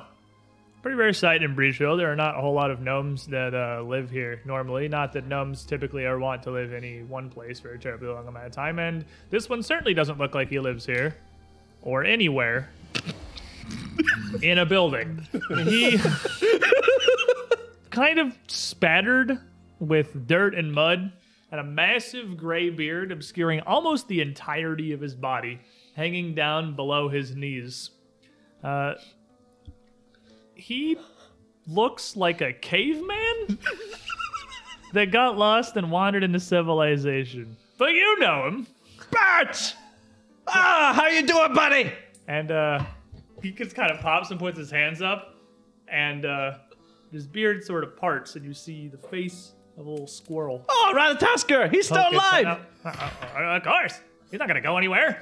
Pretty rare sight in Breachville. There are not a whole lot of gnomes that uh, live here normally. Not that gnomes typically are want to live in any one place for a terribly long amount of time, and this one certainly doesn't look like he lives here or anywhere in a building. He kind of spattered with dirt and mud and a massive gray beard obscuring almost the entirety of his body, hanging down below his knees. Uh... He looks like a caveman that got lost and wandered into civilization. But you know him. Bert! Ah, how you doing, buddy? And uh, he just kind of pops and puts his hands up, and uh, his beard sort of parts, and you see the face of a little squirrel. Oh, Ratatosker! He's still alive! Uh, uh, of course! He's not gonna go anywhere.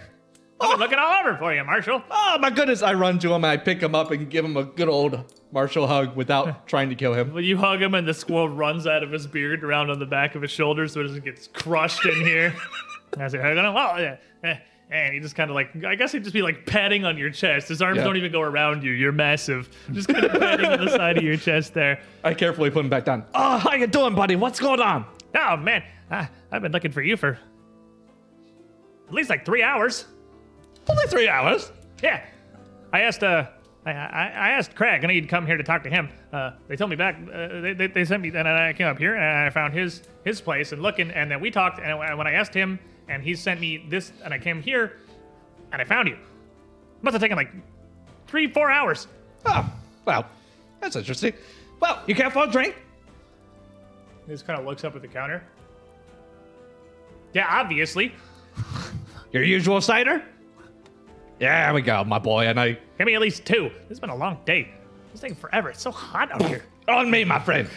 I've been looking all over for you, Marshall. Oh, my goodness. I run to him, and I pick him up and give him a good old Marshall hug without trying to kill him. Well, you hug him, and the squirrel runs out of his beard around on the back of his shoulder so it doesn't get crushed in here. And I say, hug on him. Well, yeah. Eh. And he just kind of like, I guess he'd just be like patting on your chest. His arms yeah. don't even go around you. You're massive. Just kind of patting on the side of your chest there. I carefully put him back down. Oh, how you doing, buddy? What's going on? Oh, man. I, I've been looking for you for at least like three hours. Only three hours. Yeah, I asked. Uh, I, I, I asked Craig, and he'd come here to talk to him. Uh, they told me back. Uh, they, they, they sent me, and I came up here, and I found his his place, and looking, and then we talked. And when I asked him, and he sent me this, and I came here, and I found you. Must have taken like three, four hours. Oh, wow, that's interesting. Well, you can't find a drink. He just kind of looks up at the counter. Yeah, obviously. Your usual cider. Yeah, there we go, my boy, and I... Give me at least two. This has been a long day. It's taking forever. It's so hot out here. On me, my friend.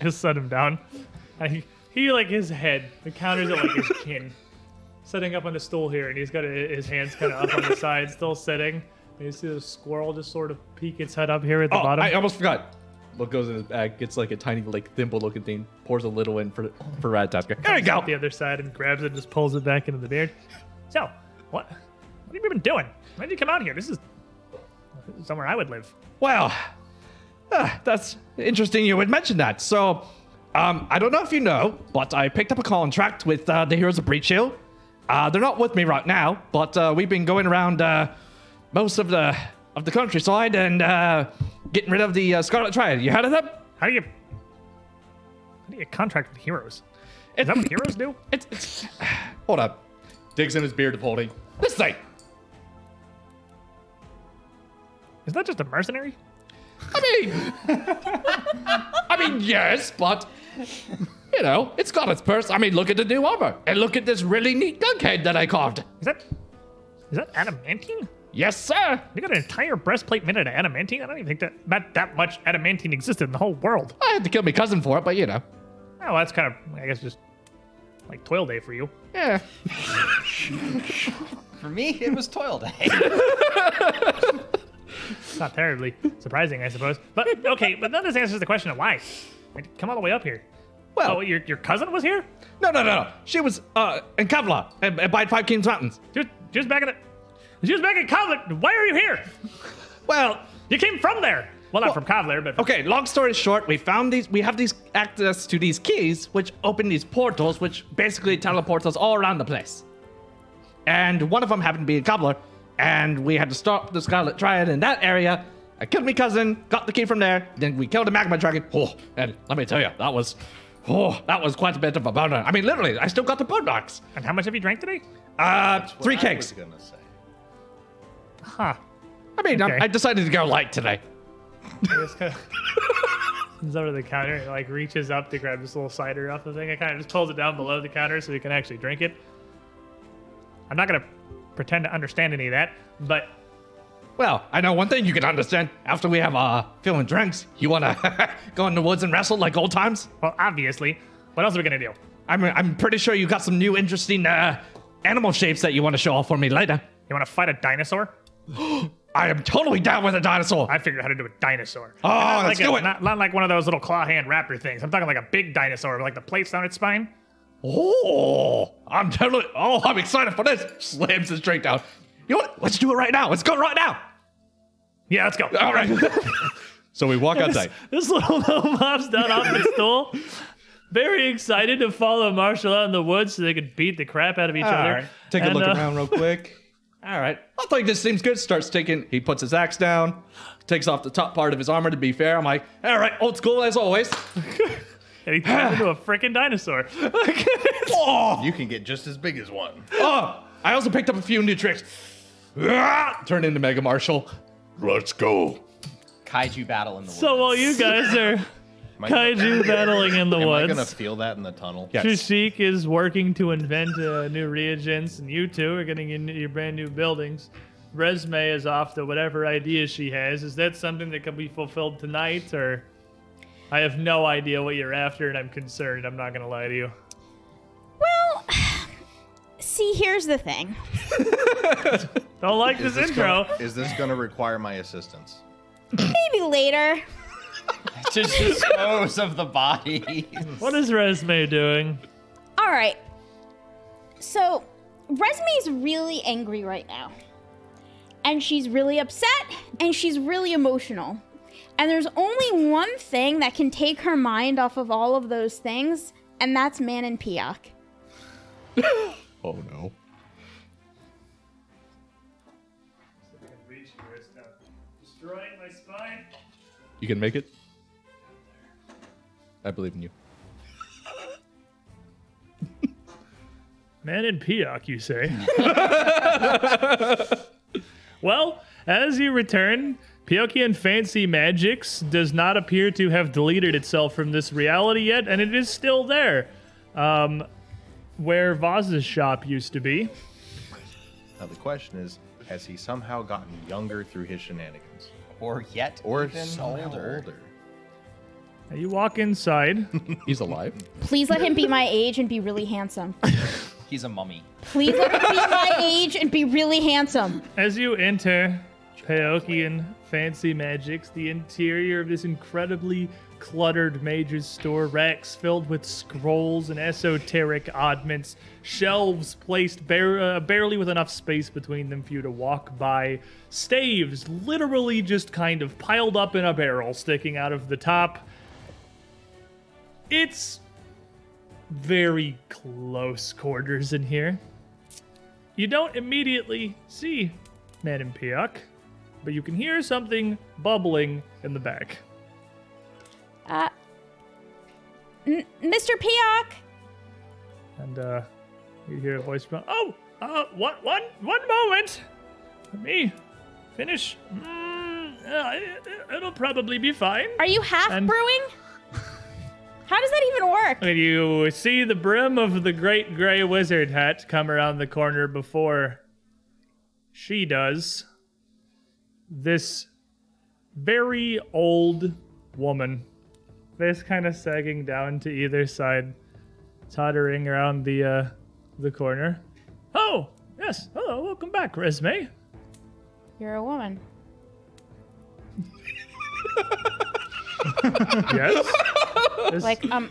Just set him down. And he, he, like, his head, the counter's at, like, his kin. Sitting up on the stool here, and he's got his hands kind of up on the side, still sitting. And you see the squirrel just sort of peek its head up here at the oh, bottom. I almost forgot. What goes in his bag gets, like, a tiny, like, thimble-looking thing, pours a little in for, for Ratatasker. There we go. The other side and grabs it and just pulls it back into the beard. So, what... What have you been doing? Why did you come out here? This is, this is somewhere I would live. Well, uh, that's interesting you would mention that. So, um, I don't know if you know, but I picked up a contract with uh, the Heroes of Breach Hill. Uh, they're not with me right now, but uh, we've been going around uh, most of the of the countryside and uh, getting rid of the uh, Scarlet Triad. You heard of them? How do you how do you contract with heroes? Is that what heroes do? It's, it's hold up. Digs in his beard to holding. This thing. Is that just a mercenary? I mean, I mean, yes, but, you know, it's got its purse. I mean, look at the new armor. And look at this really neat duckhead that I carved. Is that, is that adamantine? Yes, sir. You got an entire breastplate minted to adamantine? I don't even think that, not that much adamantine existed in the whole world. I had to kill my cousin for it, but, you know. Oh, that's kind of, I guess, just like toil day for you. Yeah. For me, it was toil day. It's not terribly surprising, I suppose. But okay, but none of this answers the question of why. Come all the way up here. Well, oh, your your cousin was here? No, no, no, no. She was uh, in Kavla, at, at by Five Kings Mountains. She was, she was back at the, she was back at Kavla. Why are you here? Well, you came from there. Well, not well, from Kavla, but from okay. Long story short, we found these. We have these access to these keys, which open these portals, which basically teleports us all around the place. And one of them happened to be a Kavla. And we had to stop the Scarlet Triad in that area. I killed my cousin, got the key from there. Then we killed a magma dragon. Oh, and let me tell you, that was, oh, that was quite a bit of a burner. I mean, literally, I still got the bone marks. And how much have you drank today? Uh, three cakes. Huh. I mean, okay. I, I decided to go light today. Comes over to the counter and like reaches up to grab this little cider off the thing. I kind of just pulls it down below the counter so you can actually drink it. I'm not gonna pretend to understand any of that, but well, I know one thing you can understand. After we have uh filling drinks, you wanna go in the woods and wrestle like old times? Well, obviously. What else are we gonna do? I'm I'm pretty sure you got some new interesting uh animal shapes that you want to show off for me later. You want to fight a dinosaur? I am totally down with a dinosaur. I figured out how to do a dinosaur. Oh, not let's like do a, it. Not, not like one of those little claw hand raptor things. I'm talking like a big dinosaur, like the plates on its spine. Oh, I'm totally, oh, I'm excited for this. Slams his drink down. You know what? Let's do it right now. Let's go right now. Yeah, let's go. All right. So we walk outside. This, this little gnome hops down off the stool, very excited to follow Marshall out in the woods so they could beat the crap out of each All other. Right. Take and, a look uh, around real quick. All right. I think this seems good. Starts taking, he puts his axe down, takes off the top part of his armor to be fair. I'm like, all right, old school as always. And he turned into a freaking dinosaur. Oh, you can get just as big as one. Oh, I also picked up a few new tricks. Turn into Mega Marshall. Let's go. Kaiju battle in the woods. So while you guys are kaiju battling in the Am woods. Am I going to feel that in the tunnel? Yes. Trishik is working to invent uh, new reagents, and you two are getting in your brand new buildings. Resume is off to whatever idea she has. Is that something that can be fulfilled tonight, or... I have no idea what you're after, and I'm concerned. I'm not going to lie to you. Well, see, here's the thing. Don't like this, this intro. Gonna, is this going to require my assistance? Maybe later. Just dispose of the body. What is Resume doing? All right. So Resume's really angry right now. And she's really upset, and she's really emotional. And there's only one thing that can take her mind off of all of those things, and that's Man and Piak. Oh, no. Destroying my spine. You can make it? I believe in you. Man and Piak, you say? Well, as you return... Piokian Fancy Magics does not appear to have deleted itself from this reality yet, and it is still there. Um, where Vaz's shop used to be. Now the question is, has he somehow gotten younger through his shenanigans? Or yet or even older. older. Now you walk inside. He's alive. Please let him be my age and be really handsome. He's a mummy. Please let him be my age and be really handsome. As you enter... Piokian Fancy Magics, the interior of this incredibly cluttered major's store, racks filled with scrolls and esoteric oddments, shelves placed bare, uh, barely with enough space between them for you to walk by, staves literally just kind of piled up in a barrel sticking out of the top. It's very close quarters in here. You don't immediately see Madame Piak, but you can hear something bubbling in the back. Uh, N Mister Piak! And, uh, you hear a voice from, oh, uh, one, one, one moment! Let me finish mm, Uh, it'll probably be fine. Are you half and brewing? How does that even work? When you see the brim of the great gray wizard hat come around the corner before she does, this very old woman, face kind of sagging down to either side, tottering around the uh, the corner. Oh, yes. Hello, welcome back, Resmé. You're a woman. Yes. Like um,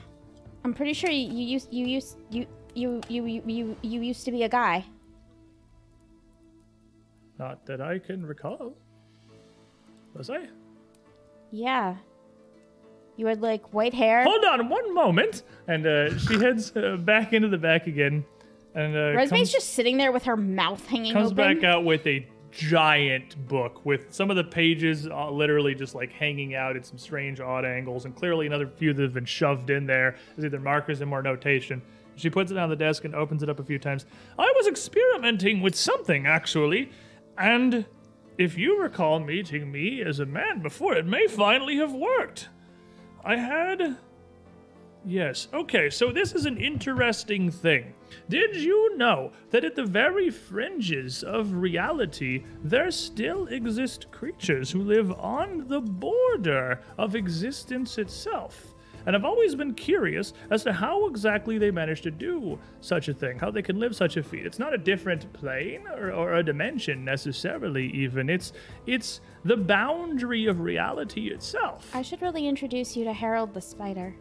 I'm pretty sure you, you used you used you you you you you you used to be a guy. Not that I can recall. Was I? Yeah. You had like white hair. Hold on one moment, and uh, she heads uh, back into the back again, and uh, Resme's just sitting there with her mouth hanging open. Comes back out with a giant book with some of the pages uh, literally just like hanging out at some strange odd angles, and clearly another few that have been shoved in there as either markers and more notation. She puts it on the desk and opens it up a few times. I was experimenting with something actually, and if you recall meeting me as a man before, it may finally have worked. I had... Yes, okay, so this is an interesting thing. Did you know that at the very fringes of reality, there still exist creatures who live on the border of existence itself? And I've always been curious as to how exactly they manage to do such a thing, how they can live such a feat. It's not a different plane or, or a dimension necessarily even. It's, it's the boundary of reality itself. I should really introduce you to Harold the Spider.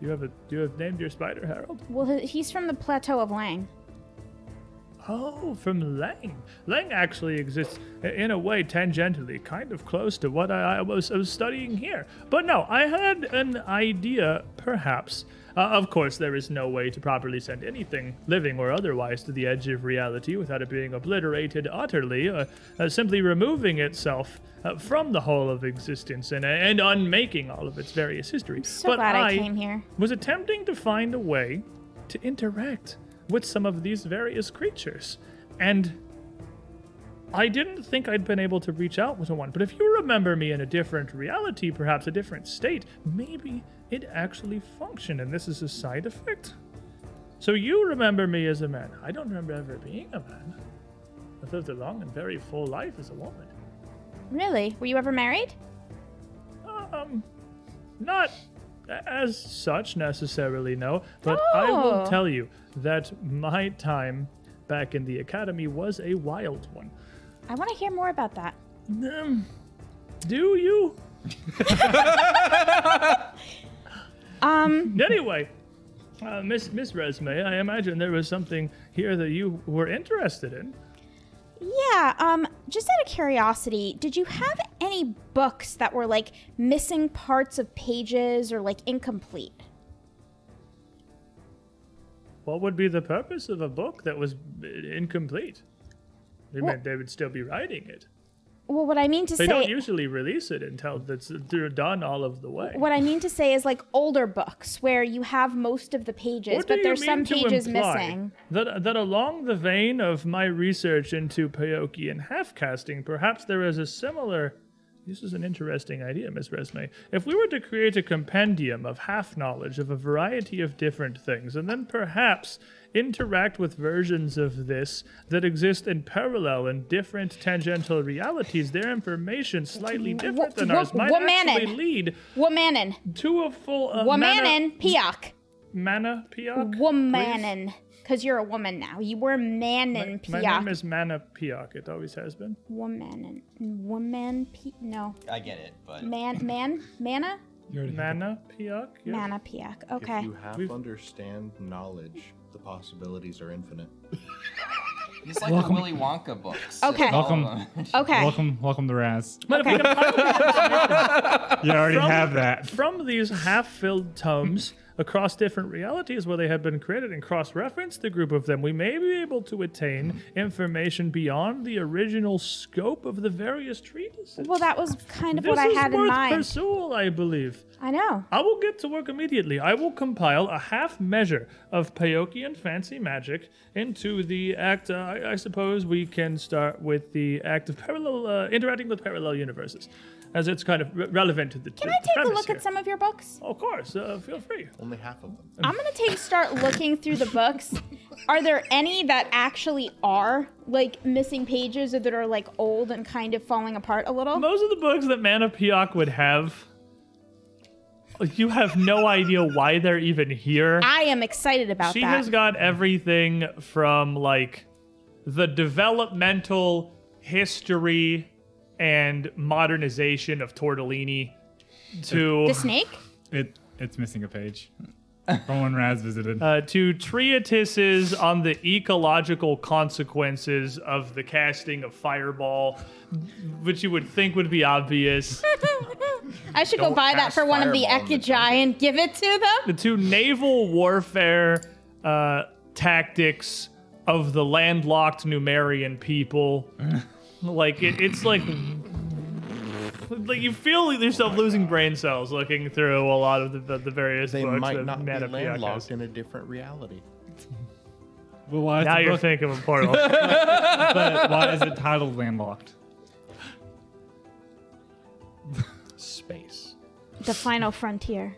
You have a, you have named your spider Harold? Well, he's from the plateau of Lang. Oh, from Lang. Lang actually exists in a way tangentially, kind of close to what I, I, was, I was studying here. But no, I had an idea, perhaps. Uh, of course, there is no way to properly send anything, living or otherwise, to the edge of reality without it being obliterated utterly, uh, uh, simply removing itself uh, from the whole of existence and, uh, and unmaking all of its various history. I'm so but glad I, I came here. Was attempting to find a way to interact with some of these various creatures, and I didn't think I'd been able to reach out to one, but if you remember me in a different reality, perhaps a different state, maybe it actually functioned, and this is a side effect. So you remember me as a man. I don't remember ever being a man. I've lived a long and very full life as a woman. Really? Were you ever married? Um, not as such necessarily, no, but oh. I will tell you that my time back in the academy was a wild one. I want to hear more about that. Um, do you? um. Anyway, uh, Miss Miss Resmé, I imagine there was something here that you were interested in. Yeah, um, just out of curiosity, did you have any books that were like missing parts of pages or like incomplete? What would be the purpose of a book that was incomplete? They, well, meant they would still be writing it. Well, what I mean to they say... They don't usually release it until it's, they're done all of the way. What I mean to say is like older books where you have most of the pages, but there's some pages missing. That, that along the vein of my research into Paiokii and half-casting, perhaps there is a similar... This is an interesting idea, Miss Resmé. If we were to create a compendium of half-knowledge of a variety of different things, and then perhaps interact with versions of this that exist in parallel and different tangential realities, their information slightly different than ours might actually lead Womanin. To a full... Uh, Womanin, Piok. Mana Piok? Womanin. Because you're a woman now. You were Manon Piok. My name is Mana Piok. It always has been. Woman. Woman P. No. I get it, but. Man. Man. Mana? You're Mana Piok? Yeah. Mana Piok. Okay. If you half We've... understand knowledge, the possibilities are infinite. It's like welcome. The Willy Wonka books. Okay. Welcome. Okay. Welcome, welcome to Raz. Okay. You already from, have that. From these half-filled tomes, across different realities where they have been created and cross-reference the group of them, we may be able to attain information beyond the original scope of the various treatises. Well, that was kind of this what I had in mind. This is worth pursual, I believe. I know. I will get to work immediately. I will compile a half measure of Paeokian fancy magic into the act. Uh, I, I suppose we can start with the act of parallel, uh, interacting with parallel universes, as it's kind of re relevant to the Can to I take a look here. at some of your books? Oh, of course, uh, feel free. Only half of them. I'm gonna take start looking through the books. Are there any that actually are like missing pages or that are like old and kind of falling apart a little? Most of the books that Man of Peok would have, you have no idea why they're even here. I am excited about she that. She has got everything from like the developmental history and modernization of Tortellini to the snake. It it's missing a page. From when Raz visited. Uh, to treatises on the ecological consequences of the casting of Fireball, which you would think would be obvious. I should Don't go buy that for one of the Ekijai and give it to them. The two naval warfare uh, tactics of the landlocked Numerian people. Like, it, it's like, like you feel yourself oh losing God. brain cells looking through a lot of the, the, the various they books. They might not be landlocked in a different reality. Well, why now you're book? thinking of a portal. But why is it titled Landlocked? Space. The Final Frontier.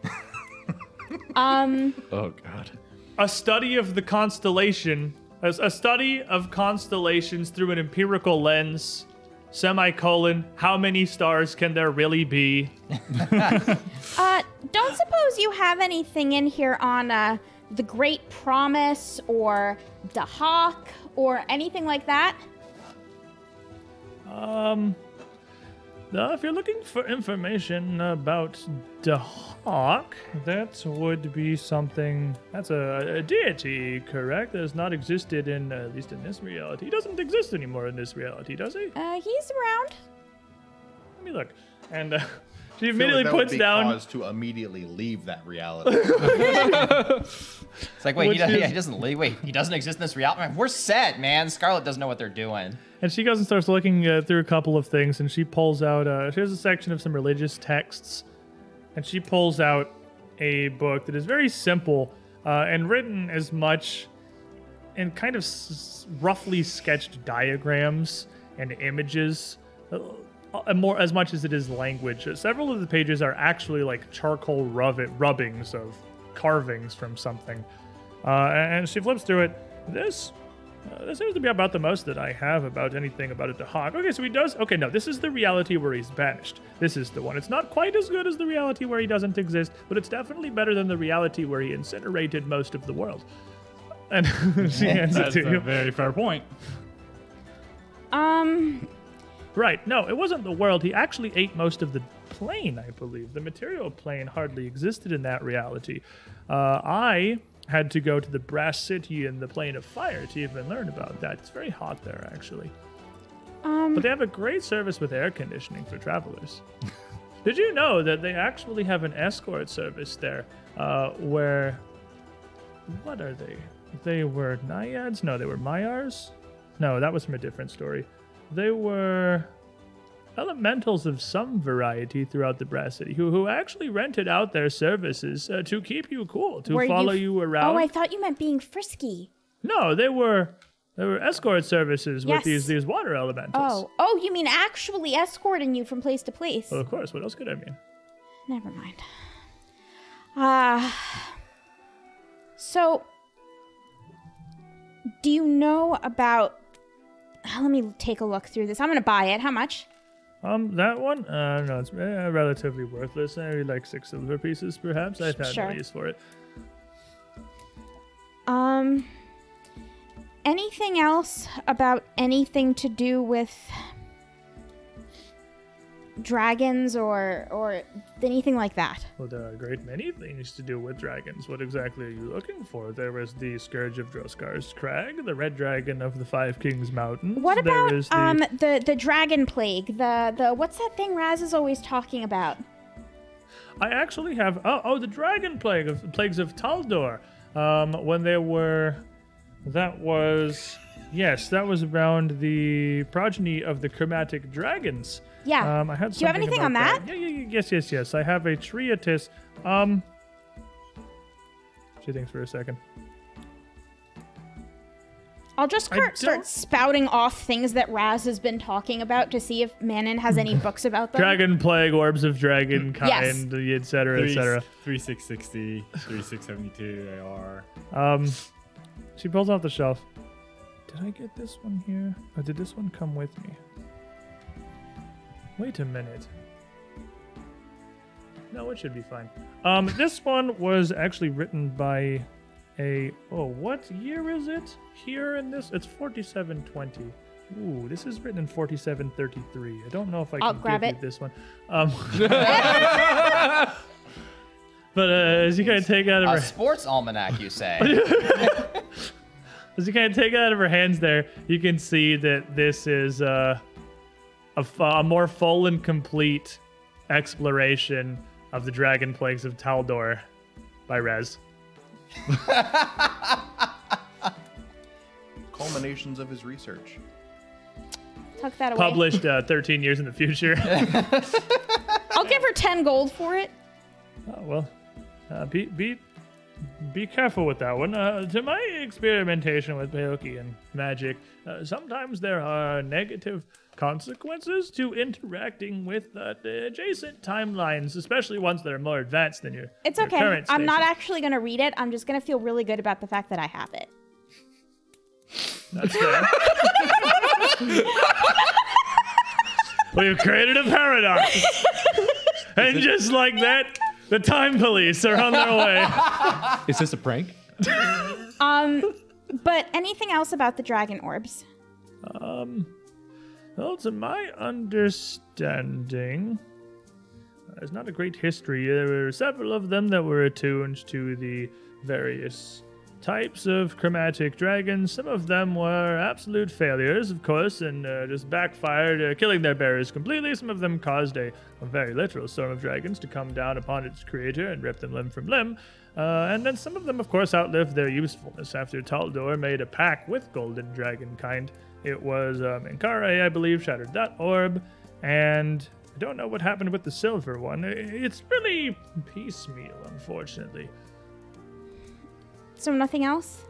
um. Oh, God. A study of the constellation... A study of constellations through an empirical lens, semicolon, how many stars can there really be? uh, don't suppose you have anything in here on uh, the Great Promise or the Hawk or anything like that? Um, uh, if you're looking for information about the Hawk, that would be something. That's a, a deity, correct? That has not existed in, uh, at least in this reality. He doesn't exist anymore in this reality, does he? Uh, he's around. Let me look. And uh, she immediately so puts down. Cause to immediately leave that reality. It's like, wait, he, does, is... yeah, he doesn't leave. Wait, he doesn't exist in this reality. We're set, man. Scarlet doesn't know what they're doing. And she goes and starts looking uh, through a couple of things, and she pulls out. Uh, she has a section of some religious texts. And she pulls out a book that is very simple uh, and written as much in kind of s roughly sketched diagrams and images, uh, more as much as it is language. Uh, several of the pages are actually like charcoal rub rubbings of carvings from something. Uh, and she flips through it. This uh, this seems to be about the most that I have about anything about it to Hawk. Okay, so he does... Okay, no, this is the reality where he's banished. This is the one. It's not quite as good as the reality where he doesn't exist, but it's definitely better than the reality where he incinerated most of the world. And she hands it to you. That's a very fair point. Um... Right, no, it wasn't the world. He actually ate most of the plane, I believe. The material plane hardly existed in that reality. Uh, I... had to go to the Brass City and the Plane of Fire to even learn about that. It's very hot there, actually. Um, but they have a great service with air conditioning for travelers. Did you know that they actually have an escort service there uh, where... What are they? They were Naiads? No, they were Maiars? No, that was from a different story. They were... elementals of some variety throughout the Brass City, who, who actually rented out their services uh, to keep you cool, to were follow you, you around. Oh, I thought you meant being frisky. No, they were they were escort services yes. with these these water elementals. Oh, oh, you mean actually escorting you from place to place? Well, of course. What else could I mean? Never mind. Ah, uh, so do you know about? Let me take a look through this. I'm gonna buy it. How much? Um, that one? Uh, no, it's uh, relatively worthless. Maybe like six silver pieces, perhaps. I found no use for it. Um, anything else about anything to do with dragons or or anything like that? Well, there are a great many things to do with dragons. What exactly are you looking for? There was the Scourge of Droskar's Crag, the Red Dragon of the Five Kings Mountain. What about there is the... um the the dragon plague? The the what's that thing Raz is always talking about? I actually have... Oh, oh the Dragon Plague, of, Plagues of Taldor. Um, when they were... That was... Yes, that was around the progeny of the chromatic dragons. Yeah. Um, I had Do you have anything on that? that? Yeah, yeah, yes, yes, yes. I have a treatise. Um, she thinks for a second. I'll just start spouting off things that Raz has been talking about to see if Manon has any books about them. Dragon Plague, Orbs of Dragon, Kind, yes. et cetera, et cetera. thirty-six sixty, thirty-six seventy-two, A R. Um, she pulls off the shelf. Did I get this one here? Or did this one come with me? Wait a minute. No, it should be fine. Um, this one was actually written by a... Oh, what year is it here in this? It's forty-seven twenty. Ooh, this is written in forty-seven thirty-three. I don't know if I I'll can grab give it. you this one. Um, but uh, as you kind of take out of... A her... sports almanac, you say. As you kind of take it out of her hands there, you can see that this is... Uh, A, a more full and complete exploration of the Dragon Plagues of Taldor by Rez. Culminations of his research. Tuck that away. Published uh, thirteen years in the future. I'll give her ten gold for it. Oh, well, uh, be, be, be careful with that one. Uh, to my experimentation with Peyoki and magic, uh, sometimes there are negative... consequences to interacting with uh, the adjacent timelines, especially ones that are more advanced than your It's your okay. current I'm station. Not actually going to read it. I'm just going to feel really good about the fact that I have it. That's fair. We've created a paradox. And it... just like that, the time police are on their way. Is this a prank? Um, but anything else about the dragon orbs? Um... Well, to my understanding, uh, there's not a great history. There were several of them that were attuned to the various types of chromatic dragons. Some of them were absolute failures, of course, and uh, just backfired, uh, killing their bearers completely. Some of them caused a, a very literal storm of dragons to come down upon its creator and rip them limb from limb. Uh, and then some of them, of course, outlived their usefulness after Taldor made a pact with Golden Dragon Kind. It was um, Inkare, I believe, shattered that orb, and I don't know what happened with the silver one. It's really piecemeal, unfortunately. So nothing else?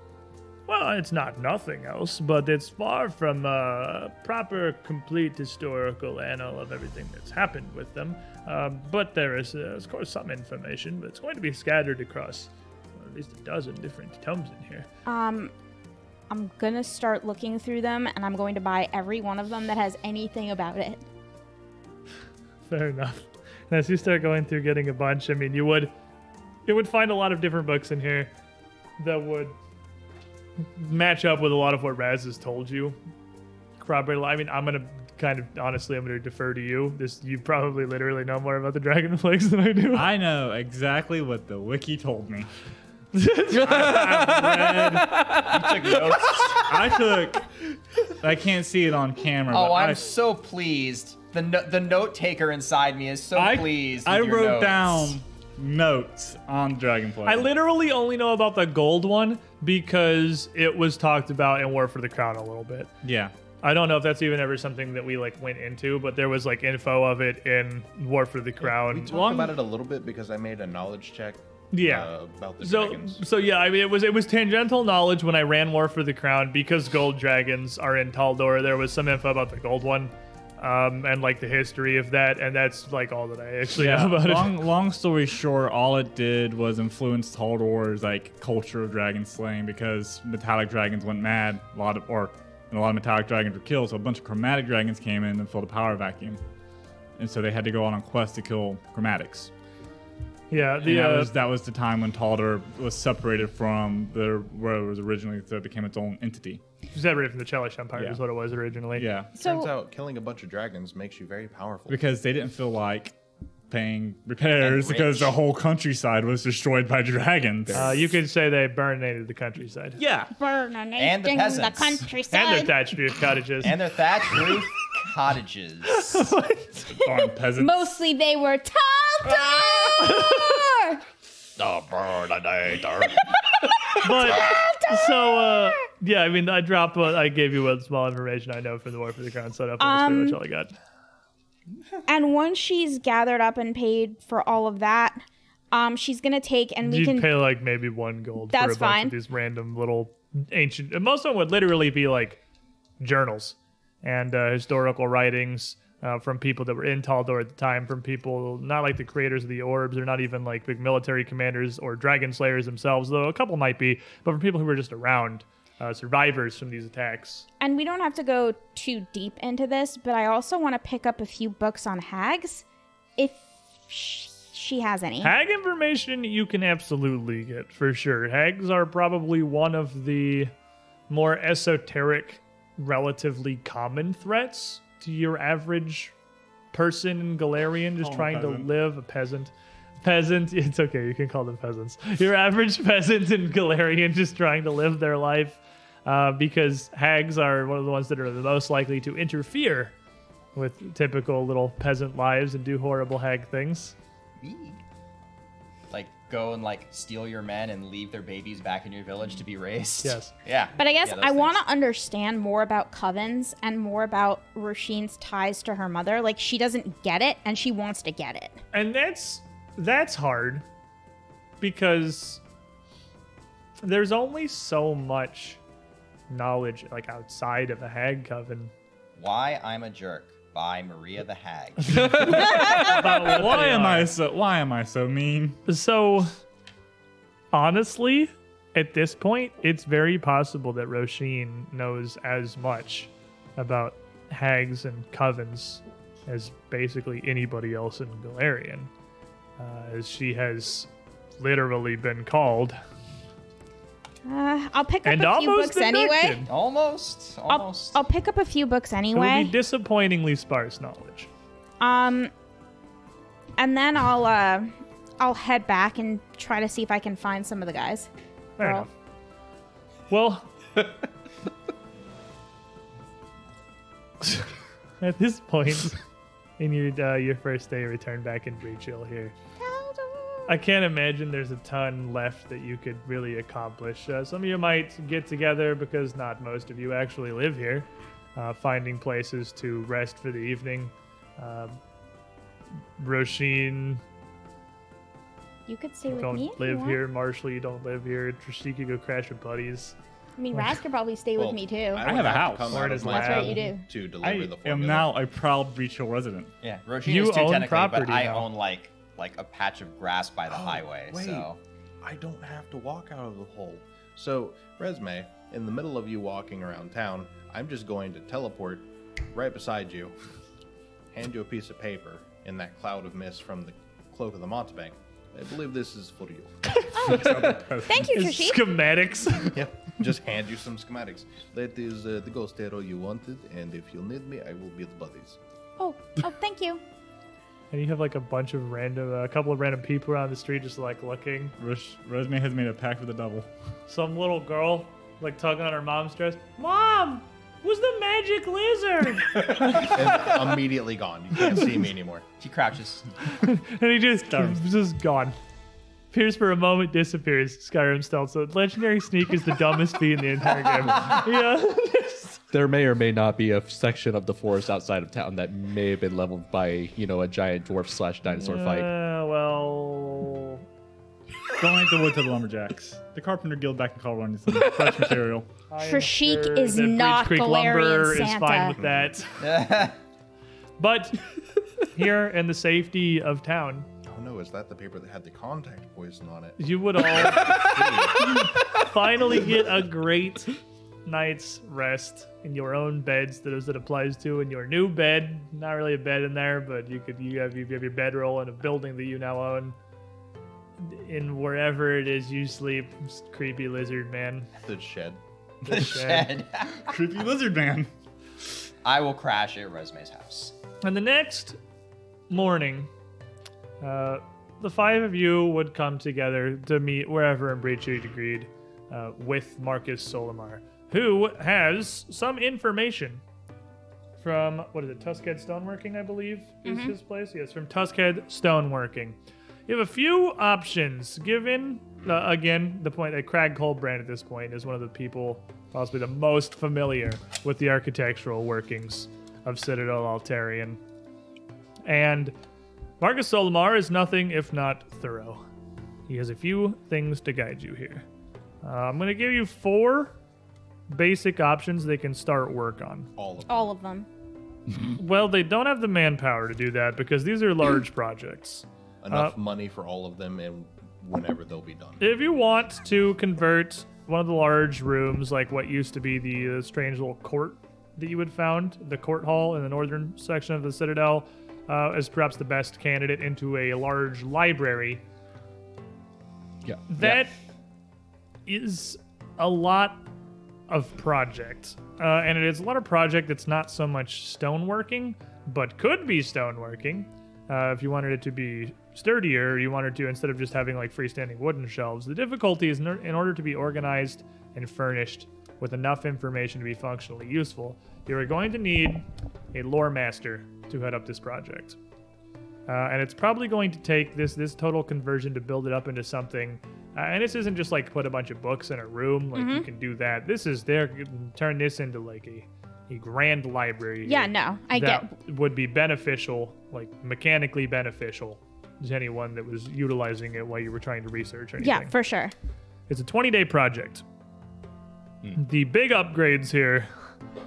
Well, it's not nothing else, but it's far from a proper, complete historical annal of everything that's happened with them. Uh, but there is, uh, of course, some information, but it's going to be scattered across well, at least a dozen different tomes in here. Um... I'm going to start looking through them, and I'm going to buy every one of them that has anything about it. Fair enough. And as you start going through getting a bunch, I mean, you would you would find a lot of different books in here that would match up with a lot of what Raz has told you. Corroborate, I mean, I'm going to kind of, honestly, I'm going to defer to you. This You probably literally know more about the Dragon Plagues than I do. I know exactly what the wiki told me. I, I, read, took notes. I took. I can't see it on camera. Oh, but I'm I, so pleased. The no, the note taker inside me is so I, pleased. I with wrote your notes. down notes on Dragonfly. I literally only know about the gold one because it was talked about in War for the Crown a little bit. Yeah. I don't know if that's even ever something that we like went into, but there was like info of it in War for the Crown. Yeah, we talked Long, about it a little bit because I made a knowledge check. Yeah. Uh, about the so, dragons. so yeah, I mean, it was it was tangential knowledge when I ran War for the Crown because gold dragons are in Taldor. There was some info about the gold one, um, and like the history of that, and that's like all that I actually yeah, know about long, it. Long story short, all it did was influence Taldor's like culture of dragon slaying because metallic dragons went mad. A lot of or and a lot of metallic dragons were killed, so a bunch of chromatic dragons came in and filled a power vacuum, and so they had to go on a quest to kill chromatics. Yeah, the, that, uh, was, that was the time when Taldor was separated from the where it was originally, so it became its own entity. Separated from the Chalish Empire yeah. is what it was originally. Yeah. So, turns out killing a bunch of dragons makes you very powerful. Because they didn't feel like paying repairs because the whole countryside was destroyed by dragons. Uh, you could say they burninated the countryside. Yeah. Burninating and the, peasants. the countryside. And their thatched roof cottages. And their thatched roof cottages. Farm peasants. Mostly they were Taldor! But so uh, yeah, I mean, I dropped what I gave you with small information I know from the War for the Crown setup, and that's pretty much all I got. And once she's gathered up and paid for all of that, um, she's gonna take and we You'd can pay like maybe one gold. That's for a fine. Bunch of these random little ancient. Most of them would literally be like journals and uh, historical writings. Uh, from people that were in Taldor at the time, from people not like the creators of the orbs, or not even like big military commanders or dragon slayers themselves, though a couple might be, but from people who were just around, uh, survivors from these attacks. And we don't have to go too deep into this, but I also want to pick up a few books on hags, if she, she has any. Hag information you can absolutely get, for sure. Hags are probably one of the more esoteric, relatively common threats to your average person in Galarian, just oh, trying to live a peasant. Peasant, it's okay, you can call them peasants. Your average peasant in Galarian just trying to live their life, uh, because hags are one of the ones that are the most likely to interfere with typical little peasant lives and do horrible hag things. Like go and like steal your men and leave their babies back in your village to be raised. Yes. Yeah. But I guess yeah, I want to understand more about covens and more about Roisin's ties to her mother. Like she doesn't get it and she wants to get it. And that's that's hard because there's only so much knowledge like outside of a hag coven. Why I'm a Jerk by Maria the Hag. why am I so why am I so mean? So honestly, at this point, it's very possible that Roisin knows as much about hags and covens as basically anybody else in Galarian, uh, as she has literally been called. Uh, I'll pick up and a few books deducted. anyway. Almost, almost. I'll, I'll pick up a few books anyway. It would be disappointingly sparse knowledge. Um, and then I'll uh, I'll head back and try to see if I can find some of the guys. Fair enough. Well, at this point in your uh, your first day, return back in Breach Hill here. I can't imagine there's a ton left that you could really accomplish. Uh, some of you might get together because not most of you actually live here, uh, finding places to rest for the evening. Uh, Roisin, you could stay with me. Don't live here. Marshall, you don't live here. Trishik, you go crash with buddies. I mean, Raz could probably stay well, with me too. I, I have a house. That's right, you do. To deliver I the am now a proud Breach Hill resident. Yeah, Roisin you is too own property, but I now. own like. like a patch of grass by the oh, highway, wait. so. I don't have to walk out of the hole. So, Resume, in the middle of you walking around town, I'm just going to teleport right beside you, hand you a piece of paper in that cloud of mist from the Cloak of the Mountebank. I believe this is for you. Oh. Thank you, Trishik. Schematics. Yeah, just hand you some schematics. That is uh, the ghost arrow you wanted, and if you'll need me, I will build buddies. Oh, oh, thank you. And you have like a bunch of random, a uh, couple of random people around the street just like looking. Resume has made a pact with the devil. Some little girl like tugging on her mom's dress. Mom, who's the magic lizard? Immediately gone. You can't see me anymore. She crouches. And he just, just gone. Appears for a moment, disappears. Skyrim stealth. So legendary sneak is the dumbest feat in the entire game. Yeah. There may or may not be a section of the forest outside of town that may have been leveled by, you know, a giant dwarf slash dinosaur uh, fight. Well, don't like the wood to the lumberjacks. The Carpenter Guild back in Colorado is fresh material. Trishik sure is not Galarian Santa. Is fine with that. But here in the safety of town. Oh no! Is that the paper that had the contact poison on it? You would all finally get a great night's rest in your own beds, that is, that applies to in your new bed. Not really a bed in there, but you could you have you have your bedroll in a building that you now own. In wherever it is you sleep, creepy lizard man. The shed. The, the shed. shed. Creepy lizard man. I will crash at Resume's house. And the next morning, uh, the five of you would come together to meet wherever in Breach you'd agreed uh, with Marcus Solomar, who has some information from, what is it, Tuskhead Stoneworking, I believe, mm-hmm. is his place? Yes, from Tuskhead Stoneworking. You have a few options given. Uh, again, the point that Crag Colbrand at this point is one of the people possibly the most familiar with the architectural workings of Citadel Altarian. And Marcus Solomar is nothing if not thorough. He has a few things to guide you here. Uh, I'm going to give you four basic options they can start work on. All of them. All of them. Well, they don't have the manpower to do that because these are large projects. Enough uh, money for all of them and whenever they'll be done. If you want to convert one of the large rooms, like what used to be the uh, strange little court that you had found, the court hall in the northern section of the Citadel, uh, as perhaps the best candidate, into a large library. Yeah. That yeah. is a lot of project. Uh, and it is a lot of project that's not so much stoneworking, but could be stoneworking. Uh, if you wanted it to be sturdier, you wanted to, instead of just having like freestanding wooden shelves, the difficulty is in order to be organized and furnished with enough information to be functionally useful, you are going to need a lore master to head up this project. Uh, and it's probably going to take this, this total conversion to build it up into something. Uh, and this isn't just like put a bunch of books in a room. Like mm-hmm. you can do that. This is there. Turn this into like a, a grand library. Yeah, no, I that get. Would be beneficial, like mechanically beneficial to anyone that was utilizing it while you were trying to research anything. Yeah, for sure. It's a twenty-day project. Mm. The big upgrades here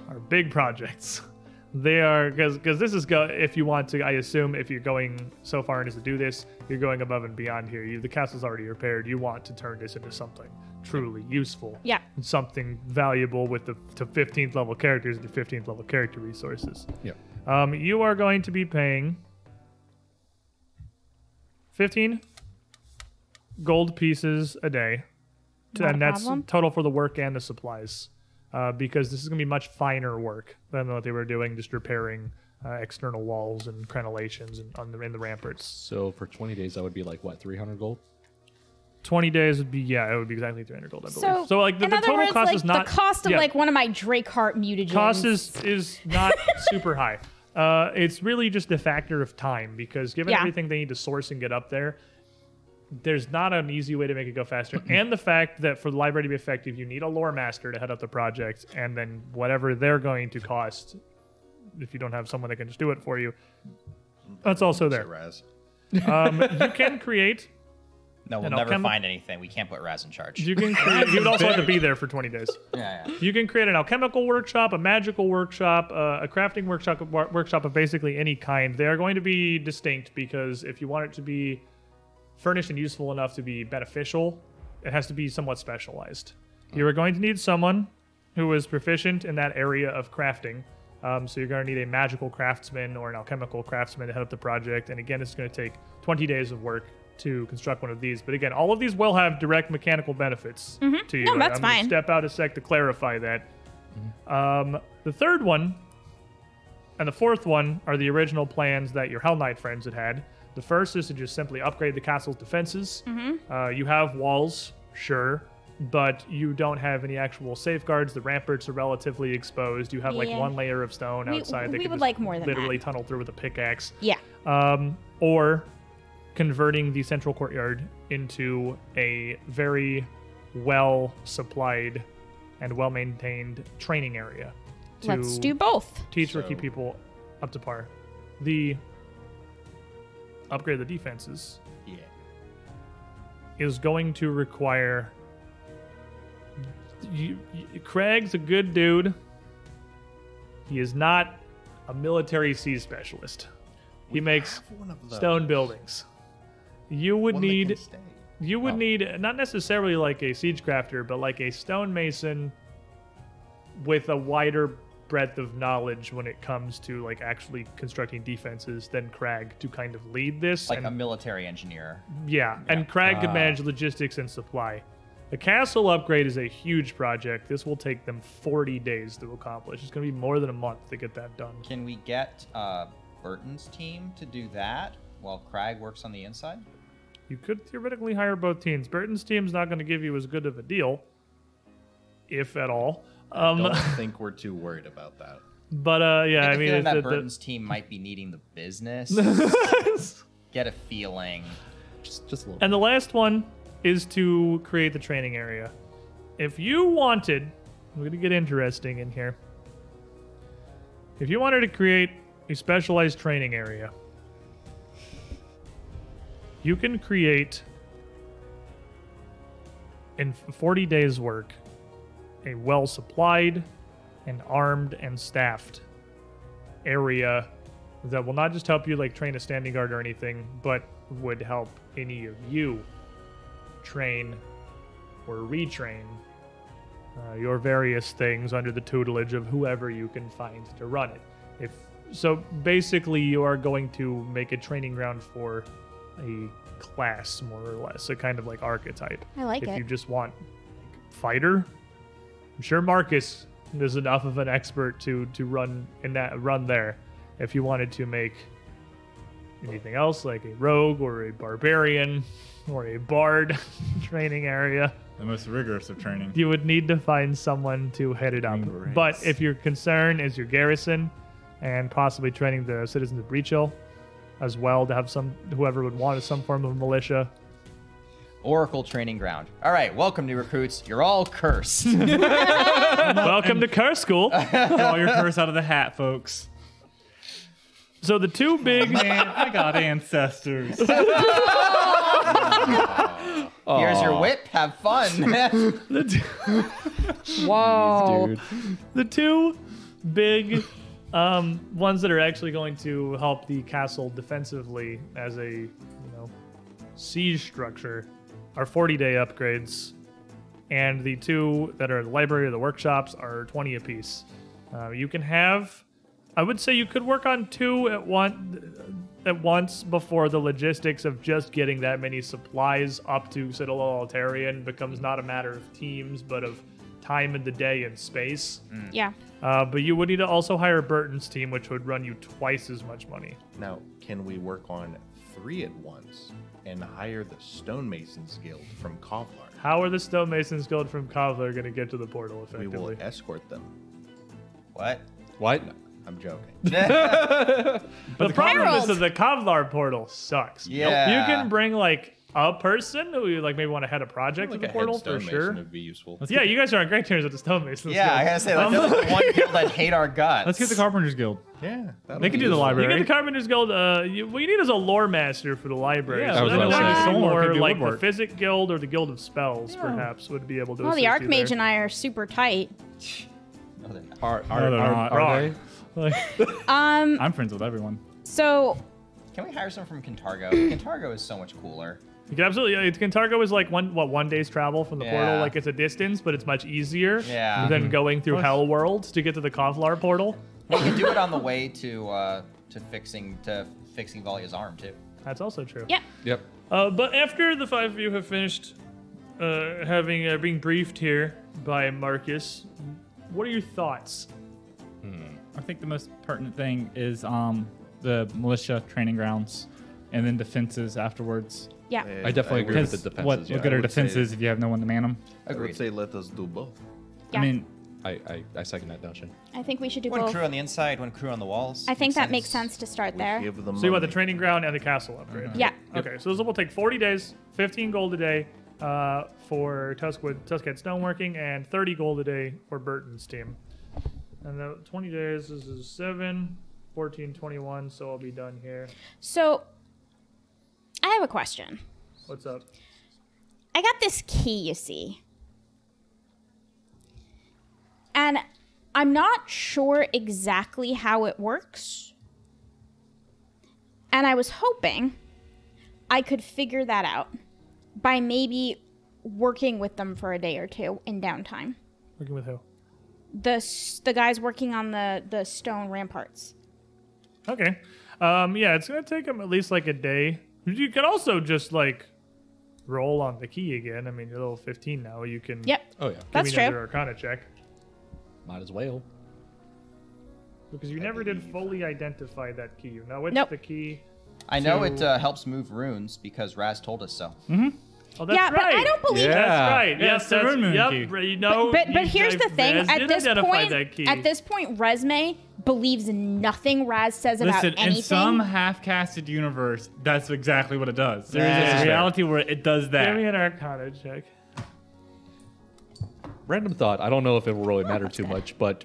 are big projects. They are, because because this is, go, if you want to, I assume if you're going so far as to do this, you're going above and beyond here. You, the castle's already repaired. You want to turn this into something truly useful. Yeah. Something valuable with the to fifteenth level characters and the fifteenth level character resources. Yeah. Um, you are going to be paying fifteen gold pieces a day. To, and that's problem. Total for the work and the supplies. Uh, because this is going to be much finer work than what they were doing, just repairing uh, external walls and crenellations and on the, in the ramparts. So for twenty days, that would be like, what, three hundred gold? twenty days would be, yeah, it would be exactly three hundred gold, I believe. So, so like the, the total words, cost like, is not... the cost of yeah, like one of my Drakeheart mutagens. Cost is, is not super high. Uh, it's really just a factor of time because given yeah. everything they need to source and get up there, there's not an easy way to make it go faster. And the fact that for the library to be effective, you need a lore master to head up the project, and then whatever they're going to cost, if you don't have someone that can just do it for you, that's also there. Raz. Um, you can create... No, we'll never find anything. We can't put Raz in charge. You can create, you would also have to be there for twenty days. Yeah, yeah. You can create an alchemical workshop, a magical workshop, uh, a crafting workshop, a workshop of basically any kind. They are going to be distinct because if you want it to be furnished and useful enough to be beneficial, it has to be somewhat specialized. You are going to need someone who is proficient in that area of crafting. Um, so you're going to need a magical craftsman or an alchemical craftsman to head up the project. And again, it's going to take twenty days of work to construct one of these. But again, all of these will have direct mechanical benefits mm-hmm. to you. No, that's I'm fine. Going to step out a sec to clarify that. Mm-hmm. Um, the third one and the fourth one are the original plans that your Hell Knight friends had had. The first is to just simply upgrade the castle's defenses. Mm-hmm. Uh, you have walls, sure, but you don't have any actual safeguards. The ramparts are relatively exposed. You have yeah. like one layer of stone we, outside that we can would like more than literally that. Tunnel through with a pickaxe. Yeah. Um, or converting the central courtyard into a very well-supplied and well-maintained training area. To Let's do both. Teach so. Rookie people up to par. The... upgrade the defenses yeah. is going to require you, you, Craig's a good dude. He is not a military siege specialist. He we makes stone buildings. You would one need you would oh. need not necessarily like a siege crafter, but like a stonemason with a wider breadth of knowledge when it comes to like actually constructing defenses than Crag to kind of lead this. Like and, a military engineer. Yeah, yeah. and Crag uh. could manage logistics and supply. The castle upgrade is a huge project. This will take them forty days to accomplish. It's going to be more than a month to get that done. Can we get uh, Burton's team to do that while Crag works on the inside? You could theoretically hire both teams. Burton's team's not going to give you as good of a deal, if at all. I um, don't think we're too worried about that. But, uh, yeah, I, I mean... It's that the, Burton's the... team might be needing the business. Get a feeling. Just, just a little. And the last one is to create the training area. If you wanted, we're gonna get interesting in here. If you wanted to create a specialized training area, you can create in forty days work a well-supplied and armed and staffed area that will not just help you like train a standing guard or anything, but would help any of you train or retrain uh, your various things under the tutelage of whoever you can find to run it. If so, basically you are going to make a training ground for a class, more or less, a kind of like archetype. I like if it. If you just want like, fighter, I'm sure Marcus is enough of an expert to to run in that run there. If you wanted to make anything else, like a rogue or a barbarian or a bard training area, the most rigorous of training, you would need to find someone to head it up. Ingrates. But if your concern is your garrison and possibly training the citizens of Breach Hill as well, to have some, whoever would want some form of militia. Oracle training ground. All right, welcome new recruits. You're all cursed. Welcome to Curse School. Draw your curse out of the hat, folks. So the two big... Man, I got ancestors. Oh. Here's your whip. Have fun. The two... Wow. Jeez, dude. The two big um, ones that are actually going to help the castle defensively as a, you know, siege structure are forty-day upgrades. And the two that are the library or the workshops are twenty apiece. Uh, you can have... I would say you could work on two at one at once before the logistics of just getting that many supplies up to Citadel Altarian becomes not a matter of teams, but of time in the day and space. Mm. Yeah. Uh, but you would need to also hire Burton's team, which would run you twice as much money. Now, can we work on three at once and hire the Stonemasons Guild from Kavlar? How are the Stonemasons Guild from Kavlar going to get to the portal effectively? We will escort them. What? What? No. I'm joking. But the, the problem Herald. is that the Kavlar portal sucks. Yeah. You can bring like a person who like maybe want to head a project like in the portal for sure. Would be useful. Yeah, you guys are on great terms with the Stonemasons. Yeah, I gotta say, like, um, that's the one guild that hate our guts. Let's get the Carpenters Guild. Yeah. They can do the library. You get the Carpenters Guild. Uh, you, what you need is a lore master for the library. Yeah, so that was what Or like the Physic Guild or the Guild of Spells, yeah. perhaps, would be able to. Well, the Archmage and I are super tight. No, they're not. Are, are, no, they're are, not. Are, are they? Like, um, I'm friends with everyone. So, can we hire someone from Cantargo? Cantargo is so much cooler. You can absolutely. Uh, Cantargo is like one what one day's travel from the yeah. portal. Like it's a distance, but it's much easier yeah. than mm-hmm. going through Hell World to get to the Kavlar portal. We can do it on the way to uh, to fixing to fixing Valia's arm too. That's also true. Yeah. Yep. Uh, but after the five of you have finished uh, having uh, being briefed here by Marcus, what are your thoughts? Hmm. I think the most pertinent thing is um, the militia training grounds and then defenses afterwards. Yeah. I definitely I agree with the defenses. What, yeah, what good I are defenses if you have no one to man them? Agreed. I would say let us do both. Yeah. I mean, I, I, I second that notion. I think we should do one both. One crew on the inside, one crew on the walls. I think that sense. makes sense to start we there. So money. you want the training ground and the castle upgrade? Mm-hmm. Yeah. Yep. Okay, so this will take forty days, fifteen gold a day uh, for Tuskwood, Tuskhead Stoneworking, and thirty gold a day for Burton's team. And the twenty days, this is seven, fourteen, twenty-one, so I'll be done here. So, I have a question. What's up? I got this key, you see. And I'm not sure exactly how it works. And I was hoping I could figure that out by maybe working with them for a day or two in downtime. Working with who? The the guys working on the the stone ramparts. Okay, um, yeah, it's gonna take them at least like a day. You could also just like roll on the key again. I mean, you're level fifteen now. You can. Yep. Oh yeah. That's true. Another Arcana check. Might as well. Because you I never did fully that. identify that key. You know it's nope. the key. I know to... it uh, helps move runes because Raz told us so. Mm-hmm. Oh, that's yeah, right. But I don't believe yeah. that's right. Yes, yes that's, the moon yep, key. Right, you know, but but, but here's the thing. Raz at this point, at this point, Resmé believes nothing Raz says Listen, about anything. In some half-casted universe, that's exactly what it does. There yeah. is a reality where it does that. Give me an Arcana check. Random thought. I don't know if it will really matter too much, but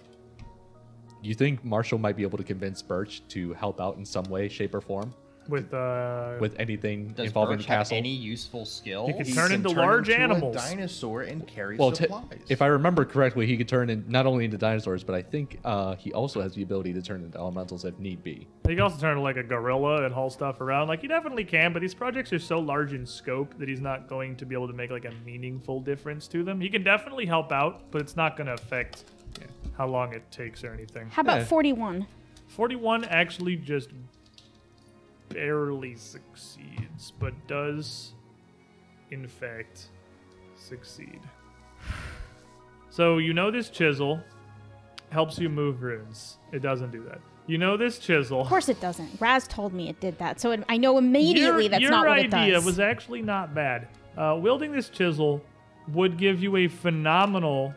you think Marshall might be able to convince Birch to help out in some way, shape, or form? With uh, with anything does involving Birch the castle. Have any useful skill? He could he turn into turn large into animals, a dinosaur, and carry well, supplies. If I remember correctly, he could turn in not only into dinosaurs, but I think uh, he also has the ability to turn into elementals if need be. He can also turn into like a gorilla and haul stuff around. Like he definitely can, but these projects are so large in scope that he's not going to be able to make like a meaningful difference to them. He can definitely help out, but it's not going to affect yeah. how long it takes or anything. How about yeah. forty-one? forty-one actually just barely succeeds, but does in fact succeed. So you know this chisel helps you move runes. It doesn't do that. You know this chisel. Of course it doesn't. Raz told me it did that, so it, I know immediately your, that's your not what it does. Your idea was actually not bad. Uh, wielding this chisel would give you a phenomenal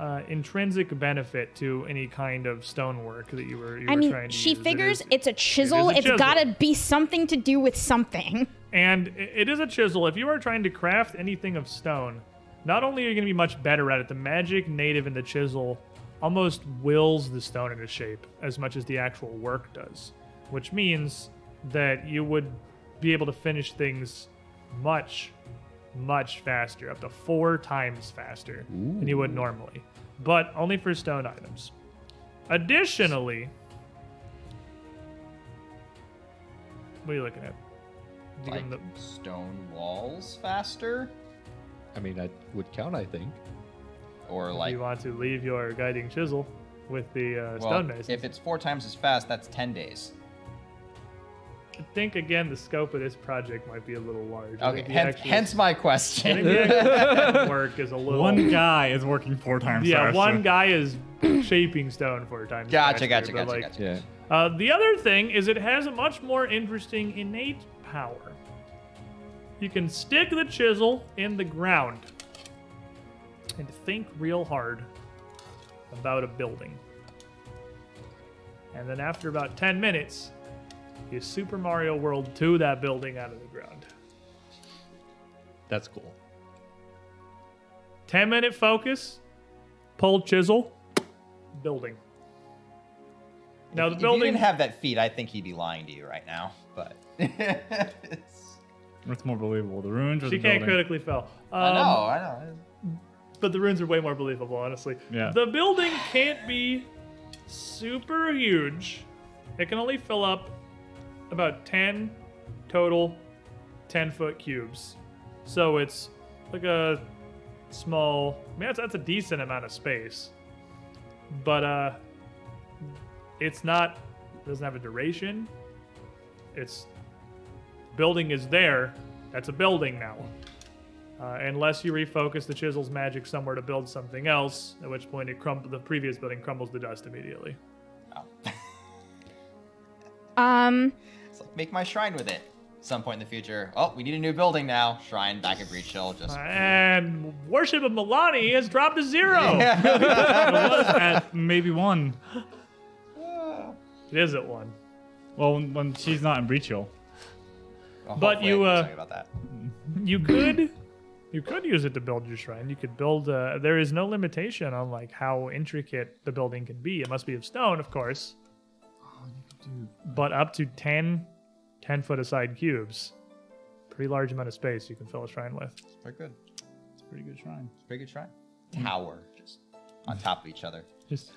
Uh, intrinsic benefit to any kind of stonework that you were, you were I mean, trying to she use. figures it is, it's a chisel. It is a chisel. It's got to be something to do with something. And it is a chisel. If you are trying to craft anything of stone, not only are you going to be much better at it, the magic native in the chisel almost wills the stone into shape as much as the actual work does, which means that you would be able to finish things much, much faster, up to four times faster Ooh. than you would normally, but only for stone items. Additionally, what are you looking at? You like the stone walls faster? I mean, that would count, I think. Or like... If you want to leave your guiding chisel with the uh, well, stone mason. If it's four times as fast, that's ten days. I think, again, the scope of this project might be a little large. Okay, hence, actual, hence my question. Work is a little... One guy is working four times yeah, faster. Yeah, one guy is shaping stone four times gotcha, faster. Gotcha, gotcha, like, gotcha. Yeah. Uh, the other thing is it has a much more interesting innate power. You can stick the chisel in the ground and think real hard about a building. And then after about ten minutes... you Super Mario World two that building out of the ground. That's cool. ten minute focus, pull chisel, building. Now the if, building. If you didn't have that feat, I think he'd be lying to you right now. But it's, it's more believable. The runes. Or she the can't building? critically fail. Um, I know. I know. But the runes are way more believable, honestly. Yeah. The building can't be super huge. It can only fill up about ten total ten foot cubes. So it's like a small, I mean, that's, that's a decent amount of space. But uh, it's not, it doesn't have a duration. It's, building is there. That's a building now. Uh, unless you refocus the chisel's magic somewhere to build something else, at which point it crumb- the previous building crumbles to dust immediately. Oh. um... Make my shrine with it. Some point in the future. Oh, we need a new building now. Shrine back at Breach Hill. Just and worship of Milani has dropped to zero. Yeah. At maybe one. Yeah. It is at one. Well, when, when she's not in Breach Hill. Well, but you, uh, about that. you could, you could use it to build your shrine. You could build. Uh, there is no limitation on like how intricate the building can be. It must be of stone, of course. Dude. But up to ten, ten foot aside cubes. Pretty large amount of space you can fill a shrine with. It's pretty good. It's a pretty good shrine. It's a pretty good shrine. Tower, just on top of each other. Just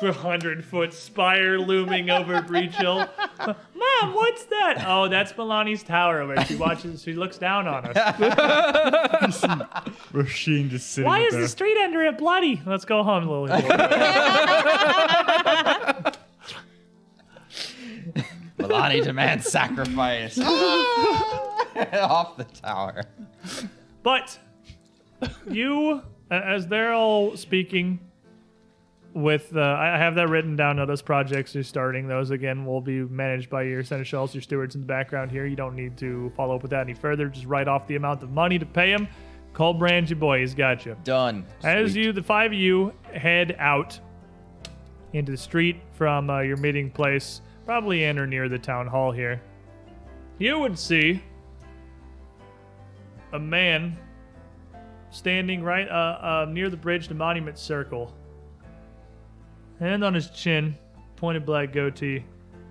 one hundred foot spire looming over Breach Hill. Mom, what's that? Oh, that's Milani's tower where she watches, she looks down on us. Roshin just sitting Why is there. the street under it bloody? Let's go home, Lily. Milani demands sacrifice. Off the tower. But you, as they're all speaking, with uh, I have that written down. Now those projects you're starting, those again will be managed by your seneschals, your stewards in the background here. You don't need to follow up with that any further. Just write off the amount of money to pay them. Colbrand, your boy, he's got you. Done. As Sweet. you, the five of you, head out into the street from uh, your meeting place, probably in or near the town hall here, you would see a man standing right uh, uh, near the bridge to Monument Circle. Hand on his chin, pointed black goatee.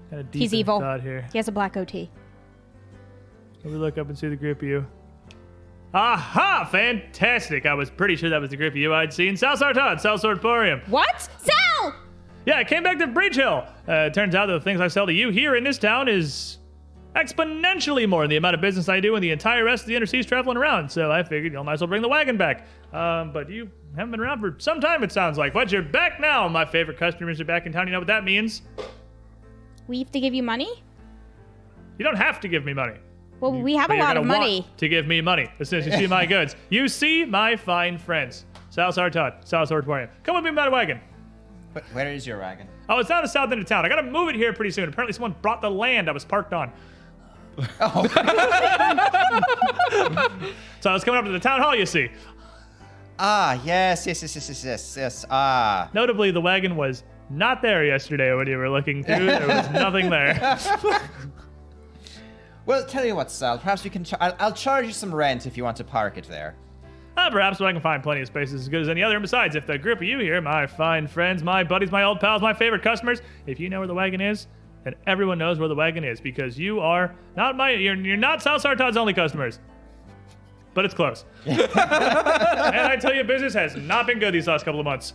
Kind of deep He's evil. Thought here. He has a black goatee. Let me look up and see the group of you. Aha! Fantastic! I was pretty sure that was the group of you I'd seen. Sal Sartan, Sal Swordporium. What? Sal! Yeah, I came back to Bridge Hill. Uh, turns out that the things I sell to you here in this town is exponentially more than the amount of business I do and the entire rest of the interseas traveling around. So I figured you might as well bring the wagon back. Um, but you haven't been around for some time, it sounds like. But you're back now. My favorite customers are back in town. You know what that means? We have to give you money? You don't have to give me money. Well, you, we have a lot of money. Want to give me money as soon as you see my goods. You see my fine friends. Sal Sartan, Sal Sartorium. Come with me in my wagon. But where is your wagon? Oh, it's down the south end of town. I got to move it here pretty soon. Apparently someone brought the land I was parked on. Oh. So I was coming up to the town hall, you see. Ah, yes, yes, yes, yes, yes, yes, yes, ah. Notably, the wagon was not there yesterday when you were looking through. There was nothing there. Well, tell you what, Sal, perhaps you can, char I'll, I'll charge you some rent if you want to park it there. Ah, perhaps I can find plenty of spaces as good as any other. And besides, if the group of you here, my fine friends, my buddies, my old pals, my favorite customers, if you know where the wagon is, and everyone knows where the wagon is, because you are not my, you're, you're not Sal Sartan's only customers, but it's close. And I tell you, business has not been good these last couple of months.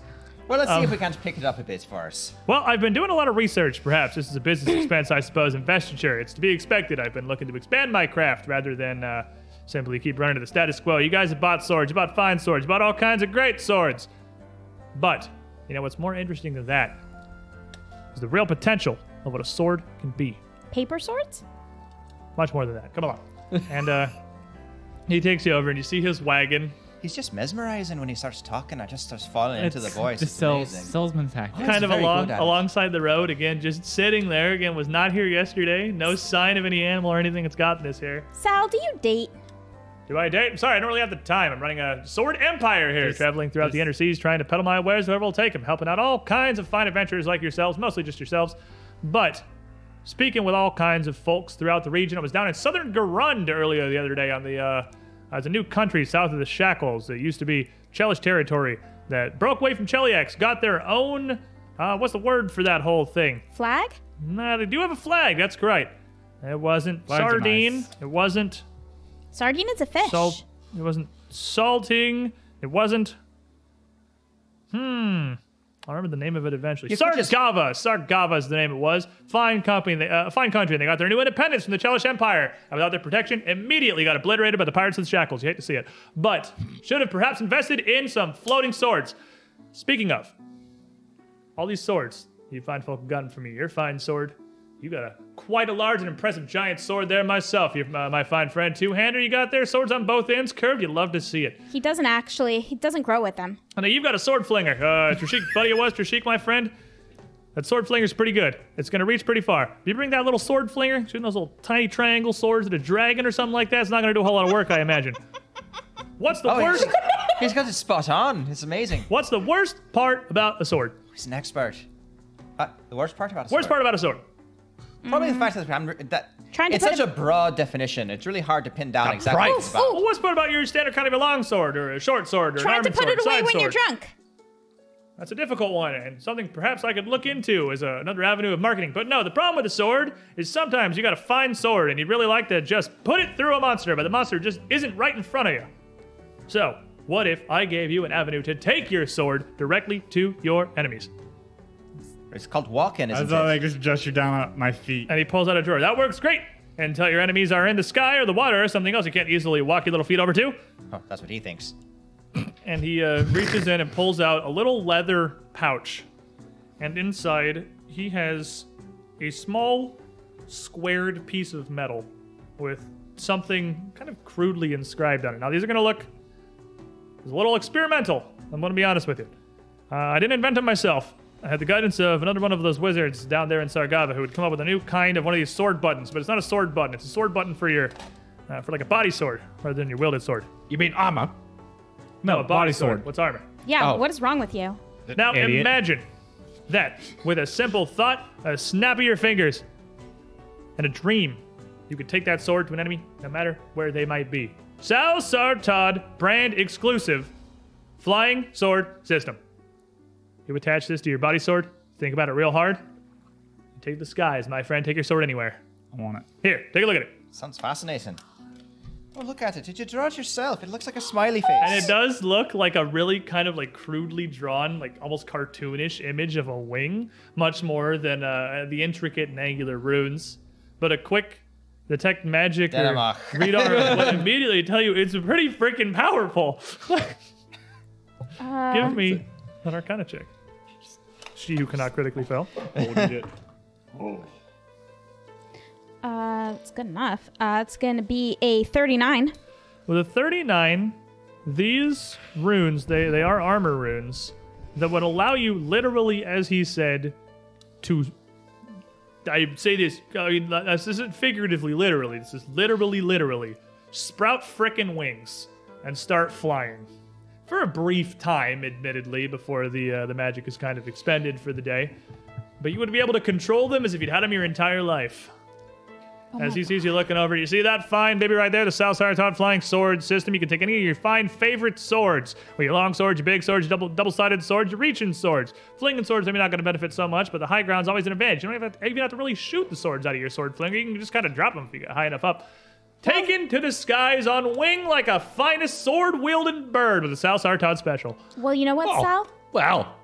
Well, let's um, see if we can't pick it up a bit for us. Well, I've been doing a lot of research, perhaps. This is a business expense, I suppose, investiture. It's to be expected. I've been looking to expand my craft rather than uh, simply keep running to the status quo. You guys have bought swords, you bought fine swords, you bought all kinds of great swords. But, you know, what's more interesting than that is the real potential of what a sword can be. Paper swords? Much more than that. Come along. And uh, he takes you over, and you see his wagon. He's just mesmerizing when he starts talking. I just starts falling it's, into the voice. It's sales, salesman's act. Oh, kind of along alongside the road again, just sitting there again. Was not here yesterday. No sign of any animal or anything that's gotten this here. Sal, do you date? Do I date? I'm sorry, I don't really have the time. I'm running a sword empire here, there's, traveling throughout the interseas, trying to peddle my wares wherever will take them, helping out all kinds of fine adventurers like yourselves, mostly just yourselves. But speaking with all kinds of folks throughout the region, I was down in southern Garund earlier the other day on the, uh, uh, it's a new country south of the Shackles that used to be Chelish territory that broke away from Cheliax, got their own, uh, what's the word for that whole thing? Flag? Nah, they do have a flag, that's correct. It wasn't Flags sardine, nice. It wasn't... Sardine is a fish. Salt, it wasn't salting, it wasn't... Hmm... I remember the name of it eventually. Sargava. Just... Sargava is the name it was. Fine company. They, uh, fine country. And they got their new independence from the Chelish Empire. And without their protection, immediately got obliterated by the pirates of the Shackles. You hate to see it. But should have perhaps invested in some floating swords. Speaking of, all these swords you fine folk have gotten from me. Your fine sword. You got a quite a large and impressive giant sword there myself. You're my, my fine friend two-hander you got there. Swords on both ends, curved. You'd love to see it. He doesn't actually. He doesn't grow with them. I know you've got a sword flinger. Uh, Trishik, buddy it was, Trishik, my friend. That sword flinger's pretty good. It's going to reach pretty far. If you bring that little sword flinger, shooting those little tiny triangle swords at a dragon or something like that, it's not going to do a whole lot of work, I imagine. What's the oh, worst? He's got it spot on. It's amazing. What's the worst part about a sword? He's an expert. Uh, the worst part about a sword? Worst part about a sword. Probably mm-hmm. the fact that, I'm, that Trying to it's such a broad definition. It's really hard to pin down the exactly price. What it's about. Well, what's what about your standard kind of a long sword or a short sword or Trying an to put sword, it away when sword. You're drunk. That's a difficult one and something perhaps I could look into as a, another avenue of marketing. But no, the problem with a sword is sometimes you got a fine sword and you'd really like to just put it through a monster, but the monster just isn't right in front of you. So what if I gave you an avenue to take your sword directly to your enemies? It's called walk-in, isn't it? I thought I just gestured down at my feet. And he pulls out a drawer. That works great until your enemies are in the sky or the water or something else you can't easily walk your little feet over to. Oh, that's what he thinks. And he uh, reaches in and pulls out a little leather pouch. And inside, he has a small squared piece of metal with something kind of crudely inscribed on it. Now, these are going to look a little experimental. I'm going to be honest with you. Uh, I didn't invent them myself. I had the guidance of another one of those wizards down there in Sargava who would come up with a new kind of one of these sword buttons, but it's not a sword button. It's a sword button for your, uh, for like a body sword rather than your wielded sword. You mean armor? No, no a body, body sword. sword. What's armor? Yeah, oh. What is wrong with you? Now Idiot. Imagine that with a simple thought, a snap of your fingers, and a dream, you could take that sword to an enemy no matter where they might be. Sal Sartad brand exclusive flying sword system. You attach this to your body sword, think about it real hard, and take the skies, my friend. Take your sword anywhere. I want it. Here, take a look at it. Sounds fascinating. Oh, look at it. Did you draw it yourself? It looks like a smiley face. And it does look like a really kind of like crudely drawn, like almost cartoonish image of a wing, much more than uh, the intricate and angular runes. But a quick detect magic or read armor would immediately tell you it's pretty freaking powerful. uh, Give me an Arcana check. She who cannot critically fail. Oh. Uh, it's good enough. Uh, it's going to be a thirty-nine. With a thirty-nine, these runes, they, they are armor runes that would allow you literally, as he said, to... I say this, I mean, this isn't figuratively literally. This is literally, literally. Sprout frickin' wings and start flying. For a brief time, admittedly, before the uh, the magic is kind of expended for the day. But you would be able to control them as if you'd had them your entire life. Oh as he sees God. You looking over, you see that fine baby right there, the Sal Sartad Flying Sword System. You can take any of your fine favorite swords. Well, your long swords, your big swords, your double, double-sided swords, your reaching swords. Flinging swords are maybe not going to benefit so much, but the high ground's always an advantage. You don't even have, to, even have to really shoot the swords out of your sword flinger. You can just kind of drop them if you get high enough up. Taken to the skies on wing like a finest sword-wielding bird with a Sal Sartad special. Well, you know what, oh, Sal? Wow.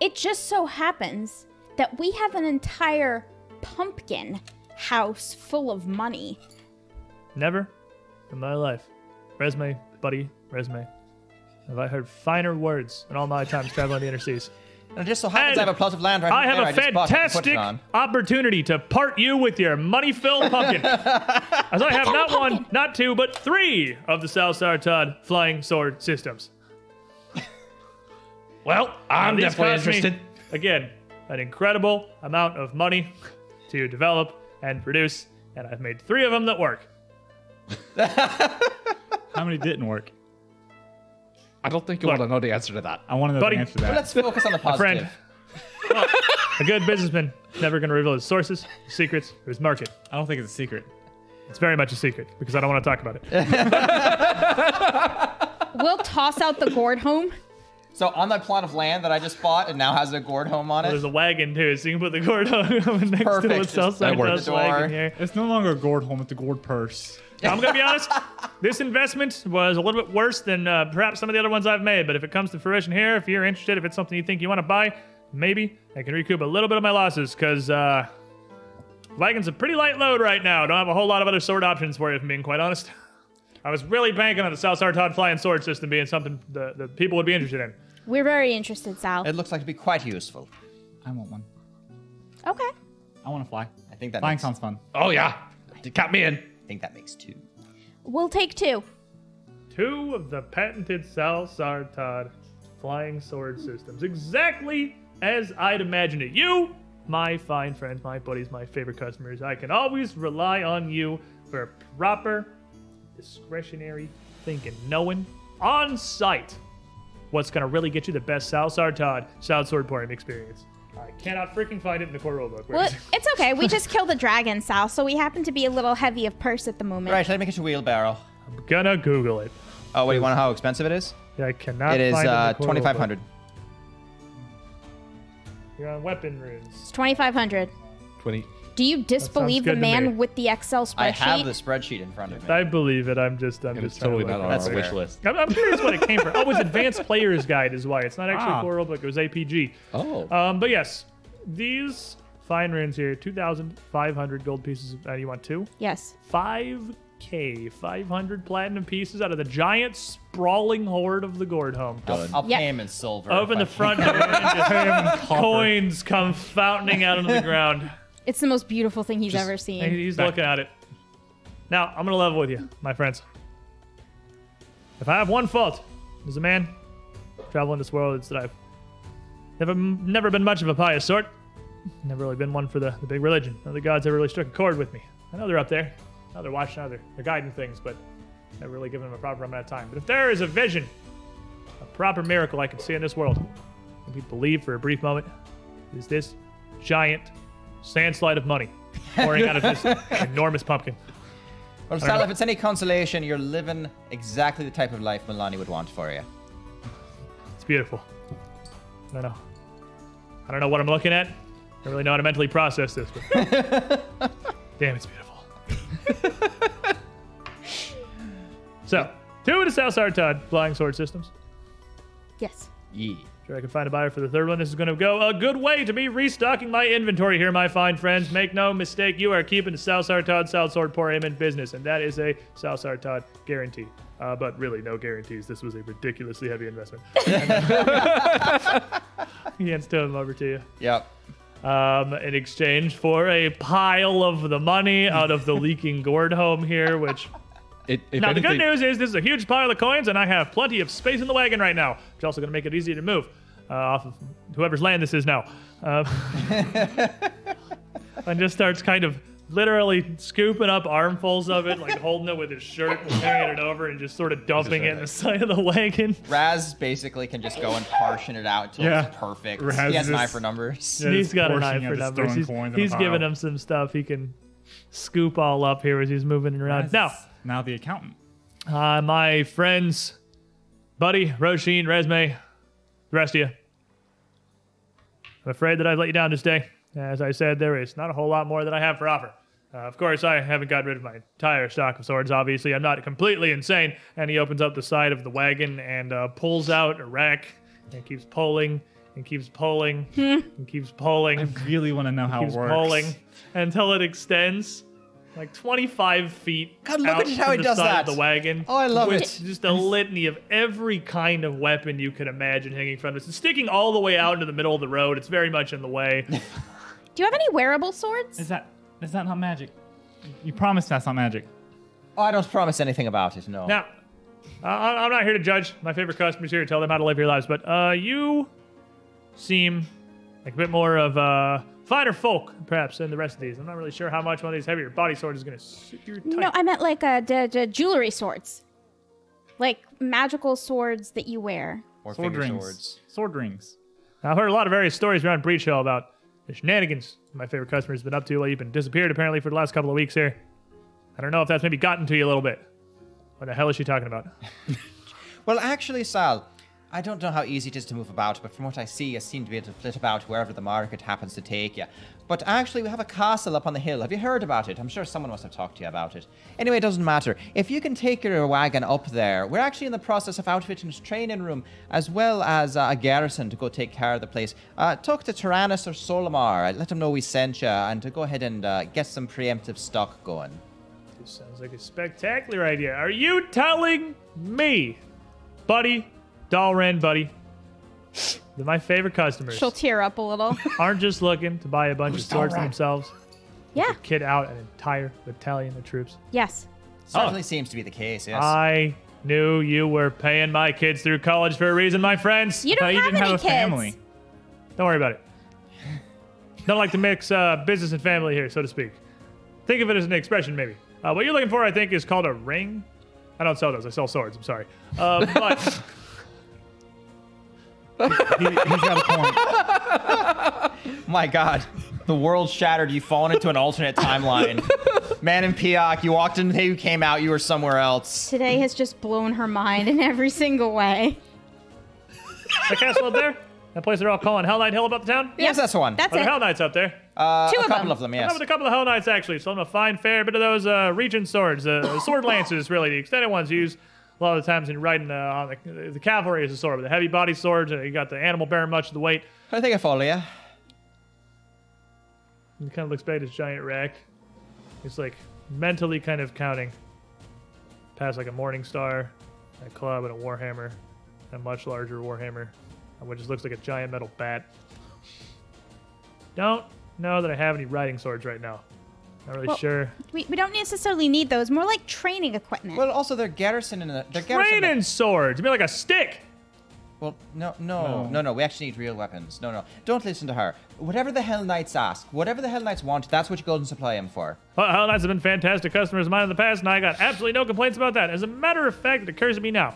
It just so happens that we have an entire pumpkin house full of money. Never in my life. Resume, buddy, resume. Have I heard finer words in all my times traveling the interseas? And just so happens and I have a plot of land right I have there, a I fantastic opportunity to part you with your money-filled pumpkin. As I have not pumpkin. one, not two, but three of the Sal Sartad Flying Sword Systems. Well, I'm definitely interested. Me, again, an incredible amount of money to develop and produce, and I've made three of them that work. How many didn't work? I don't think you Look, want to know the answer to that. I want to know buddy, the answer to that. Well, let's focus on the positive. A, well, a good businessman never going to reveal his sources, his secrets, or his market. I don't think it's a secret. It's very much a secret because I don't want to talk about it. We'll toss out the gourd home. So on that plot of land that I just bought, and now has a gourd home on it. Well, there's a wagon too, so you can put the gourd home next Perfect. to the South Side House wagon here. It's no longer a gourd home; it's a gourd purse. I'm gonna be honest. This investment was a little bit worse than uh, perhaps some of the other ones I've made. But if it comes to fruition here, if you're interested, if it's something you think you want to buy, maybe I can recoup a little bit of my losses because uh, wagon's a pretty light load right now. Don't have a whole lot of other sword options for you, if I'm being quite honest. I was really banking on the Sal Sartad Flying Sword System being something the, the people would be interested in. We're very interested, Sal. It looks like it'd be quite useful. I want one. Okay. I want to fly. I think that flying makes... sounds fun. Oh yeah, count me in. I think that makes two. We'll take two. Two of the patented Sal Sartad Flying Sword Systems, exactly as I'd imagined it. You, my fine friends, my buddies, my favorite customers, I can always rely on you for proper discretionary thinking, knowing on site what's going to really get you the best Sal Sartad Sal Swordporium experience. I cannot freaking find it in the core rulebook. Well, it? It's okay. We just killed a dragon, Sal, so we happen to be a little heavy of purse at the moment. Right, let me get your wheelbarrow. I'm going to Google it. Oh, wait, you want to know how expensive it is? Yeah, I cannot it find is, uh, it in the core twenty-five hundred dollars. You're on weapon runes. It's twenty-five hundred dollars. twenty. Do you disbelieve the man with the Excel spreadsheet? I have the spreadsheet in front of me. I believe it. I'm just, I'm and just totally not. That's a wish list. I'm, I'm curious what it came from. Oh, it was Advanced Player's Guide is why. It's not actually ah. core rulebook. It was A P G. Oh. Um, but yes, these fine runes here, two thousand five hundred gold pieces. Uh, you want two? Yes. five K, five hundred platinum pieces out of the giant sprawling horde of the Gourd Home. I'll, I'll yep. pay him in silver. Open the front door and just coins come fountaining out of the ground. It's the most beautiful thing he's Just, ever seen. He's Back. looking at it. Now, I'm going to level with you, my friends. If I have one fault as a man traveling this world, it's that I've Never, never been much of a pious sort. Never really been one for the, the big religion. None of the gods ever really struck a chord with me. I know they're up there. I know they're watching. I know they're, they're guiding things, but never really given them a proper amount of time. But if there is a vision, a proper miracle I can see in this world, and we believe for a brief moment, is this giant landslide of money pouring out of this enormous pumpkin. Well, Sal, if it's any consolation, you're living exactly the type of life Milani would want for you. It's beautiful. I don't know. I don't know what I'm looking at. I don't really know how to mentally process this. But damn, it's beautiful. So, two to South Sartan, Flying Sword Systems. Yes. Yeah. Sure I can find a buyer for the third one. This is going to go a good way to me restocking my inventory here, my fine friends. Make no mistake, you are keeping the South Sartan South Sword Emporium in business, and that is a South Sartan guarantee. Uh, but really, no guarantees. This was a ridiculously heavy investment. Ian's throwing them over to you. Yep. Um, in exchange for a pile of the money out of the leaking gourd home here, which... It, now, anything, the good news is this is a huge pile of coins, and I have plenty of space in the wagon right now, which is also going to make it easy to move uh, off of whoever's land this is now. Uh, and just starts kind of literally scooping up armfuls of it, like holding it with his shirt and carrying it over and just sort of dumping it in the side of the wagon. Raz basically can just go and portion it out until yeah. it's perfect. Raz he has an eye for numbers. Yeah, he's got an eye for numbers. He's, he's giving him some stuff he can scoop all up here as he's moving around. Raz. Now... Now the accountant. Uh, my friends, Buddy, Roisin, Resme, the rest of you. I'm afraid that I've let you down this day. As I said, there is not a whole lot more that I have for offer. Uh, of course, I haven't got rid of my entire stock of swords, obviously. I'm not completely insane. And he opens up the side of the wagon and uh, pulls out a rack and keeps pulling and keeps pulling and keeps pulling. I really want to know how it works. Keeps pulling until it extends. Like twenty-five feet. God, look at how he does that. The wagon. Oh, I love it. Just a litany of every kind of weapon you could imagine hanging from this. It's sticking all the way out into the middle of the road. It's very much in the way. Do you have any wearable swords? Is that is that not magic? You promised that's not magic. Oh, I don't promise anything about it. No. Now, uh, I'm not here to judge my favorite customers here to tell them how to live your lives, but uh, you seem like a bit more of a. Uh, Finer folk, perhaps, than the rest of these. I'm not really sure how much one of these heavier body swords is going to suit your type. No, I meant like uh, d d jewelry swords. Like magical swords that you wear. Or sword rings. Swords. Sword rings. I've heard a lot of various stories around Breach Hill about the shenanigans my favorite customer has been up to while you've been disappeared, apparently, for the last couple of weeks here. I don't know if that's maybe gotten to you a little bit. What the hell is she talking about? Well, actually, Sal... I don't know how easy it is to move about, but from what I see, you seem to be able to flit about wherever the market happens to take you. But actually, we have a castle up on the hill. Have you heard about it? I'm sure someone must have talked to you about it. Anyway, it doesn't matter. If you can take your wagon up there, we're actually in the process of outfitting a training room, as well as uh, a garrison to go take care of the place. Uh, talk to Tyrannus or Solomar. Let them know we sent you, and to go ahead and uh, get some preemptive stock going. This sounds like a spectacular idea. Are you telling me, Buddy... Dalren, Buddy, they're my favorite customers. She'll tear up a little. Aren't just looking to buy a bunch Who's of swords for themselves. Yeah. Kid out an entire battalion of troops. Yes. Certainly oh. seems to be the case, yes. I knew you were paying my kids through college for a reason, my friends. You don't have you didn't any have a kids. Family. Don't worry about it. Don't like to mix uh, business and family here, so to speak. Think of it as an expression, maybe. Uh, what you're looking for, I think, is called a ring. I don't sell those. I sell swords. I'm sorry. Uh, but... he, he's got a point. My God, the world shattered. You've fallen into an alternate timeline. Man in Piok, you walked in today, you came out, you were somewhere else. Today has just blown her mind in every single way. The castle up there? That place they're all calling Hell Knight Hill about the town? Yes, yes that's the one. That's oh, it. There are Hell Knights up there. Uh, Two a of couple them. of them, yes. I with a couple of Hell Knights, actually. So I'm going to find fair bit of those uh, region swords. Uh, sword lances, really. The extended ones used. A lot of the times in riding uh, on the, the cavalry is a sword, but the heavy body swords, and you got the animal bearing much of the weight. I think I follow you. He kind of looks back at his giant rack. He's like mentally kind of counting. Past like a morning star, a club, and a warhammer, and a much larger warhammer, which just looks like a giant metal bat. Don't know that I have any riding swords right now. Not really well, sure. We, we don't necessarily need those. More like training equipment. Well, also they're garrison in the... They're training garrison in the... swords. You mean like a stick? Well, no, no, no, no, no. We actually need real weapons. No, no. Don't listen to her. Whatever the Hell Knights ask, whatever the Hell Knights want, that's what you go and supply them for. Well, Hell Knights have been fantastic customers of mine in the past, and I got absolutely no complaints about that. As a matter of fact, it occurs to me now.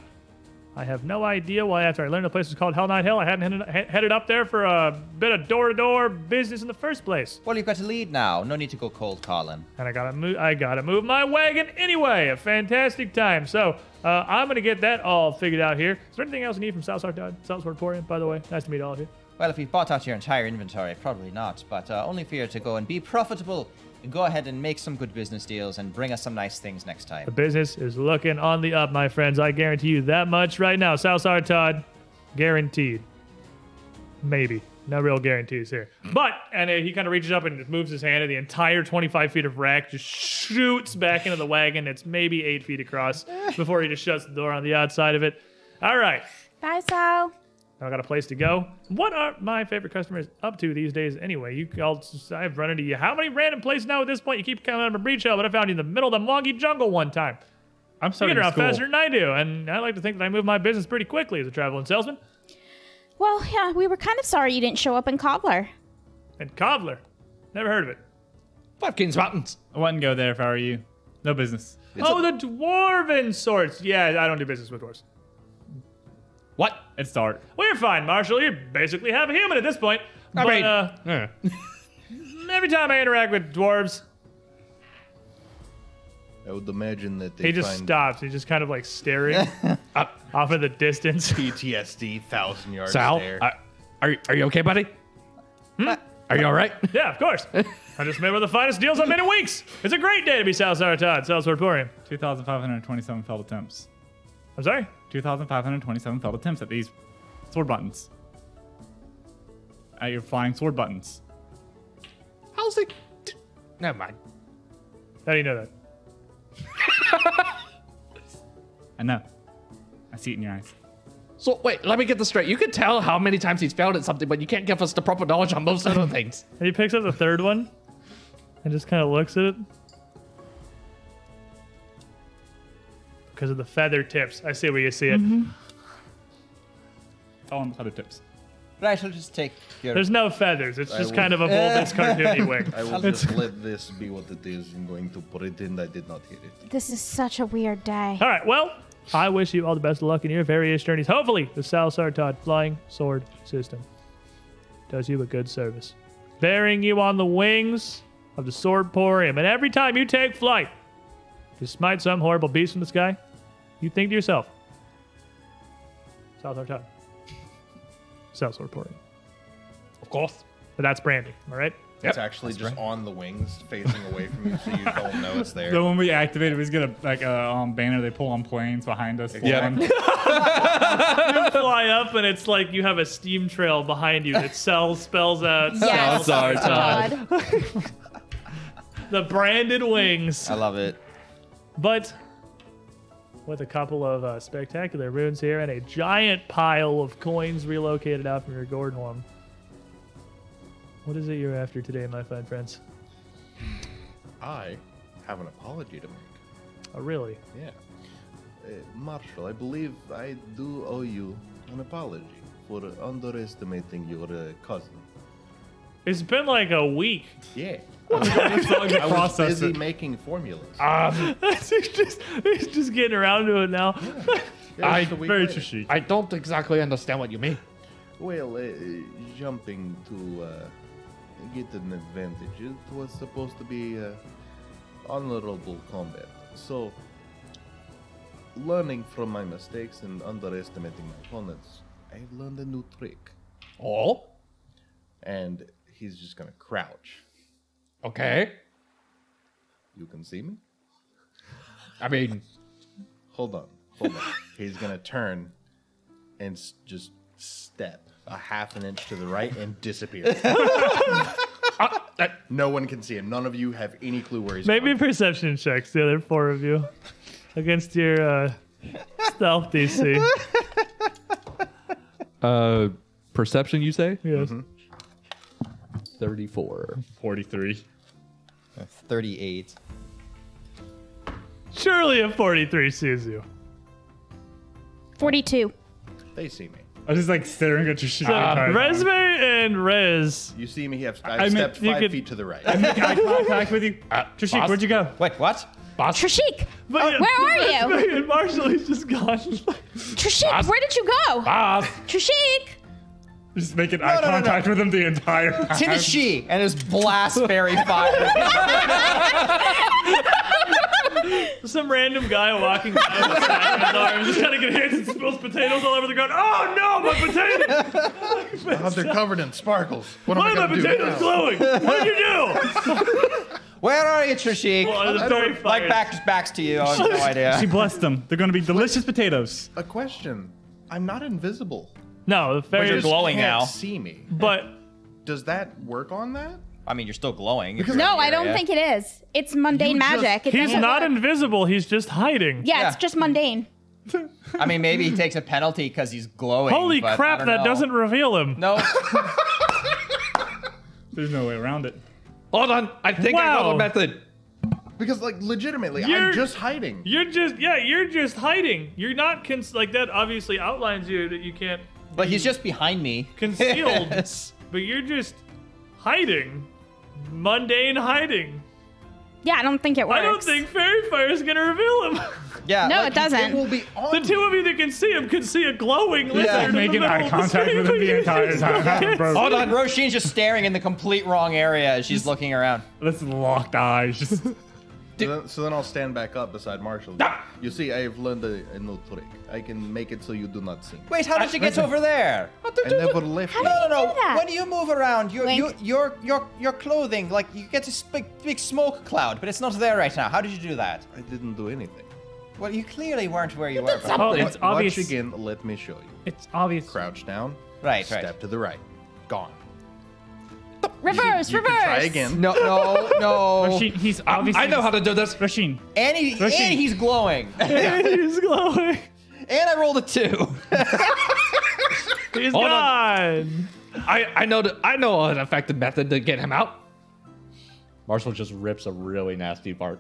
I have no idea why after I learned the place was called Hell Knight Hill, I hadn't headed up there for a bit of door-to-door business in the first place. Well, you've got to lead now. No need to go cold calling. And I gotta move, I gotta move my wagon anyway. A fantastic time. So... Uh, I'm going to get that all figured out here. Is there anything else you need from Southsword Porium, by the way? Nice to meet all of you. Well, if you've bought out your entire inventory, probably not. But uh, only for you to go and be profitable. Go ahead and make some good business deals and bring us some nice things next time. The business is looking on the up, my friends. I guarantee you that much right now. Southsword Todd, guaranteed. Maybe. No real guarantees here. But, and he kind of reaches up and moves his hand, and the entire twenty-five feet of rack just shoots back into the wagon. It's maybe eight feet across before he just shuts the door on the outside of it. All right. Bye, Sal. Now I got a place to go. What are my favorite customers up to these days anyway? You, I'll, I've run into you. How many random places now at this point? You keep coming out of a breach hole, but I found you in the middle of the Mongi jungle one time. I'm sorry. You get around faster than I do, and I like to think that I move my business pretty quickly as a traveling salesman. Well, yeah, we were kind of sorry you didn't show up in Cobbler. And Cobbler? Never heard of it. Five Kings Mountains. I wouldn't go there if I were you. No business. It's oh, the Dwarven sorts. Yeah, I don't do business with dwarves. What? It's dark. We're fine, Marshall. You're basically half a human at this point. I but, mean, uh, yeah. Every time I interact with dwarves... I would imagine that they He just find... stops. He's just kind of like staring up, off in the distance. P T S D, thousand yards Sal, stare. Uh, are, you, are you okay, buddy? Hmm? Are you all right? Yeah, of course. I just made one of the finest deals I've made in weeks. It's a great day to be Southsword Todd, Southsword Porium. two thousand five hundred twenty-seven failed attempts. I'm sorry? two thousand five hundred twenty-seven failed attempts at these sword buttons. At your flying sword buttons. How's it? T Never mind. How do you know that? I know. I see it in your eyes. So, wait, let me get this straight. You can tell how many times he's failed at something, but you can't give us the proper knowledge on most other things. And he picks up the third one and just kind of looks at it. Because of the feather tips. I see where you see it. Mm-hmm. It's all on the feather tips. But I shall just take your... There's no feathers. It's I just will... kind of a bulbous cartoony wing. I will just let this be what it is. I'm going to pretend I did not hear it. This is such a weird day. All right, well, I wish you all the best of luck in your various journeys. Hopefully, the Southsword Todd Flying Sword System does you a good service, bearing you on the wings of the Sword Porium. And every time you take flight, you smite some horrible beast from the sky, you think to yourself, Southsword Todd. Southsword Porium. Of course. But that's branding, all right? It's yep. actually that's just branding. On the wings, facing away from you, so you don't know it's there. So when we activate it, we just get a like a um, banner they pull on planes behind us. Yeah. You fly up, and it's like you have a steam trail behind you that sells, spells out. Yes. Southsword Todd. The branded wings. I love it. But... with a couple of uh, spectacular runes here and a giant pile of coins relocated out from your gourd home. What is it you're after today, my fine friends? I have an apology to make. Oh, really? Yeah. Uh, Marshall, I believe I do owe you an apology for underestimating your uh, cousin. It's been like a week. Yeah. I was busy it. making formulas. Um, he's, just, he's just getting around to it now. Yeah. Yeah, I, very I don't exactly understand what you mean. Well, uh, jumping to uh, get an advantage, it was supposed to be uh, honorable combat. So, learning from my mistakes and underestimating my opponents, I've learned a new trick. Oh? And... he's just going to crouch. Okay. You can see me? I mean... Hold on. Hold on. He's going to turn and just step a half an inch to the right and disappear. uh, that, no one can see him. None of you have any clue where he's Maybe going. Perception checks, the other four of you, against your uh, stealth D C. Uh, perception, you say? Yes. Mm-hmm. thirty-four. forty-three. thirty-eight. Surely a forty-three sees you. forty-two. They see me. I'm just like staring at your shit. Uh, Resume and Rez. You see me? I've, I've I mean, stepped five could, feet to the right. I mean, I contact with you. Uh, Trishik, boss? Where'd you go? Wait, what? Boss? Trishik, but, uh, yeah, where are you? And Marshall is just gone. Trishik, boss? Where did you go? Boss. Trishik. Just making no, eye no, contact no, no. with him the entire time. Tinashi and his blast fairy fire. Some random guy walking down the side of his arm, just kind of get hands and spills potatoes all over the ground. Oh no, my potatoes! Oh, they're covered in sparkles. What Why am I are my potatoes glowing? What did you do? Where are you, Trishik? Well, like back, backs to you. I have no idea. She blessed them. They're going to be delicious Wait, potatoes. A question. I'm not invisible. No, the fairy is glowing can't now. See me, but does that work on that? I mean, you're still glowing. Because no, I don't area. think it is. It's mundane just, magic. It he's not work. invisible. He's just hiding. Yeah, yeah. It's just mundane. I mean, maybe he takes a penalty because he's glowing. Holy but crap! That know. doesn't reveal him. No. Nope. There's no way around it. Hold on, I think wow. I know the method. Because, like, legitimately, you're, I'm just hiding. You're just yeah, you're just hiding. You're not cons like that. Obviously, outlines you that you can't. But he's just behind me. Concealed. Yes. But you're just hiding. Mundane hiding. Yeah, I don't think it works. I don't think fairy fire is going to reveal him. Yeah. No, like, it doesn't. It will be on the two of you that can see him can see a glowing lizard. Yeah, making eye contact with him the entire time. Hold on, Roshin's just staring in the complete wrong area as she's looking around. That's locked eyes. Just... So then, so then I'll stand back up beside Marshall. Ah! You see, I have learned a, a new trick. I can make it so you do not see. Wait, how did I, you get I, over there? I never left. How no, no, no. When you move around, your you, your your your clothing, like you get this big big smoke cloud, but it's not there right now. How did you do that? I didn't do anything. Well, you clearly weren't where you, you were. Oh, it's Watch obvious. again. Let me show you. It's obvious. Crouch down. Right, step right. Step to the right. Gone. Reverse, you, you reverse. Try again. No, no, no. Roshin, he's obviously. I know how to do this, Roshin. And, he, Roshin. and he's glowing. And he's glowing. And I rolled a two. He's Hold gone. On. I I know the, I know an effective method to get him out. Marshall just rips a really nasty part.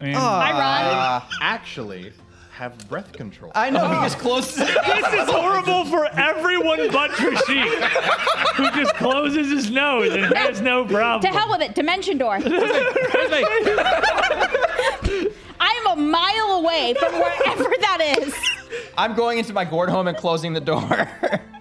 And uh, I run. Actually. Have breath control. I know oh. he just closes. This is horrible for everyone but Trishik, who just closes his nose and has no problem. To hell with it, Dimension Door. I am a mile away from wherever that is. I'm going into my gourd home and closing the door.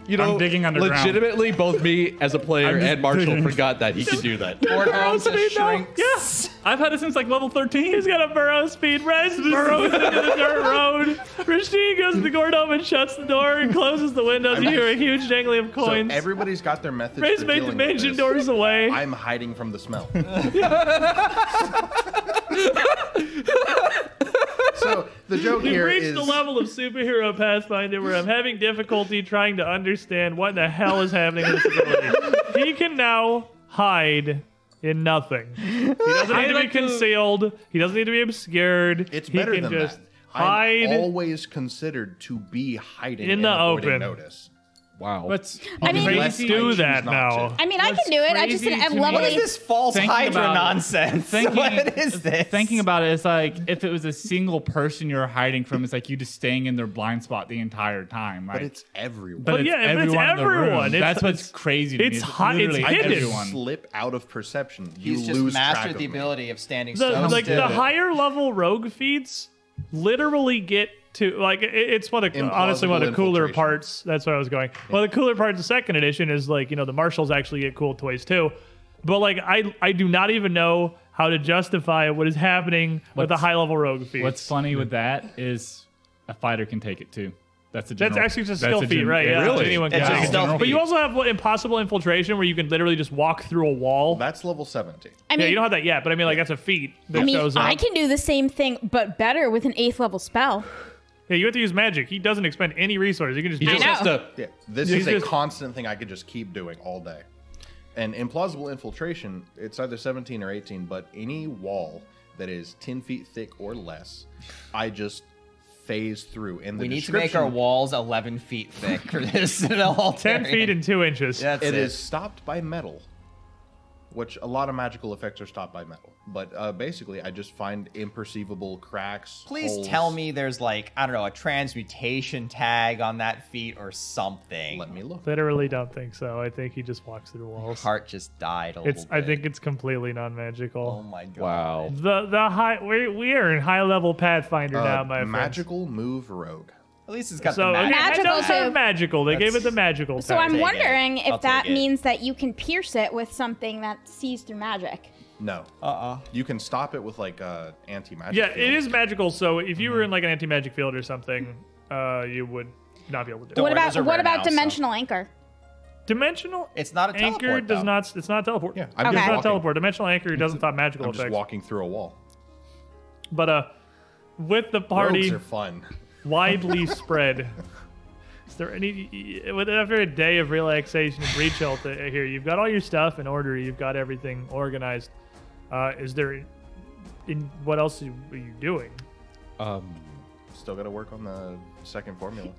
You know, I'm digging underground. Legitimately, both me as a player and Marshall digging. forgot that he could do that. Gourd homes shrinks. Yeah. I've had it since like level thirteen. He's got a burrow speed. Rez burrows into the dirt road. Rashid goes to the gourd home and shuts the door and closes the windows. I'm you hear a huge dangling of coins. So everybody's got their methods. Rez made dimension doors away. I'm hiding from the smell. So the joke We've here is... We've reached the level of superhero Pathfinder where I'm having difficulty trying to understand what the hell is happening with this ability. He can now hide in nothing. He doesn't need to like be concealed. To... He doesn't need to be obscured. It's he better can than just that. Hide I'm always considered to be hiding in the open. Notice. Wow. Let's I mean, do that now. To. I mean, That's I can do it. I just am level. What is this false Hydra nonsense? Thinking, what is this? Thinking about it, it's like if it was a single person you're hiding from, it's like you just staying in their blind spot the entire time, right? But it's everyone. But, but it's yeah, everyone. It's everyone. It's, That's what's it's, crazy to it's me. It's hot. It's hidden. Everyone. Slip out of perception. You He's lose just mastered the ability me. of standing the, so Like The higher level rogue feeds literally get to like it, it's one of honestly one of the cooler parts. That's where I was going. Yeah. One of the cooler parts of second edition is like you know the marshals actually get cool toys too, but like I I do not even know how to justify what is happening what's, with the high level rogue feat. What's funny with that is a fighter can take it too. That's a general, that's actually just a skill feat, right? Yeah, really? Anyone can. Just yeah. But you also have what, impossible infiltration, where you can literally just walk through a wall. That's level seventy. I mean, yeah, you don't have that yet, but I mean, like that's a feat. That I mean, shows up. I can do the same thing, but better with an eighth level spell. Yeah, you have to use magic. He doesn't expend any resources. You can just. He just has to. Yeah, this is a just, constant thing I could just keep doing all day. And implausible infiltration, it's either seventeen or eighteen, but any wall that is ten feet thick or less, I just. Phase through in the we need to make our walls eleven feet thick for this. ten feet and two inches. That's it, it is stopped by metal. which a lot of magical effects are stopped by metal. But uh, basically, I just find imperceivable cracks, Please holes. Tell me there's like, I don't know, a transmutation tag on that feat or something. Let me look. Literally don't think so. I think he just walks through walls. My heart just died a it's, little bit. I think it's completely non-magical. Oh my god. Wow. The, the high, we're, we are in high-level Pathfinder uh, now, my friend. Magical friends. Move road. At least it's got so, the mag magical. It does have magical. They that's, gave it the magical tag. So I'm wondering if that it. means that you can pierce it with something that sees through magic. No. Uh-uh. You can stop it with like uh, anti-magic Yeah, field. It is magical. So if you mm-hmm. were in like an anti-magic field or something, uh, you would not be able to do what it. About, what about now, dimensional so. anchor? Dimensional it's not a teleport, anchor does though. not. It's not a teleport. Yeah, I'm okay. just it's not teleport. Dimensional anchor doesn't stop magical I'm effects. Just walking through a wall. But uh, with the party, rogues are fun. Widely spread. Is there any? After a day of relaxation and rechill here, you've got all your stuff in order. You've got everything organized. Uh, is there? In what else are you doing? Um, still got to work on the second formula.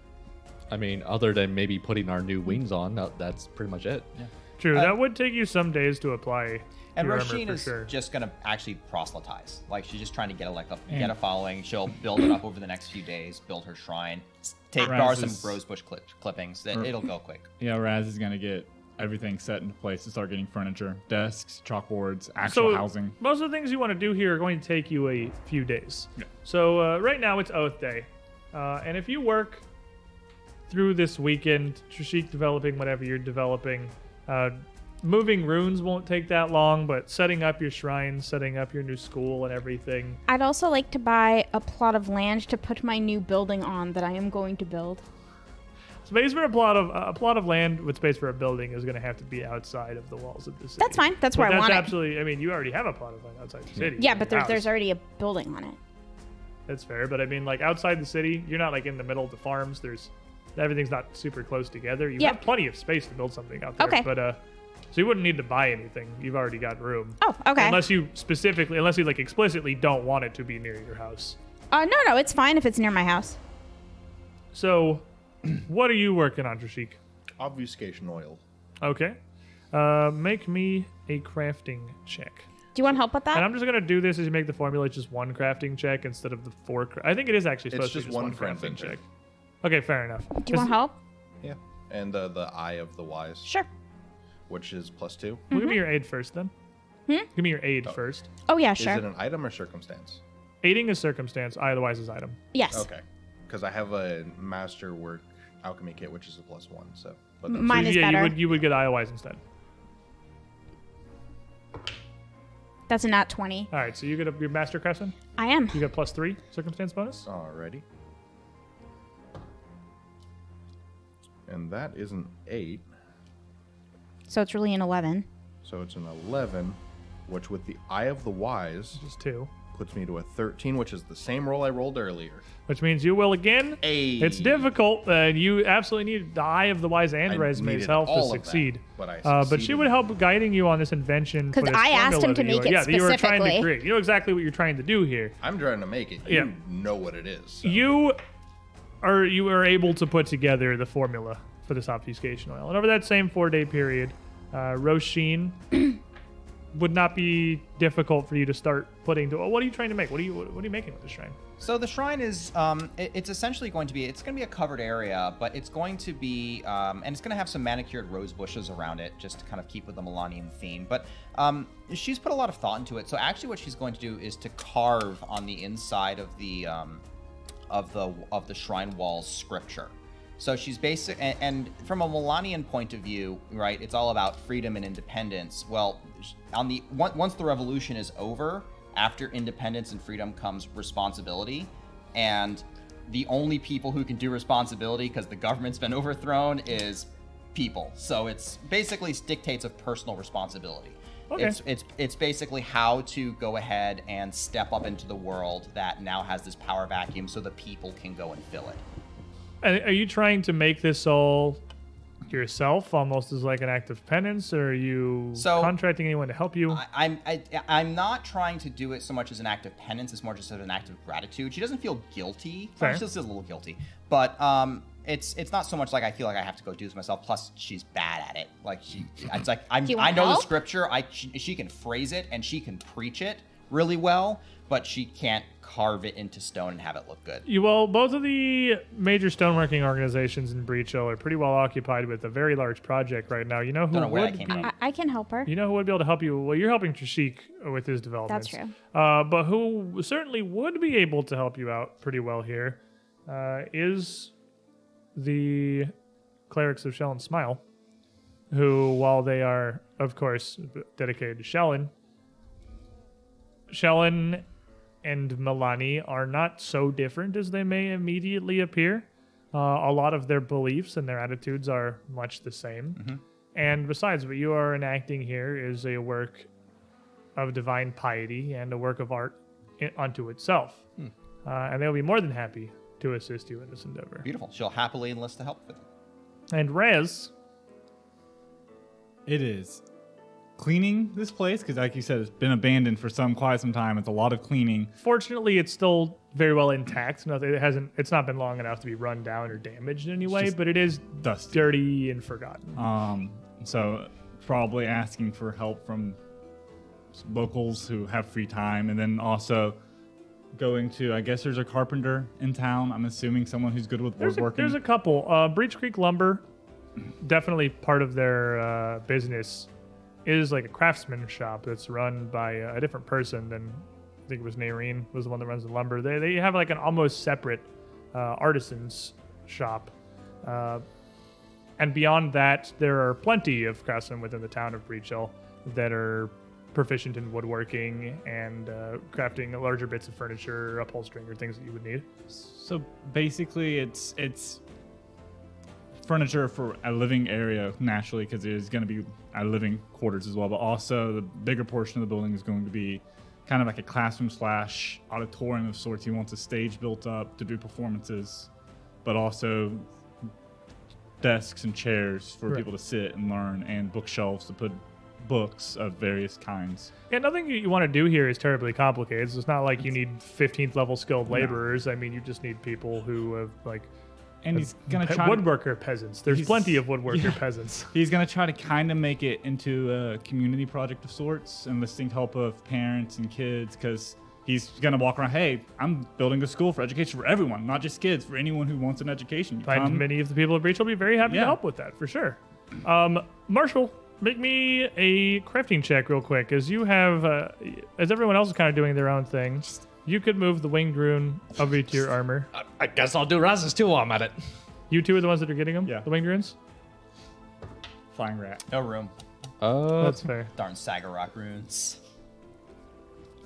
I mean, other than maybe putting our new wings on, that's pretty much it. Yeah. True. Uh, that would take you some days to apply. And Roisin is sure. just going to actually proselytize. Like, she's just trying to get a, like, a, mm. get a following. She'll build it up over the next few days, build her shrine, take Raz some is, rose bush clip, clippings. It, it'll go quick. Yeah, Raz is going to get everything set into place to start getting furniture, desks, chalkboards, actual so housing. Most of the things you want to do here are going to take you a few days. Yeah. So uh, right now it's Oath Day. Uh, and if you work through this weekend, Trishik developing whatever you're developing, uh, moving runes won't take that long, but setting up your shrine, setting up your new school and everything. I'd also like to buy a plot of land to put my new building on that I am going to build. Space for a plot of uh, a plot of land with space for a building is going to have to be outside of the walls of the city. That's fine. That's where but I that's want absolutely, it. Absolutely. I mean, you already have a plot of land outside the city. Yeah, but there's, there's already a building on it. That's fair, but I mean, like outside the city, you're not like in the middle of the farms. There's everything's not super close together. You yep. have plenty of space to build something out there. Okay. But uh. So you wouldn't need to buy anything. You've already got room. Oh, okay. Unless you specifically, unless you like explicitly don't want it to be near your house. Uh, no, no, it's fine if it's near my house. So, what are you working on, Trishik? Obfuscation oil. Okay. Uh, make me a crafting check. Do you want help with that? And I'm just gonna do this as you make the formula. It's just one crafting check instead of the four. I think it is actually supposed it's just to be just one, one crafting check. check. Okay, fair enough. Do you is want help? Yeah, and uh, the eye of the wise. Sure. Which is plus two. Mm-hmm. Well, give me your aid first, then. Hmm? Give me your aid oh. first. Oh, yeah, sure. Is it an item or circumstance? Aiding is circumstance. Eye of the Wise is item. Yes. Okay. Because I have a masterwork alchemy kit, which is a plus one. So, but Mine so, is yeah, better. You would, you would get Eye of the Wise instead. That's a nat twenty. All right, so you get a, your master craftsman? I am. You get plus three circumstance bonus? Alrighty. And that is an eight. So it's really an eleven. So it's an eleven, which with the Eye of the Wise just two puts me to a thirteen, which is the same roll I rolled earlier. Which means you will again. Ayy. It's difficult, and you absolutely need the Eye of the Wise and Resme's help to succeed. That, but, I uh, but she would help guiding you on this invention. Because I asked him to make it yeah, specifically. Yeah, you were trying to create. You know exactly what you're trying to do here. I'm trying to make it. Yeah. You know what it is. So. You are you are able to put together the formula for this obfuscation oil, and over that same four-day period. Uh, Roisin would not be difficult for you to start putting to. Oh, what are you trying to make? What are you What are you making with the shrine? So the shrine is um, it, it's essentially going to be it's going to be a covered area, but it's going to be um, and it's going to have some manicured rose bushes around it, just to kind of keep with the Millennium theme. But um, she's put a lot of thought into it. So actually, what she's going to do is to carve on the inside of the um, of the of the shrine walls scripture. So she's basic, and, and from a Melanian point of view, right? It's all about freedom and independence. Well, on the once the revolution is over, after independence and freedom comes responsibility, and the only people who can do responsibility because the government's been overthrown is people. So it's basically dictates of personal responsibility. Okay. It's it's it's basically how to go ahead and step up into the world that now has this power vacuum, so the people can go and fill it. And are you trying to make this all yourself, almost as like an act of penance, or are you so contracting anyone to help you? I, I'm I, I'm not trying to do it so much as an act of penance; it's more just as an act of gratitude. She doesn't feel guilty; Fair. She still feels a little guilty, but um, it's it's not so much like I feel like I have to go do this myself. Plus, she's bad at it. Like she, it's like I'm, I know help? the scripture. I she, she can phrase it and she can preach it really well, but she can't carve it into stone and have it look good. You, well, both of the major stoneworking organizations in Breach Hill are pretty well occupied with a very large project right now. You know who Don't know where would that came be, I, I can help her. You know who would be able to help you? Well, you're helping Trishik with his developments. That's true. Uh, but who certainly would be able to help you out pretty well here uh, is the clerics of Shellen Smile, who, while they are, of course, dedicated to Shellen, Shellen and Milani are not so different as they may immediately appear. Uh, a lot of their beliefs and their attitudes are much the same. Mm-hmm. And besides, what you are enacting here is a work of divine piety and a work of art in, unto itself. Hmm. Uh, and they'll be more than happy to assist you in this endeavor. Beautiful. She'll happily enlist the help with it. And Rez. It is. Cleaning this place, because like you said, it's been abandoned for some quite some time. It's a lot of cleaning. Fortunately, it's still very well intact. No, it hasn't. It's not been long enough to be run down or damaged in any way, but it is dusty, dirty, and forgotten. Um, so probably asking for help from locals who have free time, and then also going to, I guess there's a carpenter in town. I'm assuming someone who's good with woodworking. There's a couple. Uh, Breach Creek Lumber, definitely part of their uh, business. It is like a craftsman shop that's run by a different person than, I think it was Nairine was the one that runs the lumber. They, they have like an almost separate uh, artisan's shop. Uh, and beyond that, there are plenty of craftsmen within the town of Breach Hill that are proficient in woodworking and uh, crafting larger bits of furniture, upholstering, or things that you would need. So basically it's, it's furniture for a living area naturally, because it is going to be a living quarters as well, but also the bigger portion of the building is going to be kind of like a classroom slash auditorium of sorts. He wants a stage built up to do performances, but also desks and chairs for right. people to sit and learn, and bookshelves to put books of various kinds. Yeah, nothing you want to do here is terribly complicated. So it's not like you need fifteenth level skilled laborers. No. I mean, you just need people who have like... And he's going to try... Woodworker peasants. There's plenty of woodworker yeah. peasants. He's going to try to kind of make it into a community project of sorts, enlisting help of parents and kids, because he's going to walk around, hey, I'm building a school for education for everyone, not just kids, for anyone who wants an education. You Find come. Many of the people of Breach will be very happy yeah. to help with that, for sure. Um, Marshall, make me a crafting check real quick, as you have, uh, as everyone else is kind of doing their own thing. Just You could move the winged rune over to your armor. I guess I'll do Raz's too while I'm at it. You two are the ones that are getting them? Yeah. The winged runes? Flying rat. No room. Uh, That's fair. Darn Sagarok runes.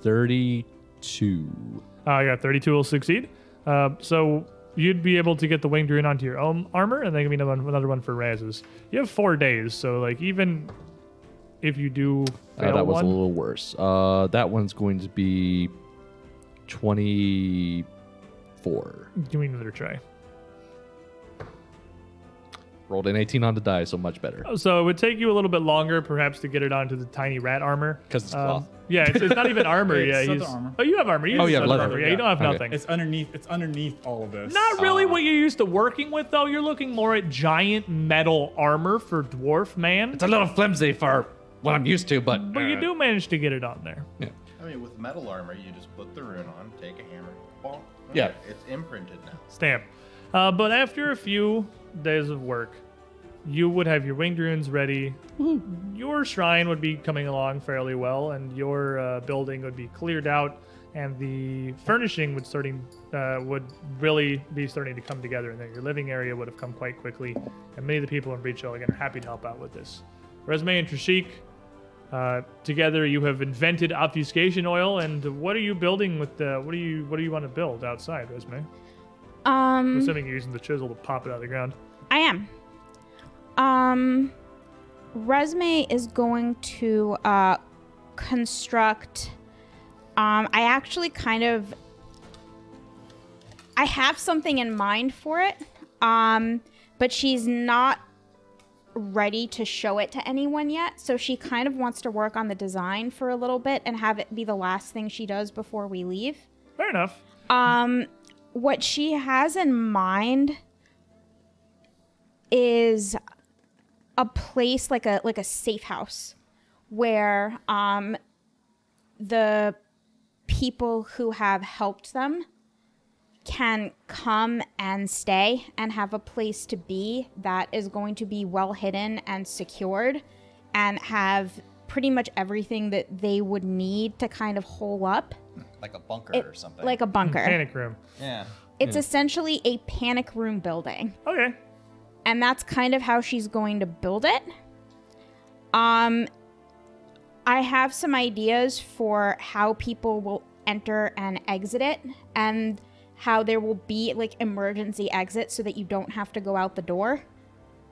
thirty-two. Oh, yeah. thirty-two will succeed. Uh, so you'd be able to get the winged rune onto your own armor, and then give me another one, another one for Raz's. You have four days, so like even if you do fail uh, That was one, a little worse. Uh, that one's going to be... twenty-four. Give me another try. Rolled an eighteen on the die, so much better. So it would take you a little bit longer, perhaps, to get it onto the tiny rat armor. Because it's cloth. Um, yeah, it's, it's not even armor. yeah, he's, armor. Oh, you have armor. You oh, yeah, leather. Armor. Yeah, yeah, you don't have okay. nothing. It's underneath. It's underneath all of this. Not really uh, what you're used to working with, though. You're looking more at giant metal armor for dwarf man. It's a little flimsy for what I'm used to, but but uh, you do manage to get it on there. Yeah. I mean, with metal armor, you just put the rune on, take a hammer, bonk. Okay. Yeah. It's imprinted now. Stamp. Uh, but after a few days of work, you would have your winged runes ready. Woo. Your shrine would be coming along fairly well, and your uh, building would be cleared out, and the furnishing would starting uh, would really be starting to come together, and then your living area would have come quite quickly, and many of the people in Breach Hill, again, are happy to help out with this. Resme and Trishik, Uh, together you have invented obfuscation oil, and what are you building with the, what do you, what do you want to build outside, Resume? Um, I'm assuming you're using the chisel to pop it out of the ground. I am. Um, Resume is going to, uh, construct, um, I actually kind of, I have something in mind for it, um, but she's not ready to show it to anyone yet, so she kind of wants to work on the design for a little bit and have it be the last thing she does before we leave. Fair enough. Um, what she has in mind is a place like a like a safe house where um, the people who have helped them can come and stay and have a place to be that is going to be well hidden and secured and have pretty much everything that they would need to kind of hole up. Like a bunker it, or something. Like a bunker. Panic room. Yeah. It's yeah. essentially a panic room building. Okay. And that's kind of how she's going to build it. Um, I have some ideas for how people will enter and exit it and how there will be like emergency exits so that you don't have to go out the door,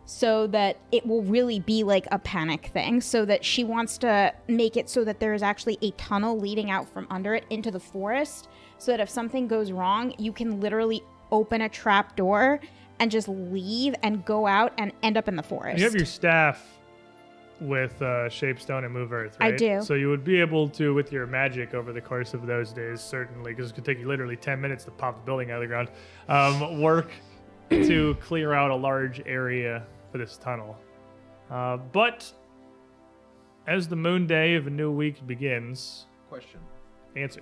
so that it will really be like a panic thing, so that she wants to make it so that there is actually a tunnel leading out from under it into the forest, so that if something goes wrong, you can literally open a trap door and just leave and go out and end up in the forest. You have your staff with uh, Shapestone and Move Earth, right? I do. So you would be able to, with your magic over the course of those days, certainly, because it could take you literally ten minutes to pop the building out of the ground, um, work to clear out a large area for this tunnel. Uh, but as the moon day of a new week begins... Question. Answer.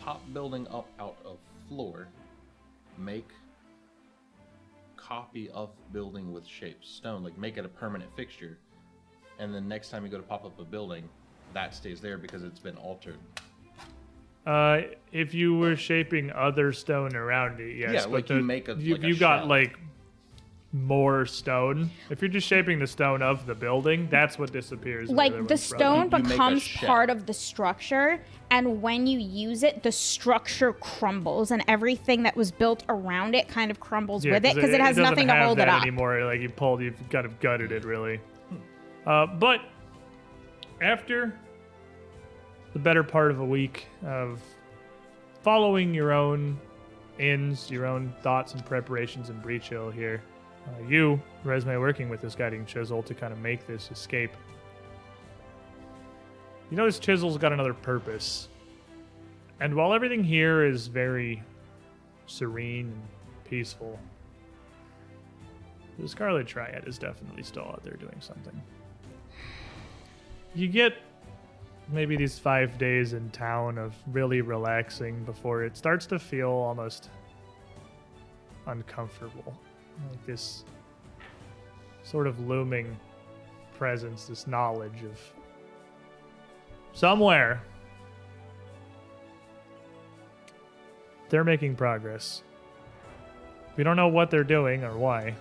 Pop building up out of floor. Make copy of building with shape stone. Like, make it a permanent fixture. And then next time you go to pop up a building, that stays there because it's been altered. Uh, if you were shaping other stone around it, yes. Yeah, but like the, you make a, you, like you a got shell. Like more stone. If you're just shaping the stone of the building, that's what disappears. Like the stone from. becomes part of the structure, and when you use it, the structure crumbles, and everything that was built around it kind of crumbles yeah, with it because it, it has it nothing to hold that it up anymore. Like you pulled, you've kind of gutted it really. Uh, but after the better part of a week of following your own ends, your own thoughts and preparations in Breach Hill here. Uh, you, Resume, working with this guiding chisel to kind of make this escape. You know this chisel's got another purpose. And while everything here is very serene and peaceful, the Scarlet Triad is definitely still out there doing something. You get... maybe these five days in town of really relaxing before it starts to feel almost uncomfortable. Like this sort of looming presence, this knowledge of somewhere. They're making progress. We don't know what they're doing or why,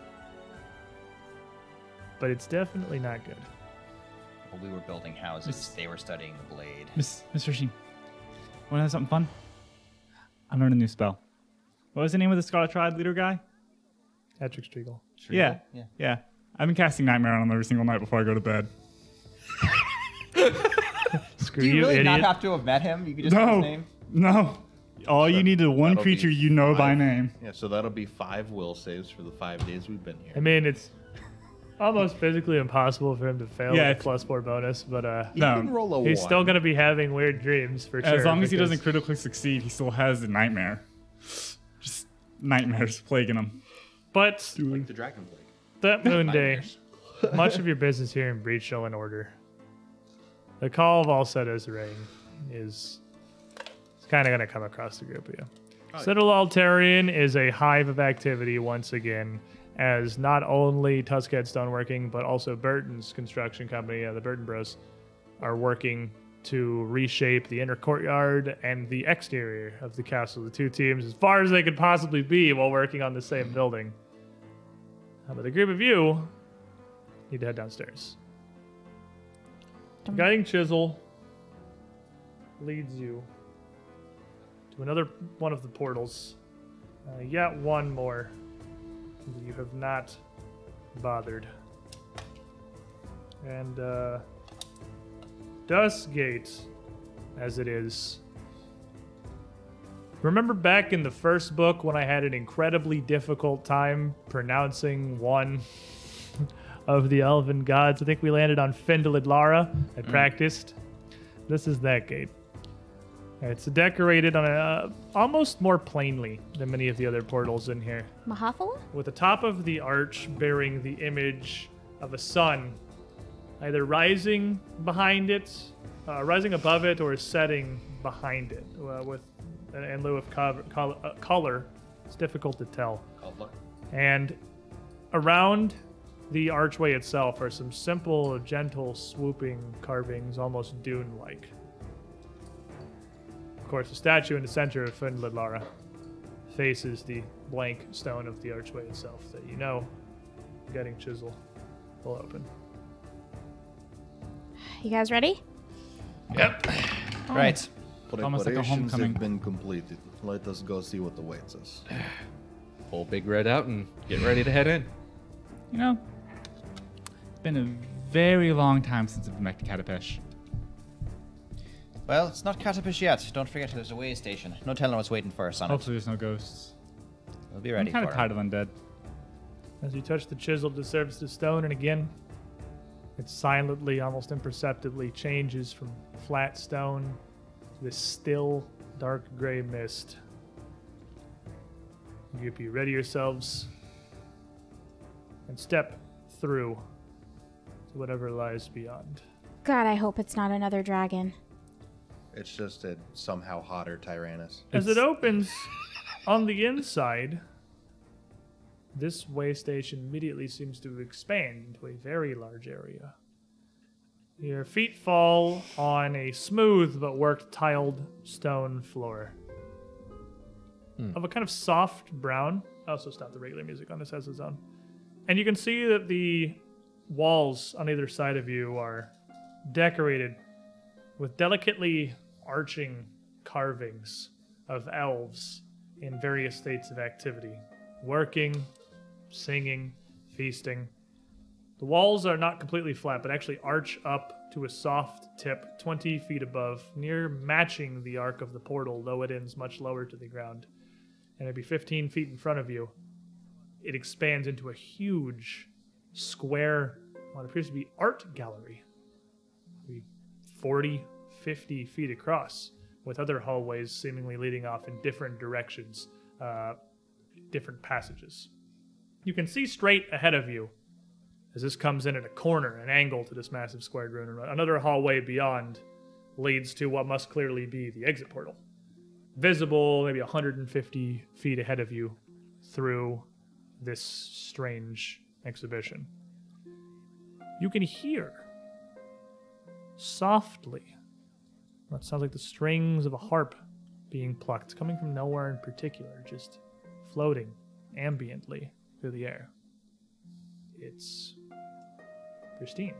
but it's definitely not good. We were building houses. Miss, they were studying the blade. Miss, Mister Sheen, want to have something fun? I learned a new spell. What was the name of the Scarlet Triad leader guy? Patrick Striegel. Yeah. yeah, yeah. I've been casting Nightmare on him every single night before I go to bed. Screw you, Do you really you, not have to have met him? You could just no, know his name? No. All so you need is one creature you know five, by name. Yeah, so that'll be five will saves for the five days we've been here. I mean, it's... almost physically impossible for him to fail yeah, with a plus four bonus, but uh, no. roll a he's one. still going to be having weird dreams for as sure. As long as he doesn't critically succeed, he still has a nightmare. Just nightmares plaguing him. But like the dragon plague. That moon day, much of your business here in Breach Hill in order. The call of Alseta's ring is kind of going to come across the group of you. Oh, Citadel yeah. Altarian is a hive of activity once again, as not only Tuskhead Stoneworking, but also Burton's construction company, uh, the Burton Bros, are working to reshape the inner courtyard and the exterior of the castle. The two teams, as far as they could possibly be while working on the same building. Uh, but the group of you need to head downstairs. Dumb. Guiding Chisel leads you to another one of the portals. Uh, yet one more. You have not bothered. And uh, Duskgate, as it is. Remember back in the first book when I had an incredibly difficult time pronouncing one of the elven gods? I think we landed on Fendelidlara. I practiced. This is that gate. It's decorated on a uh, almost more plainly than many of the other portals in here. Mahafala? With the top of the arch bearing the image of a sun, either rising behind it, uh, rising above it, or setting behind it. Uh, with uh, in lieu of cover, col- uh, color, it's difficult to tell. Color. And around the archway itself are some simple, gentle, swooping carvings, almost dune-like. Of course, the statue in the center of Findladlara faces the blank stone of the archway itself that you know Getting Chisel will open. You guys ready? Yep. Oh. Right. Almost like a homecoming. Have been completed. Let us go see what awaits us. Pull Big Red out and get ready to head in. You know, it's been a very long time since I've been back to Katapesh. Well, it's not Katapesh yet. Don't forget there's a way station. No telling what's waiting for us on it. Hopefully there's no ghosts. We'll be ready for it. I'm kind of tired of undead. As you touch the chisel to surface the stone, and again, it silently, almost imperceptibly, changes from flat stone to this still, dark gray mist. You be ready yourselves and step through to whatever lies beyond. God, I hope it's not another dragon. It's just a somehow hotter Tyrannus. As it opens on the inside, this way station immediately seems to expand into a very large area. Your feet fall on a smooth but worked tiled stone floor mm. of a kind of soft brown. I also stopped the regular music on this as its own. And you can see that the walls on either side of you are decorated with delicately arching carvings of elves in various states of activity, working, singing, feasting. The walls are not completely flat, but actually arch up to a soft tip twenty feet above, near matching the arc of the portal, though it ends much lower to the ground. And maybe fifteen feet in front of you, it expands into a huge square, what appears to be art gallery, maybe forty, fifty feet across, with other hallways seemingly leading off in different directions, uh, different passages. You can see straight ahead of you as this comes in at a corner, an angle to this massive squared room. Another hallway beyond leads to what must clearly be the exit portal, visible maybe one hundred fifty feet ahead of you through this strange exhibition. You can hear softly what sounds like the strings of a harp being plucked, coming from nowhere in particular, just floating ambiently through the air. It's pristine.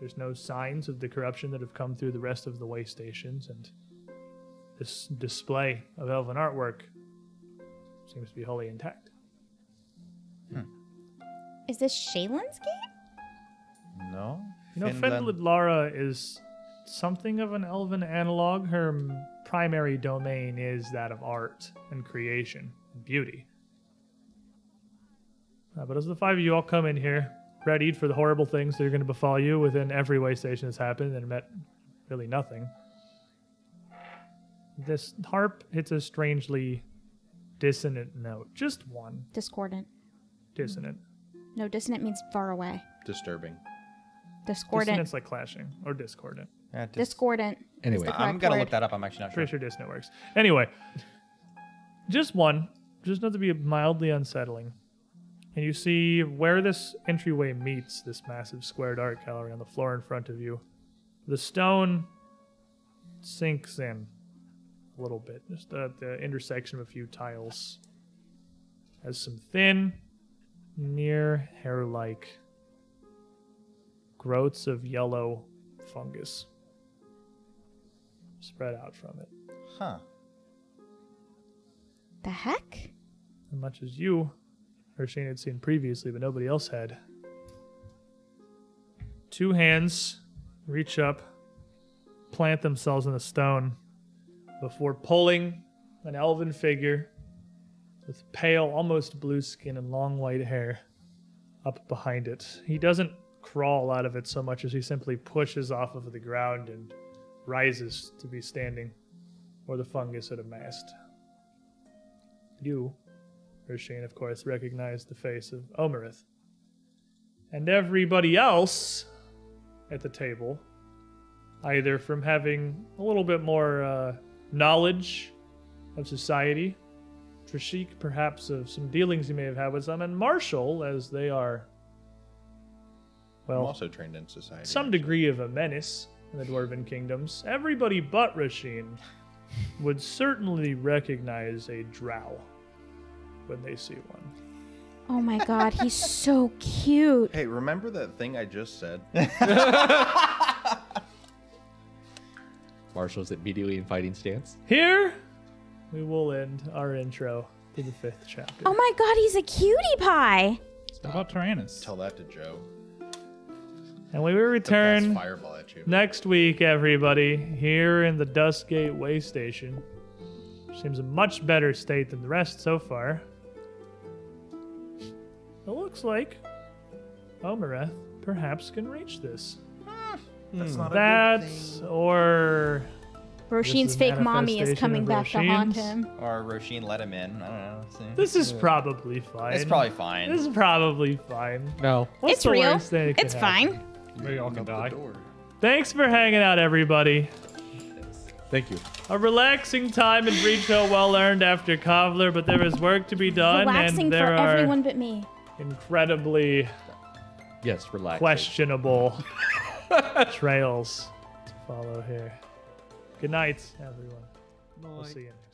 There's no signs of the corruption that have come through the rest of the way stations, and this display of elven artwork seems to be wholly intact. Hmm. Is this Shaylin's gate? No. You know, Findladlara is something of an elven analog. Her primary domain is that of art and creation and beauty. Uh, but as the five of you all come in here, readied for the horrible things that are going to befall you within every way station that's happened and met really nothing, this harp hits a strangely dissonant note. Just one. Discordant. Dissonant. No, dissonant means far away. Disturbing. Discordant. Dissonant's like clashing, or discordant. Uh, dis- discordant. Anyway, I'm going to look that up. I'm actually not sure. Pretty sure dissonant works. Anyway, just one. Just enough to be mildly unsettling. And you see where this entryway meets this massive squared art gallery on the floor in front of you. The stone sinks in a little bit, just at the intersection of a few tiles, as some thin, near hair-like growths of yellow fungus spread out from it. Huh. The heck? As much as you, Hershane, had seen previously, but nobody else had. Two hands reach up, plant themselves in the stone, before pulling an elven figure with pale, almost blue skin and long white hair up behind it. He doesn't crawl out of it so much as he simply pushes off of the ground and rises to be standing or the fungus at a mast. You, Rasheen, of course, recognized the face of Omerith. And everybody else at the table, either from having a little bit more uh, knowledge of society, Trishik perhaps of some dealings he may have had with them, and Marshall, as they are, well, I'm also trained in society. Some actually. Degree of a menace in the Dwarven Kingdoms. Everybody but Rasheen would certainly recognize a drow when they see one. Oh my god, he's so cute. Hey, remember that thing I just said? Marshall's immediately in fighting stance. Here we will end our intro to the fifth chapter. Oh my god, he's a cutie pie. Stop. What about Tyrannus? Tell that to Joe. And we will return fireball at you. Next week, everybody, here in the Duskgate Way Station. Seems a much better state than the rest so far. It looks like Omereth perhaps can reach this. Ah, that's hmm. not a that, good thing. Or Rosheen's fake mommy is coming back to haunt him. Or Rasheen let him in. I don't know. See. This is yeah. probably fine. It's probably fine. This is probably fine. No. What's it's the real. Worst thing that it's fine. Happen? Maybe all can die. Thanks for hanging out, everybody. Thank you. A relaxing time in Breach Hill, well earned after Cobbler, but there is work to be done. Relaxing and there for are everyone but me. Incredibly yes, relaxing. Questionable trails to follow here. Good night, everyone. Night. We'll see you.